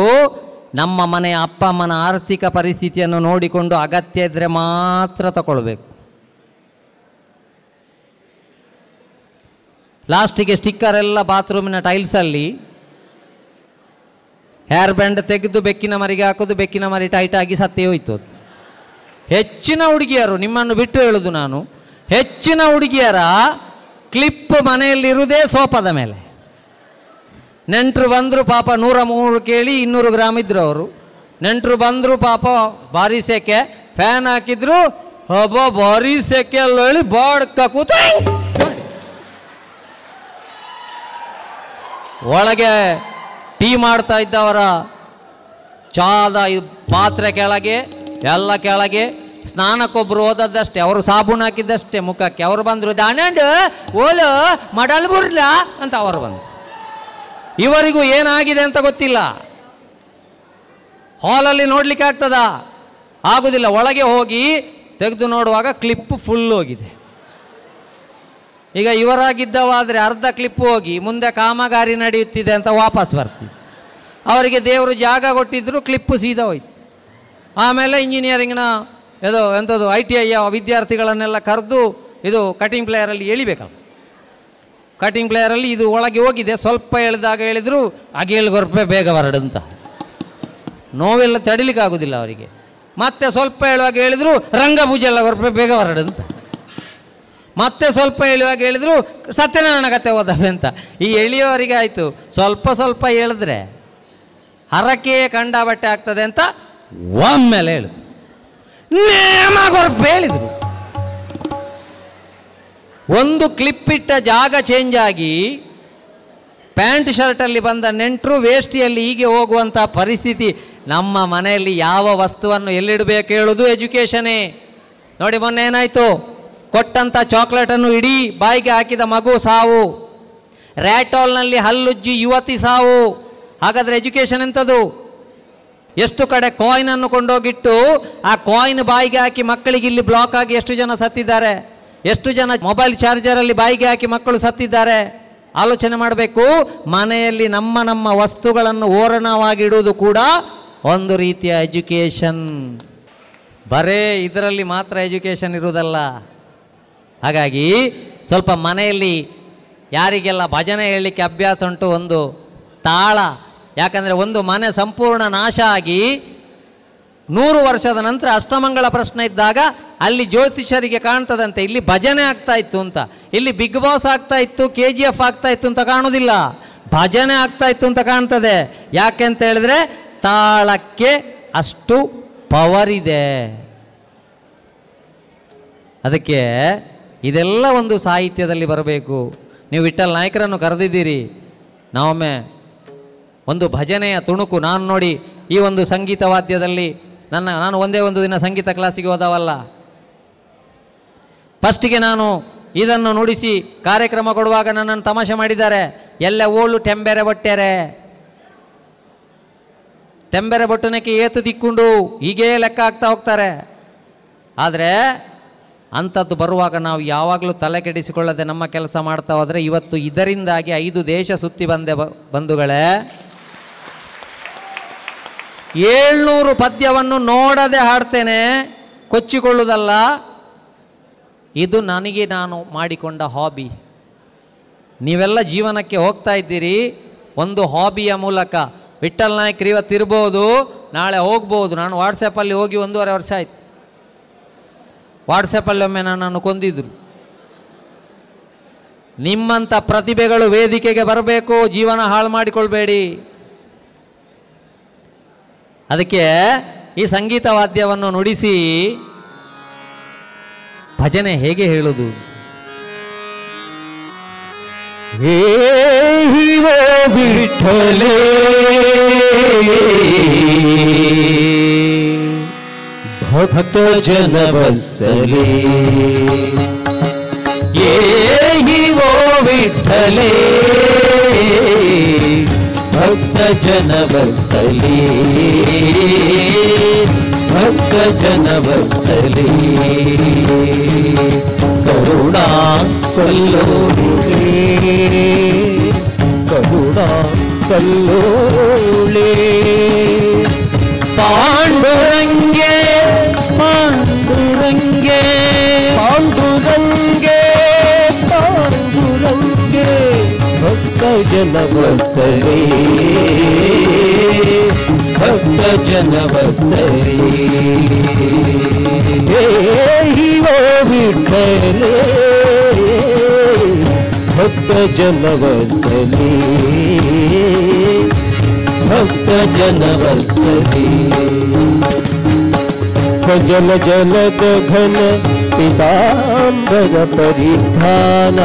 ನಮ್ಮ ಮನೆಯ ಅಪ್ಪ ಅಮ್ಮನ ಆರ್ಥಿಕ ಪರಿಸ್ಥಿತಿಯನ್ನು ನೋಡಿಕೊಂಡು ಅಗತ್ಯ ಇದ್ದರೆ ಮಾತ್ರ ತಗೊಳ್ಬೇಕು. ಲಾಸ್ಟಿಗೆ ಸ್ಟಿಕ್ಕರ್ ಎಲ್ಲ ಬಾತ್ರೂಮಿನ ಟೈಲ್ಸಲ್ಲಿ, ಹೇರ್ ಬ್ಯಾಂಡ್ ತೆಗೆದು ಬೆಕ್ಕಿನ ಮರಿಗೆ ಹಾಕೋದು, ಬೆಕ್ಕಿನ ಮರಿ ಟೈಟ್ ಆಗಿ ಸತ್ತೇ ಹೋಯ್ತು. ಹೆಚ್ಚಿನ ಹುಡುಗಿಯರು, ನಿಮ್ಮನ್ನು ಬಿಟ್ಟು ಹೇಳುದು ನಾನು, ಹೆಚ್ಚಿನ ಹುಡುಗಿಯರ ಕ್ಲಿಪ್ ಮನೆಯಲ್ಲಿರುವುದೇ ಸೋಫಾದ ಮೇಲೆ. ನೆಂಟರು ಬಂದರು ಪಾಪ 103 ಕೇಳಿ 200 ಗ್ರಾಮ್ ಇದ್ರು ಅವರು. ನೆಂಟರು ಬಂದರು ಪಾಪ ಭಾರಿ ಸೆಕೆ, ಫ್ಯಾನ್ ಹಾಕಿದ್ರು, ಹಬ್ಬ ಭಾರಿ ಸೆಕೆ ಅಲ್ಲ ಹೇಳಿ ಬಾಡ್ಕ ಕೂತ ಒಳಗೆ ಟೀ ಮಾಡ್ತಾ ಇದ್ದವರ ಚಾದ ಪಾತ್ರೆ ಕೆಳಗೆ ಎಲ್ಲ ಕೆಳಗೆ. ಸ್ನಾನಕ್ಕೊಬ್ಬರು ಓದದ್ದಷ್ಟೇ, ಅವರು ಸಾಬೂನು ಹಾಕಿದ್ದಷ್ಟೇ ಮುಖಕ್ಕೆ. ಅವರು ಬಂದರು, ದಾನಂಡು ಓಲು ಮಡಲ್ ಬುರ್ಲ ಅಂತ ಅವರು ಬಂದರು. ಇವರಿಗೂ ಏನಾಗಿದೆ ಅಂತ ಗೊತ್ತಿಲ್ಲ. ಹಾಲಲ್ಲಿ ನೋಡ್ಲಿಕ್ಕೆ ಆಗ್ತದ? ಆಗುದಿಲ್ಲ. ಒಳಗೆ ಹೋಗಿ ತೆಗೆದು ನೋಡುವಾಗ ಕ್ಲಿಪ್ ಫುಲ್ ಹೋಗಿದೆ. ಈಗ ಇವರಾಗಿದ್ದವಾದರೆ ಅರ್ಧ ಕ್ಲಿಪ್ ಹೋಗಿ ಮುಂದೆ ಕಾಮಗಾರಿ ನಡೆಯುತ್ತಿದೆ ಅಂತ ವಾಪಸ್ ಬರ್ತೀವಿ. ಅವರಿಗೆ ದೇವರು ಜಾಗ ಕೊಟ್ಟಿದ್ರು, ಕ್ಲಿಪ್ ಸೀದಾ ಹೋಯ್ತು. ಆಮೇಲೆ ಇಂಜಿನಿಯರಿಂಗ್ನ ಇದು ಎಂಥದ್ದು ITI ವಿದ್ಯಾರ್ಥಿಗಳನ್ನೆಲ್ಲ ಕರೆದು ಇದು ಕಟಿಂಗ್ ಪ್ಲೇಯರಲ್ಲಿ ಎಳಿಬೇಕಲ್ಲ, ಕಟಿಂಗ್ ಪ್ಲೇಯರಲ್ಲಿ ಇದು ಒಳಗೆ ಹೋಗಿದೆ. ಸ್ವಲ್ಪ ಎಳೆದಾಗ ಹೇಳಿದರು, ಅಗೇಳ್ಗೊರ್ಪೆ ಬೇಗ ಹೊರಡು ಅಂತ. ನೋವೆಲ್ಲ ತಡಿಲಿಕ್ಕಾಗೋದಿಲ್ಲ ಅವರಿಗೆ. ಮತ್ತೆ ಸ್ವಲ್ಪ ಹೇಳುವಾಗ ಹೇಳಿದ್ರು ರಂಗಪೂಜೆ ಎಲ್ಲ ಹೊರಪೆ ಬೇಗ ಹೊರಡಂತ, ಮತ್ತೆ ಸ್ವಲ್ಪ ಹೇಳುವಾಗ ಹೇಳಿದ್ರು ಸತ್ಯನಾರಾಯಣ ಕಥೆ ಓದವೆ ಅಂತ. ಈ ಎಳೆಯೋರಿಗೆ ಆಯಿತು, ಸ್ವಲ್ಪ ಸ್ವಲ್ಪ ಹೇಳಿದ್ರೆ ಹರಕೆಯೇ ಕಂಡ ಬಟ್ಟೆ ಆಗ್ತದೆ ಅಂತ ಒಮ್ಮೆಲೆ ಹೇಳಿದ್ರು, ನೇಮ ಹೊರಪೆ ಹೇಳಿದರು. ಒಂದು ಕ್ಲಿಪ್ಪಿಟ್ಟ ಜಾಗ ಚೇಂಜ್ ಆಗಿ ಪ್ಯಾಂಟ್ ಶರ್ಟಲ್ಲಿ ಬಂದ ನೆಂಟರು ವೇಷ್ಟಿಯಲ್ಲಿ ಹೀಗೆ ಹೋಗುವಂಥ ಪರಿಸ್ಥಿತಿ. ನಮ್ಮ ಮನೆಯಲ್ಲಿ ಯಾವ ವಸ್ತುವನ್ನು ಎಲ್ಲಿಡಬೇಕು ಹೇಳೋದು ಎಜುಕೇಷನೇ. ನೋಡಿ ಮೊನ್ನೆ ಏನಾಯಿತು, ಕೊಟ್ಟಂಥ ಚಾಕ್ಲೇಟನ್ನು ಇಡೀ ಬಾಯಿಗೆ ಹಾಕಿದ ಮಗು ಸಾವು, ರ್ಯಾಟೋಲ್ನಲ್ಲಿ ಹಲ್ಲುಜ್ಜಿ ಯುವತಿ ಸಾವು. ಹಾಗಾದರೆ ಎಜುಕೇಷನ್ ಎಂಥದ್ದು? ಎಷ್ಟು ಕಡೆ ಕಾಯಿನನ್ನು ಕೊಂಡೋಗಿಟ್ಟು ಆ ಕಾಯಿನ್ ಬಾಯಿಗೆ ಹಾಕಿ ಮಕ್ಕಳಿಗೆ ಇಲ್ಲಿ ಬ್ಲಾಕ್ ಆಗಿ ಎಷ್ಟು ಜನ ಸತ್ತಿದ್ದಾರೆ, ಎಷ್ಟು ಜನ ಮೊಬೈಲ್ ಚಾರ್ಜರಲ್ಲಿ ಬಾಯಿಗೆ ಹಾಕಿ ಮಕ್ಕಳು ಸತ್ತಿದ್ದಾರೆ. ಆಲೋಚನೆ ಮಾಡಬೇಕು. ಮನೆಯಲ್ಲಿ ನಮ್ಮ ನಮ್ಮ ವಸ್ತುಗಳನ್ನು ಓರಣವಾಗಿಡುವುದು ಕೂಡ ಒಂದು ರೀತಿಯ ಎಜುಕೇಷನ್. ಬರೇ ಇದರಲ್ಲಿ ಮಾತ್ರ ಎಜುಕೇಷನ್ ಇರುವುದಲ್ಲ. ಹಾಗಾಗಿ ಸ್ವಲ್ಪ ಮನೆಯಲ್ಲಿ ಯಾರಿಗೆಲ್ಲ ಭಜನೆ ಹೇಳಲಿಕ್ಕೆ ಅಭ್ಯಾಸ ಉಂಟು, ಒಂದು ತಾಳ. ಯಾಕಂದರೆ ಒಂದು ಮನೆ ಸಂಪೂರ್ಣ ನಾಶ ಆಗಿ 100 ವರ್ಷದ ನಂತರ ಅಷ್ಟಮಂಗಳ ಪ್ರಶ್ನೆ ಇದ್ದಾಗ ಅಲ್ಲಿ ಜ್ಯೋತಿಷರಿಗೆ ಕಾಣ್ತದಂತೆ ಇಲ್ಲಿ ಭಜನೆ ಆಗ್ತಾ ಇತ್ತು ಅಂತ, ಇಲ್ಲಿ ಬಿಗ್ ಬಾಸ್ ಆಗ್ತಾ ಇತ್ತು, KGF ಆಗ್ತಾ ಇತ್ತು ಅಂತ ಕಾಣೋದಿಲ್ಲ, ಭಜನೆ ಆಗ್ತಾ ಇತ್ತು ಅಂತ ಕಾಣ್ತದೆ. ಯಾಕೆ ಅಂತ ಹೇಳಿದ್ರೆ ತಾಳಕ್ಕೆ ಅಷ್ಟು ಪವರ್ ಇದೆ. ಅದಕ್ಕೆ ಇದೆಲ್ಲ ಒಂದು ಸಾಹಿತ್ಯದಲ್ಲಿ ಬರಬೇಕು. ನೀವು ವಿಠಲ್ ನಾಯಕರನ್ನು ಕರೆದಿದ್ದೀರಿ, ನಾವೊಮ್ಮೆ ಒಂದು ಭಜನೆಯ ತುಣುಕು ನಾನು ನೋಡಿ ಈ ಒಂದು ಸಂಗೀತ ವಾದ್ಯದಲ್ಲಿ ನಾನು ಒಂದೇ ಒಂದು ದಿನ ಸಂಗೀತ ಕ್ಲಾಸಿಗೆ ಹೋದವಲ್ಲ. ಫಸ್ಟಿಗೆ ನಾನು ಇದನ್ನು ನುಡಿಸಿ ಕಾರ್ಯಕ್ರಮ ಕೊಡುವಾಗ ನನ್ನನ್ನು ತಮಾಷೆ ಮಾಡಿದ್ದಾರೆ. ಎಲ್ಲ ಓಳು ಟೆಂಬೆರೆ ಬೊಟ್ಟೆರೆ ಟೆಂಬೆರೆ ಬೊಟ್ಟನಕ್ಕೆ ಏತು ತಿಕ್ಕೊಂಡು ಹೀಗೇ ಲೆಕ್ಕ ಆಗ್ತಾ ಹೋಗ್ತಾರೆ. ಆದರೆ ಅಂಥದ್ದು ಬರುವಾಗ ನಾವು ಯಾವಾಗಲೂ ತಲೆ ಕೆಡಿಸಿಕೊಳ್ಳದೆ ನಮ್ಮ ಕೆಲಸ ಮಾಡ್ತಾ ಹೋದರೆ ಇವತ್ತು ಇದರಿಂದಾಗಿ 5 ದೇಶ ಸುತ್ತಿ ಬಂಧುಗಳೇ 700 ಪದ್ಯವನ್ನು ನೋಡದೆ ಹಾಡ್ತೇನೆ, ಕೊಚ್ಚಿಕೊಳ್ಳುವುದಲ್ಲ. ಇದು ನನಗೆ ನಾನು ಮಾಡಿಕೊಂಡ ಹಾಬಿ. ನೀವೆಲ್ಲ ಜೀವನಕ್ಕೆ ಹೋಗ್ತಾ ಇದ್ದೀರಿ ಒಂದು ಹಾಬಿಯ ಮೂಲಕ. ವಿಠಲ್ ನಾಯಕರು ಇವತ್ತಿರ್ಬೋದು, ನಾಳೆ ಹೋಗ್ಬೋದು. ನಾನು ವಾಟ್ಸಪ್ಪಲ್ಲಿ ಹೋಗಿ 1.5 ವರ್ಷ ಆಯಿತು. ವಾಟ್ಸಪ್ಪಲ್ಲೊಮ್ಮೆ ನನ್ನನ್ನು ಕೊಂದಿದ್ರು. ನಿಮ್ಮಂಥ ಪ್ರತಿಭೆಗಳು ವೇದಿಕೆಗೆ ಬರಬೇಕು, ಜೀವನ ಹಾಳು ಮಾಡಿಕೊಳ್ಬೇಡಿ. ಅದಕ್ಕೆ ಈ ಸಂಗೀತ ವಾದ್ಯವನ್ನು ನುಡಿಸಿ ಭಜನೆ ಹೇಗೆ ಹೇಳುವುದು? ಭಕ್ತ ಜನ ಬಸಲೆ ಯೇಹಿವೋ ವಿಠಲೆ ಭಕ್ತ ಜನ ಬಸಲೆ ಭಕ್ತ ಜನ ಬಸಲೆ ಕರುಣಾ ಕಲ್ಲೋ ಕರುಣಾ ಕಲ್ಲೋಳೆ ಪಾಂಡುರಂಗೆ ಪಾಂಡುರಂಗೆ ಪಾಂಡುರಂಗೆ ಪಾಂಡುರಂಗೆ ಭಕ್ತ ಜನ ಬಸಲೆ ಭಕ್ತ ಜನ ಬಸಲೆ ದೇಹಿವೋ ವಿಠಲೆ ಭಕ್ತ ಜನ ಬಸಲೆ ಭಕ್ತ ಜನ ಬಸಲೆ ಸಜಲ ಜಲದ ಘನ ಪೀತಾಂಬರ ಪರಿಧಾನ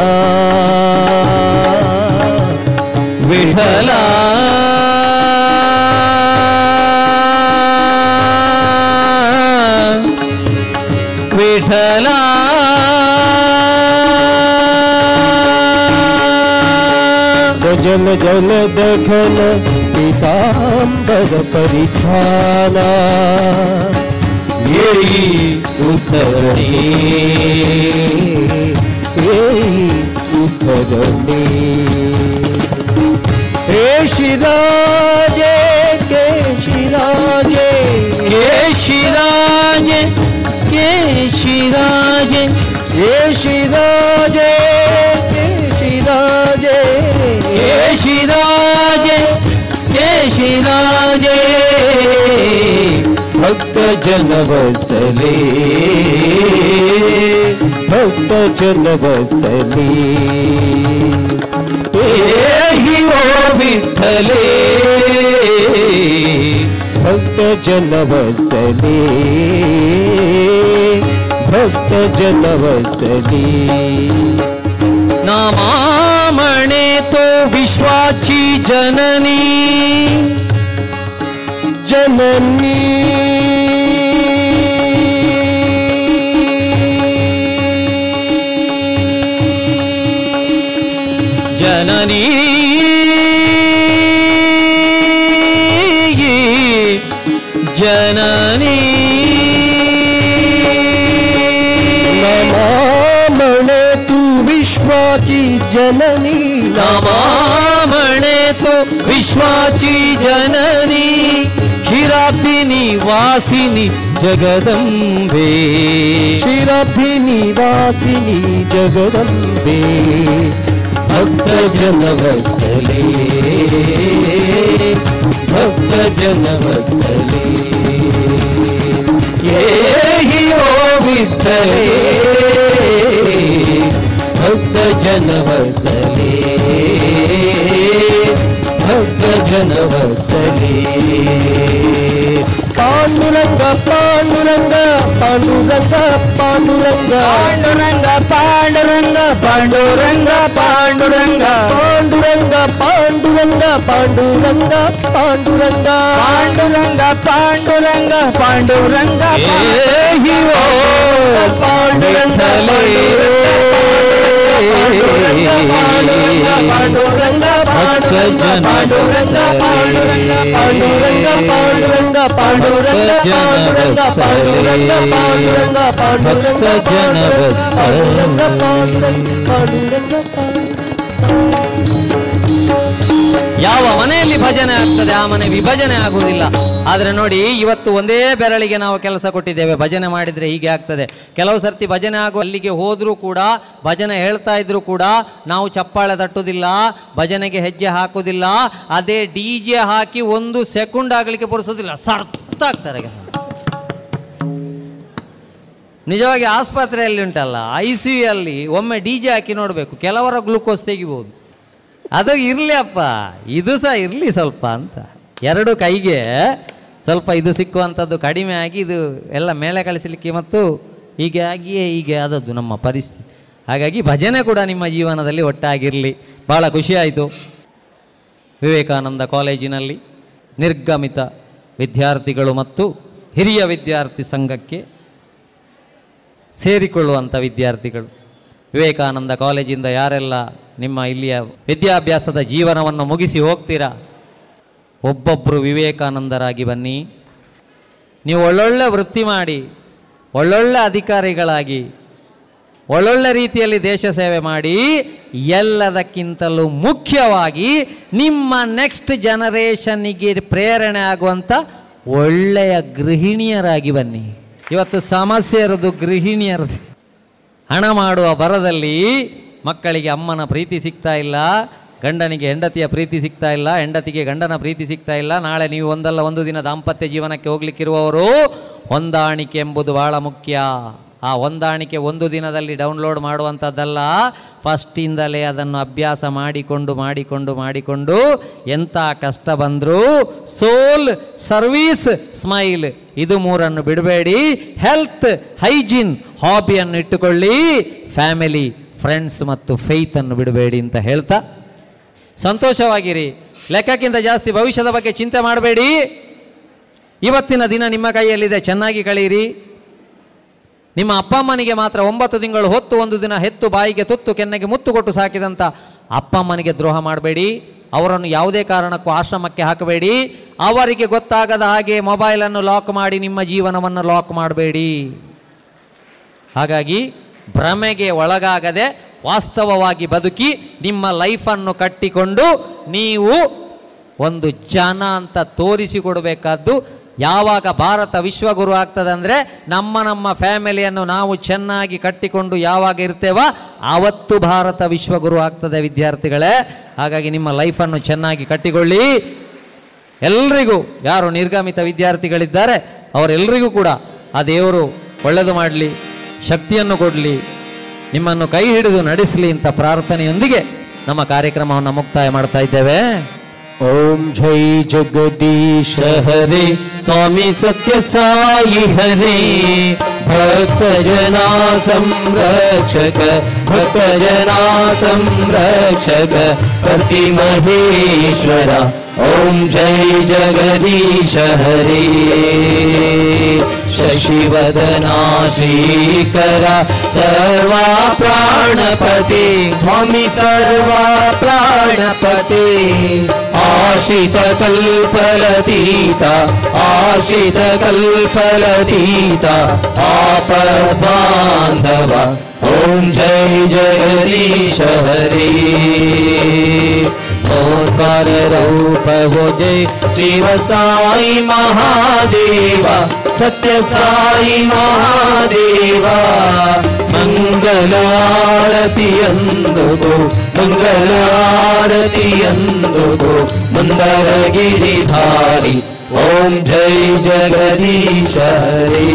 ವಿಠಲ ವಿಠಲ ಸಜಲ ಜಲದ ಘನ ಪೀತಾಂಬರ ಪರಿಧಾನ ಉತ್ತರೇ ಶಿರಾಜೆ ಕೇಶಿರಾಜೆ ಕೇಶಿರಾಜೆ ಕೇಶಿರಾಜೆ ಕೇಶಿರಾಜೆ ಕೇಶಿರಾಜೆ ಕೇಶಿರಾಜೆ ಕೇಶಿರಾಜೆ ಭಕ್ತ ಜನವಸಲಿ ಭಕ್ತ ಜನವಸಲಿ ಏಹಿ ಓ ವಿಠಲೇ ಭಕ್ತ ಜನವಸಲಿ ಭಕ್ತ ಜನವಸಲಿ ನಾಮಾಮಣೆ ತೋ ವಿಶ್ವಾಚಿ ಜನನಿ ಜನನಿ ಜನನಿ ಜನನಿ ನಮಾಮಣೆ ತು ವಿಶ್ವಾಚಿ ಜನನಿ ನಮಾಮಣೆ ತು ವಿಶ್ವಾಚಿ ಜನನಿ ಕ್ಷೀರಾಬ್ಧಿನಿ ವಾಸಿನಿ ಜಗದಂಬೆ ಕ್ಷೀರಾಬ್ಧಿನಿ ವಾಸಿನಿ ಜಗದಂಬೆ ಭಕ್ತ ಜನವಸಲಿ ಭಕ್ತ ಜನವಸಲಿ ಏಹಿ ಓ ವಿಠಲೇ ಭಕ್ತ ಜನವಸಲಿ ಭಕ್ತ ಜನವಸಲಿ ಪಾಂಡುರಂಗ ಪಾಂಡುರಂಗ ಪಾಂಡುರಂಗ ಪಾಂಡುರಂಗ ಪಾಂಡುರಂಗ ಪಾಂಡುರಂಗ ಪಾಂಡುರಂಗ ಪಾಂಡುರಂಗ ಪಾಂಡುರಂಗ ಪಾಂಡುರಂಗ ಪಾಂಡುರಂಗ ಪಾಂಡುರಂಗ ಪಾಂಡುರಂಗ ಪಾಂಡುರಂಗ ಪಾಂಡುರಂಗ ಪಾಂಡುರಂಗ ಭಕ್ತ ಯಾವ ಮನೆಯಲ್ಲಿ ಭಜನೆ ಆಗ್ತದೆ ಆ ಮನೆ ವಿಭಜನೆ ಆಗುವುದಿಲ್ಲ. ಆದ್ರೆ ನೋಡಿ, ಇವತ್ತು ಒಂದೇ ಬೆರಳಿಗೆ ನಾವು ಕೆಲಸ ಕೊಟ್ಟಿದ್ದೇವೆ. ಭಜನೆ ಮಾಡಿದ್ರೆ ಹೀಗೆ ಆಗ್ತದೆ. ಕೆಲವು ಸರ್ತಿ ಭಜನೆ ಆಗೋ ಅಲ್ಲಿಗೆ ಹೋದ್ರೂ ಕೂಡ, ಭಜನೆ ಹೇಳ್ತಾ ಇದ್ರು ಕೂಡ ನಾವು ಚಪ್ಪಾಳೆ ತಟ್ಟುವುದಿಲ್ಲ, ಭಜನೆಗೆ ಹೆಜ್ಜೆ ಹಾಕುವುದಿಲ್ಲ. ಅದೇ ಡಿ ಜೆ ಹಾಕಿ ಒಂದು ಸೆಕೆಂಡ್ ಆಗ್ಲಿಕ್ಕೆ ಪುರುಸೋದಿಲ್ಲ, ಸರ್ತಾಗ್ತಾರೆ. ನಿಜವಾಗಿ ಆಸ್ಪತ್ರೆಯಲ್ಲಿ ಉಂಟಲ್ಲ, ಐ ಸಿ ಯು ಅಲ್ಲಿ ಒಮ್ಮೆ ಡಿ ಜೆ ಹಾಕಿ ನೋಡಬೇಕು, ಕೆಲವರ ಗ್ಲುಕೋಸ್ ತೆಗಿಬಹುದು. ಅದು ಇರಲಿ ಅಪ್ಪ, ಇದು ಸಹ ಇರಲಿ ಸ್ವಲ್ಪ ಅಂತ ಎರಡು ಕೈಗೆ ಸ್ವಲ್ಪ ಇದು ಸಿಕ್ಕುವಂಥದ್ದು ಕಡಿಮೆ ಆಗಿ ಇದು ಎಲ್ಲ ಮೇಲೆ ಕಳಿಸಲಿಕ್ಕೆ ಮತ್ತು ಹೀಗೆ ಆಗಿಯೇ ಹೀಗೆ ಆದದ್ದು ನಮ್ಮ ಪರಿಸ್ಥಿತಿ. ಹಾಗಾಗಿ ಭಜನೆ ಕೂಡ ನಿಮ್ಮ ಜೀವನದಲ್ಲಿ ಒಟ್ಟಾಗಿರಲಿ. ಭಾಳ ಖುಷಿಯಾಯಿತು. ವಿವೇಕಾನಂದ ಕಾಲೇಜಿನಲ್ಲಿ ನಿರ್ಗಮಿತ ವಿದ್ಯಾರ್ಥಿಗಳು ಮತ್ತು ಹಿರಿಯ ವಿದ್ಯಾರ್ಥಿ ಸಂಘಕ್ಕೆ ಸೇರಿಕೊಳ್ಳುವಂಥ ವಿದ್ಯಾರ್ಥಿಗಳು, ವಿವೇಕಾನಂದ ಕಾಲೇಜಿಂದ ಯಾರೆಲ್ಲ ನಿಮ್ಮ ಇಲ್ಲಿಯ ವಿದ್ಯಾಭ್ಯಾಸದ ಜೀವನವನ್ನು ಮುಗಿಸಿ ಹೋಗ್ತೀರಾ, ಒಬ್ಬೊಬ್ಬರು ವಿವೇಕಾನಂದರಾಗಿ ಬನ್ನಿ. ನೀವು ಒಳ್ಳೊಳ್ಳೆ ವೃತ್ತಿ ಮಾಡಿ, ಒಳ್ಳೊಳ್ಳೆ ಅಧಿಕಾರಿಗಳಾಗಿ, ಒಳ್ಳೊಳ್ಳೆ ರೀತಿಯಲ್ಲಿ ದೇಶ ಸೇವೆ ಮಾಡಿ, ಎಲ್ಲದಕ್ಕಿಂತಲೂ ಮುಖ್ಯವಾಗಿ ನಿಮ್ಮ ನೆಕ್ಸ್ಟ್ ಜನರೇಷನ್ನಿಗೆ ಪ್ರೇರಣೆ ಆಗುವಂಥ ಒಳ್ಳೆಯ ಗೃಹಿಣಿಯರಾಗಿ ಬನ್ನಿ. ಇವತ್ತು ಸಮಸ್ಯೆ ಇರೋದು ಗೃಹಿಣಿಯರದು. ಹಣ ಮಾಡುವ ಬರದಲ್ಲಿ ಮಕ್ಕಳಿಗೆ ಅಮ್ಮನ ಪ್ರೀತಿ ಸಿಗ್ತಾ ಇಲ್ಲ, ಗಂಡನಿಗೆ ಹೆಂಡತಿಯ ಪ್ರೀತಿ ಸಿಗ್ತಾ ಇಲ್ಲ, ಹೆಂಡತಿಗೆ ಗಂಡನ ಪ್ರೀತಿ ಸಿಗ್ತಾ ಇಲ್ಲ. ನಾಳೆ ನೀವು ಒಂದಲ್ಲ ಒಂದು ದಿನ ದಾಂಪತ್ಯ ಜೀವನಕ್ಕೆ ಹೋಗ್ಲಿಕ್ಕಿರುವವರು, ಹೊಂದಾಣಿಕೆ ಎಂಬುದು ಬಹಳ ಮುಖ್ಯ. ಆ ಹೊಂದಾಣಿಕೆ ಒಂದು ದಿನದಲ್ಲಿ ಡೌನ್ಲೋಡ್ ಮಾಡುವಂಥದ್ದಲ್ಲ, ಫಸ್ಟಿಂದಲೇ ಅದನ್ನು ಅಭ್ಯಾಸ ಮಾಡಿಕೊಂಡು ಮಾಡಿಕೊಂಡು ಮಾಡಿಕೊಂಡು ಎಂಥ ಕಷ್ಟ ಬಂದರೂ ಸೋಲ್, ಸರ್ವೀಸ್, ಸ್ಮೈಲ್, ಇದು ಮೂರನ್ನು ಬಿಡಬೇಡಿ. ಹೆಲ್ತ್, ಹೈಜೀನ್, ಹಾಬಿಯನ್ನು ಇಟ್ಟುಕೊಳ್ಳಿ, ಫ್ಯಾಮಿಲಿ, ಫ್ರೆಂಡ್ಸ್ ಮತ್ತು ಫೇತನ್ನು ಬಿಡಬೇಡಿ ಅಂತ ಹೇಳ್ತಾ, ಸಂತೋಷವಾಗಿರಿ. ಲೆಕ್ಕಕ್ಕಿಂತ ಜಾಸ್ತಿ ಭವಿಷ್ಯದ ಬಗ್ಗೆ ಚಿಂತೆ ಮಾಡಬೇಡಿ. ಇವತ್ತಿನ ದಿನ ನಿಮ್ಮ ಕೈಯಲ್ಲಿದೆ, ಚೆನ್ನಾಗಿ ಕಳೆಯಿರಿ. ನಿಮ್ಮ ಅಪ್ಪ ಅಮ್ಮನಿಗೆ ಮಾತ್ರ 9 ತಿಂಗಳು ಹೊತ್ತು, ಒಂದು ದಿನ ಹೆತ್ತು, ಬಾಯಿಗೆ ತುತ್ತು, ಕೆನ್ನೆಗೆ ಮುತ್ತು ಕೊಟ್ಟು ಸಾಕಿದಂಥ ಅಪ್ಪ ಅಮ್ಮನಿಗೆ ದ್ರೋಹ ಮಾಡಬೇಡಿ. ಅವರನ್ನು ಯಾವುದೇ ಕಾರಣಕ್ಕೂ ಆಶ್ರಮಕ್ಕೆ ಹಾಕಬೇಡಿ. ಅವರಿಗೆ ಗೊತ್ತಾಗದ ಹಾಗೆ ಮೊಬೈಲನ್ನು ಲಾಕ್ ಮಾಡಿ ನಿಮ್ಮ ಜೀವನವನ್ನು ಲಾಕ್ ಮಾಡಬೇಡಿ. ಹಾಗಾಗಿ ಭ್ರಮೆಗೆ ಒಳಗಾಗದೆ ವಾಸ್ತವವಾಗಿ ಬದುಕಿ, ನಿಮ್ಮ ಲೈಫನ್ನು ಕಟ್ಟಿಕೊಂಡು ನೀವು ಒಂದು ಜನ ಅಂತ ತೋರಿಸಿಕೊಡಬೇಕಾದ್ದು. ಯಾವಾಗ ಭಾರತ ವಿಶ್ವಗುರು ಆಗ್ತದೆ ಅಂದರೆ, ನಮ್ಮ ಫ್ಯಾಮಿಲಿಯನ್ನು ನಾವು ಚೆನ್ನಾಗಿ ಕಟ್ಟಿಕೊಂಡು ಯಾವಾಗ ಇರ್ತೇವ ಆವತ್ತು ಭಾರತ ವಿಶ್ವಗುರು ಆಗ್ತದೆ ವಿದ್ಯಾರ್ಥಿಗಳೇ. ಹಾಗಾಗಿ ನಿಮ್ಮ ಲೈಫನ್ನು ಚೆನ್ನಾಗಿ ಕಟ್ಟಿಕೊಳ್ಳಿ. ಎಲ್ರಿಗೂ ಯಾರು ನಿರ್ಗಮಿತ ವಿದ್ಯಾರ್ಥಿಗಳಿದ್ದಾರೆ ಅವರೆಲ್ಲರಿಗೂ ಕೂಡ ಆ ದೇವರು ಒಳ್ಳೆಯದು ಮಾಡಲಿ, ಶಕ್ತಿಯನ್ನು ಕೊಡಲಿ, ನಿಮ್ಮನ್ನು ಕೈ ಹಿಡಿದು ನಡೆಸಲಿ ಅಂತ ಪ್ರಾರ್ಥನೆಯೊಂದಿಗೆ ನಮ್ಮ ಕಾರ್ಯಕ್ರಮವನ್ನು ಮುಕ್ತಾಯ ಮಾಡ್ತಾ ಇದ್ದೇವೆ. ಓಂ ಜೈ ಜಗದೀಶ ಹರೇ, ಸ್ವಾಮಿ ಸತ್ಯ ಸಾಯಿ ಹರೇ, ಭಕ್ತ ಜನಾ ಸಂರಕ್ಷಕ ಭಕ್ತ ಜನಾ ಸಂರಕ್ಷಕ ಪತಿ ಮಹೇಶ್ವರ. ಓಂ ಜೈ ಜಗದೀಶ ಹರೇ, ಶಶಿವದನಾ ಶ್ರೀಕರ ಸರ್ವ ಪ್ರಾಣಪತಿ ಸ್ವಾಮಿ ಸರ್ವ ಪ್ರಾಣಪತಿ, ಆಶ್ರಿತ ಕಲ್ಪಲತೀತ ಆಶ್ರಿತ ಕಲ್ಪಲತೀತ ಆಪದ್ಬಾಂಧವ. ಓಂ ಜೈ ಜಗದೀಶ ಹರೇ, ಓಂಕಾರ ರೂಪ ಗೋ ಜೈ ಶಿವ ಸಾಯಿ ಮಹಾದೇವ ಸತ್ಯ ಸಾಯಿ ಮಹಾದೇವ. ಮಂಗಳಾರತಿಯಂದುಗೋ ಮಂಗಳಾರತಿಯಂದುಗೋ ಮಂದರಗಿರಿಧಾರಿ. ಓಂ ಜೈ ಜಗದೀಶ ಹರೇ,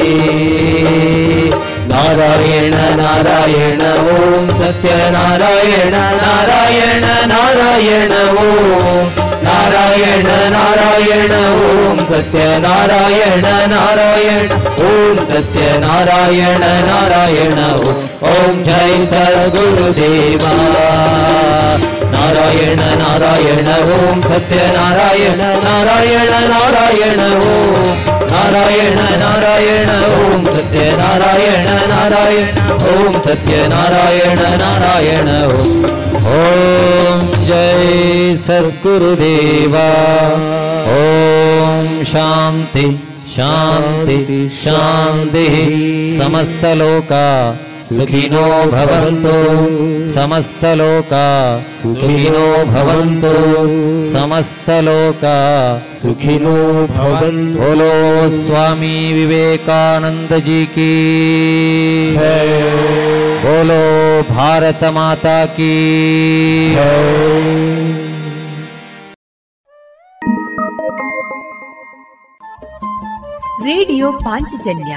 ನಾರಾಯಣ ನಾರಾಯಣ ಓಂ ಸತ್ಯನಾರಾಯಣ ನಾರಾಯಣ ನಾರಾಯಣ ಓಂ ನಾರಾಯಣ ನಾರಾಯಣ ಓಂ ಸತ್ಯನಾರಾಯಣ ನಾರಾಯಣ ಓಂ ಸತ್ಯನಾರಾಯಣ ನಾರಾಯಣ ಓಂ. ಓಂ ಜೈ ಸದ್ಗುರುದೇವ, ನಾರಾಯಣ ನಾರಾಯಣ ಓಂ ಸತ್ಯನಾರಾಯಣ ನಾರಾಯಣ ನಾರಾಯಣ ಓಂ ನಾರಾಯಣ ನಾರಾಯಣ ಓಂ ಸತ್ಯನಾರಾಯಣ ನಾರಾಯಣ ಓಂ ಸತ್ಯನಾರಾಯಣ ನಾರಾಯಣ ಓಂ. ಓಂ ಜೈ ಸದ್ಗುರುದೇವ. ಓಂ ಶಾಂತಿ ಶಾಂತಿ ಶಾಂತಿ. ಸಮಸ್ತ ಲೋಕ ಸುಖಿನೋ ಭವಂತು, ಸಮಸ್ತ ಲೋಕ ಸುಖಿನೋ ಭವಂತು, ಸಮಸ್ತ ಲೋಕ ಸುಖಿನೋ ಭವಂತು. ಬೋಲೋ ಸ್ವಾಮಿ ವಿವೇಕಾನಂದ ಜಿ ಕಿ, ಬೋಲೋ ಭಾರತ ಮಾತಾ ಕಿ. ರೇಡಿಯೋ ಪಾಂಚಜನ್ಯ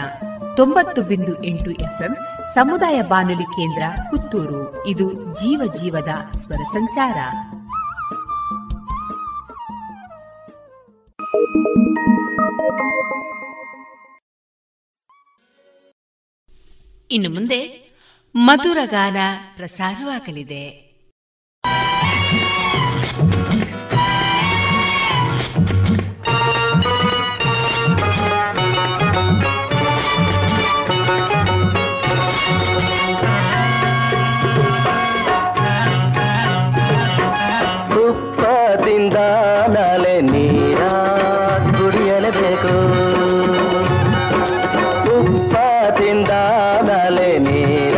90.8 FM ಸಮುದಾಯ ಬಾನುಲಿ ಕೇಂದ್ರ ಪುತ್ತೂರು. ಇದು ಜೀವ ಜೀವದ ಸ್ವರ ಸಂಚಾರ. ಇನ್ನು ಮುಂದೆ ಮಧುರ ಗಾನ ಪ್ರಸಾರವಾಗಲಿದೆ. ನಾಲೆ ನೀರ ಕುಡಿಯಲೇಬೇಕು, ಉಪ್ಪದಿಂದ ನಾಲೆ ನೀರ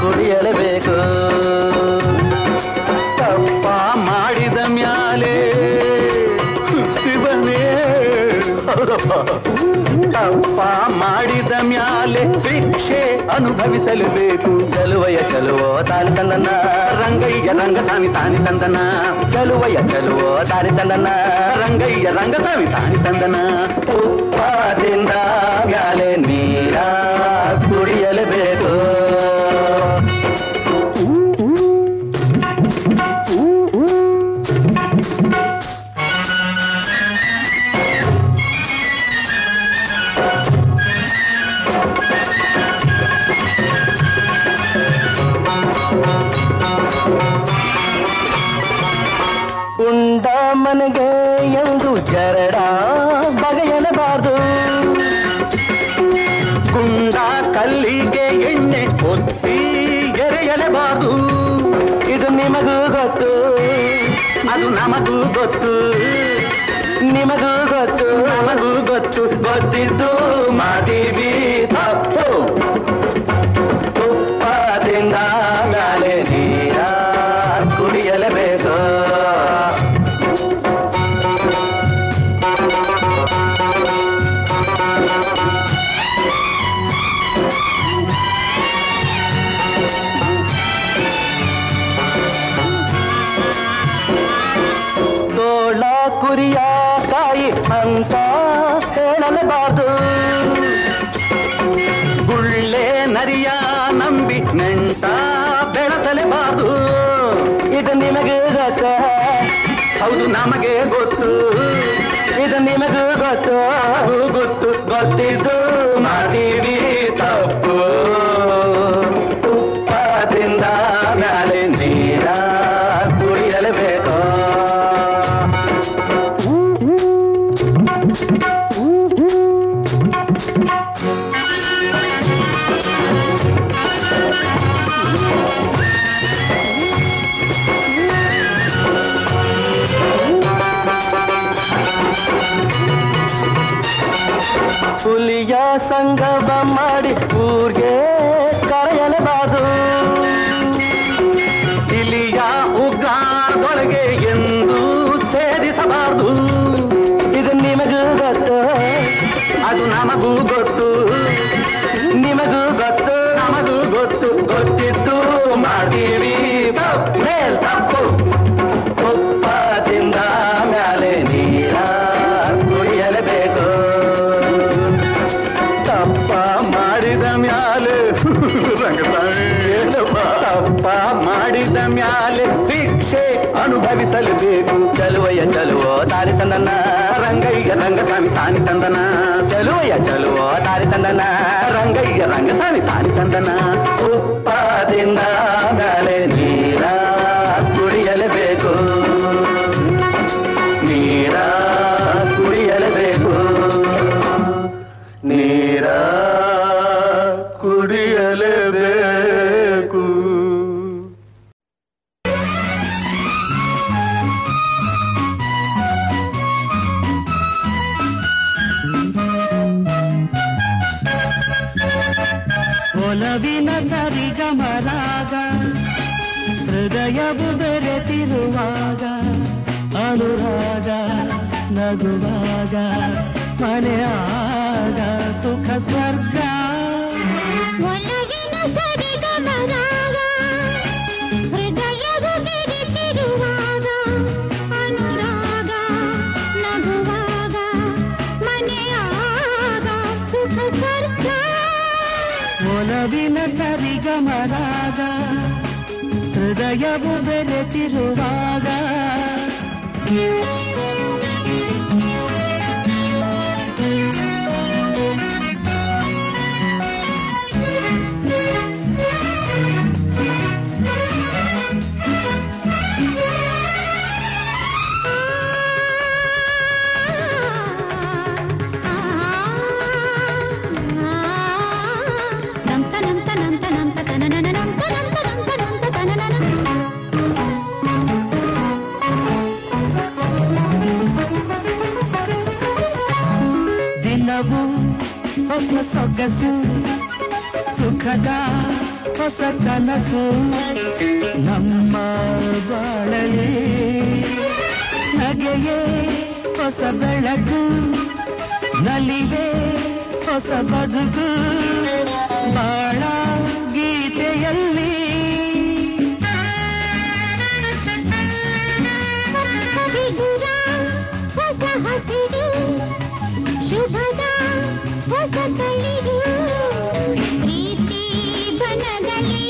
ಕುಡಿಯಲೇಬೇಕು. ತಪ್ಪ ಮಾಡಿದ ಮ್ಯಾಲೆ ಶಿವನೇ, ತಪ್ಪ ಮಾಡಿದ ಮ್ಯಾಲೆ ಶಿಕ್ಷೆ ಅನುಭವಿಸಲೇಬೇಕು. ಚಲುವಯ ಚಲುವೋ ತಾನಿ ತಂದನ, ರಂಗಯ್ಯ ರಂಗಸ್ವಾಮಿ ತಾನಿ ತಂದನ. ಚಲುವಯ ಚಲುವೋ ತಾನಿ ತಂದನ, ರಂಗಯ್ಯ ರಂಗಸ್ವಾಮಿ ತಾನಿ ತಂದನ. ಉಪ್ಪದಿಂದ ಗಾಲೆ ನೀರ ಕುಡಿಯಲೇಬೇಕು. ಮನೆಗೆ ಎಂದು ಜರಡ ಬಗೆಯಲಬಾರದು, ಗುಂಡ ಕಲ್ಲಿಗೆ ಎಣ್ಣೆ ಒತ್ತಿ ಎರೆಯಲಬಾರದು. ಇದು ನಿಮಗೂ ಗೊತ್ತು, ಅದು ನಮಗೂ ಗೊತ್ತು, ನಿಮಗೂ ಗೊತ್ತು, ನಮಗೂ ಗೊತ್ತು. ಗೊತ್ತಿದ್ದು ಮಾಡಿವಿ ತಪ್ಪು, ತುಪ್ಪದಿಂದ ಮ್ಯಾಲೆ ನೀರ ಕುಡಿಯಲೇಬೇಕು. ಕುರಿಯ ಕೊಲ್ಲಬಾರ್ದು. ಗುಳ್ಳೆ ನರಿಯ ನಂಬಿ ನೆಂಟ ಬೆಳೆಸಲೇಬಾರ್ದು. ಇದು ನಿಮಗೆ ಗೊತ್ತು, ಹೌದು ನಮಗೆ ಗೊತ್ತು, ಇದು ನಿಮಗೂ ಗೊತ್ತು, ಗೊತ್ತು ಗೊತ್ತಿದ್ದು ಮಾಡಿವಿ ತಪ್ಪು. ತುಪ್ಪದಿಂದ ಮೇಲೆ ನೀರ ಕುಡಿಯಲೇಬೇಕು. ಹುಲಿಯ ಸಂಗಮ ಮಾಡಿ ಊರ್ಗೆ ಕರೆಯಲೇಬಾರದು. ಇಲಿಯ ಉಗ್ರದೊಳಗೆ ಎಂದು ಸೇರಿಸಬಾರದು. ಇದು ನಿಮಗೂ ಗೊತ್ತು, ಅದು ನಮಗೂ ಗೊತ್ತು, ನಿಮಗೂ ಗೊತ್ತು, ನಮಗೂ ಗೊತ್ತು, ಗೊತ್ತಿತ್ತು ಮಾಡ್ತೀವಿ ತಪ್ಪು. ಉಪ್ಪದಿಂದ ಮ್ಯಾಲೆ ನೀರ ಕುಡಿಯಲೇಬೇಕು. ತಪ್ಪ ಮಾಡಿದ ಮ್ಯಾಲೆ ಶಿಕ್ಷೆ ಅನುಭವಿಸಲೇಬೇಕು. ಚಲುವಯ್ಯ ಚಲುವೋ ದಾರಿ ತಂದನ, ರಂಗಯ್ಯ ರಂಗಸ್ವಾಮಿ ತಾನಿ ತಂದನ. ಚಲುವಯ್ಯ ಚಲುವೋ ದಾರಿ ತಂದನ, ರಂಗಯ್ಯ ರಂಗಸ್ವಾಮಿ ತಾನಿ ತಂದನ. ಉಪ್ಪದಿಂದ ಮ್ಯಾಲೆ ನೀರ ಕುಡಿಯಲೇಬೇಕು, ನೀರ ಕುಡಿಯಲೇಬೇಕು, ನೀರ ಕುಡಿಯಲೇಬೇಕು. ಒಲವಿನ ಸರಿಗಮರಾಗ ಹೃದಯವು ಬೆರೆತಿರುವಾಗ, ಅನುರಾಗ ನಗುವಾಗ ಮನೆಯಾಗ ಸುಖ ಸ್ವರ್ಗ. ಒಲವಿನ ಸರಿಗಮರಾಗ ಹೃದಯವು ಬೆರೆತಿರುವಾಗ, ಅನುರಾಗ ನಗುವಾಗ ಮನೆಯಾಗ ಸುಖ ಸ್ವರ್ಗ. ಒಲವಿನ ಸರಿಗಮರಾಗ ಹೃದಯವು ಬೆರೆತಿರುವಾಗ, ದಿನವೂ ಹೊಸ ಸೊಗಸು, ಸುಖದ ಹೊಸ ಕನಸು ನಮ್ಮ ಬಾಳಲಿ. ನಗೆಯೇ ಹೊಸ ಬೆಳಕು, ನಲಿವೆ ಹೊಸ ಬದುಕು. ಬಾಳ ಗೀತೆಯಲ್ಲಿ ಹೊಸ ಹಸಿರು, ಶುಭದ ಹೊಸ ಕಲಿರು. ಪ್ರೀತಿ ಬನದಲ್ಲಿ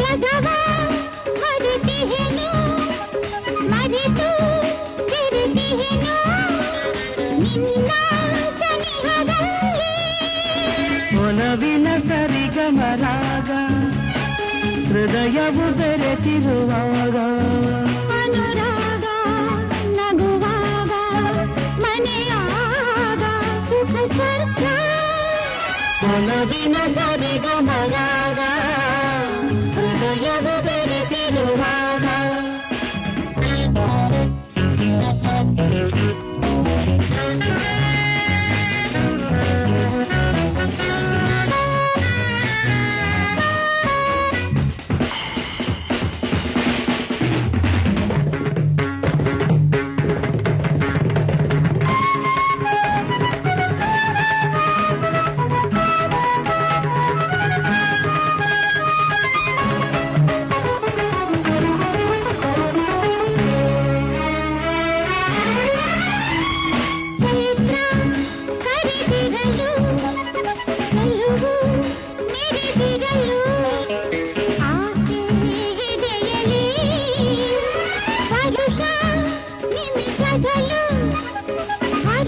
ಜಗವ ಮರೆತಿಹೆನು, ಮರೆತು ತಿರುತಿಹೆನು ನಿನ್ನ ಸನಿಹದಲ್ಲಿ. ಒಲವಿನ ಸರಿಗಮರಾಗ ಹೃದಯವು ಬೆರೆತಿರುವಾಗ, ಅನುರಾಗ ನಗುವಾಗ ಮನೆಯಾಗ ಸುಖ ಸ್ವರ್ಗ. ಒಲವಿನ ಸರಿಗಮರಾಗ ಹೃದಯವು ಬೆರೆತಿರುವಾಗ.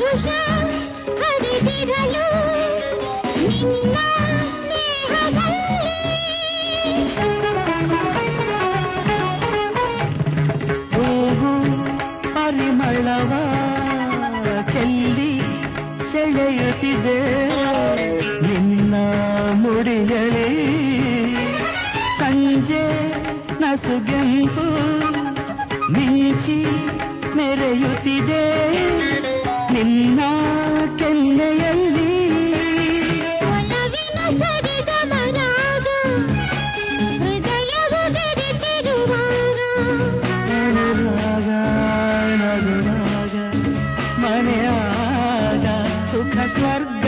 ಹರುಷ ಹರಿದಿರಲು ನಿನ್ನ ಸ್ನೇಹದಲ್ಲಿ ಓಹೋ ಪರಿಮಳವ ಚೆಲ್ಲಿ ಸೆಳೆಯುತ್ತಿದೆ ನಿನ್ನ ಮುಡಿಯಲಿ ಸಂಜೆ ನಸುಗೆಂಪು ಮಿಂಚಿ ಮೆರೆಯುತ್ತಿದೆ ನಿನ್ನ ಕೆನ್ನೆಯಲ್ಲಿ ಮನೆಯಾಗ ಸುಖ ಸ್ವರ್ಗ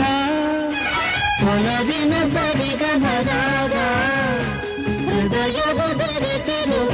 ಒಲವಿನ ಸರಿಗಮರಾಗ ಹೃದಯವು ದೊರೆತಿರುವ.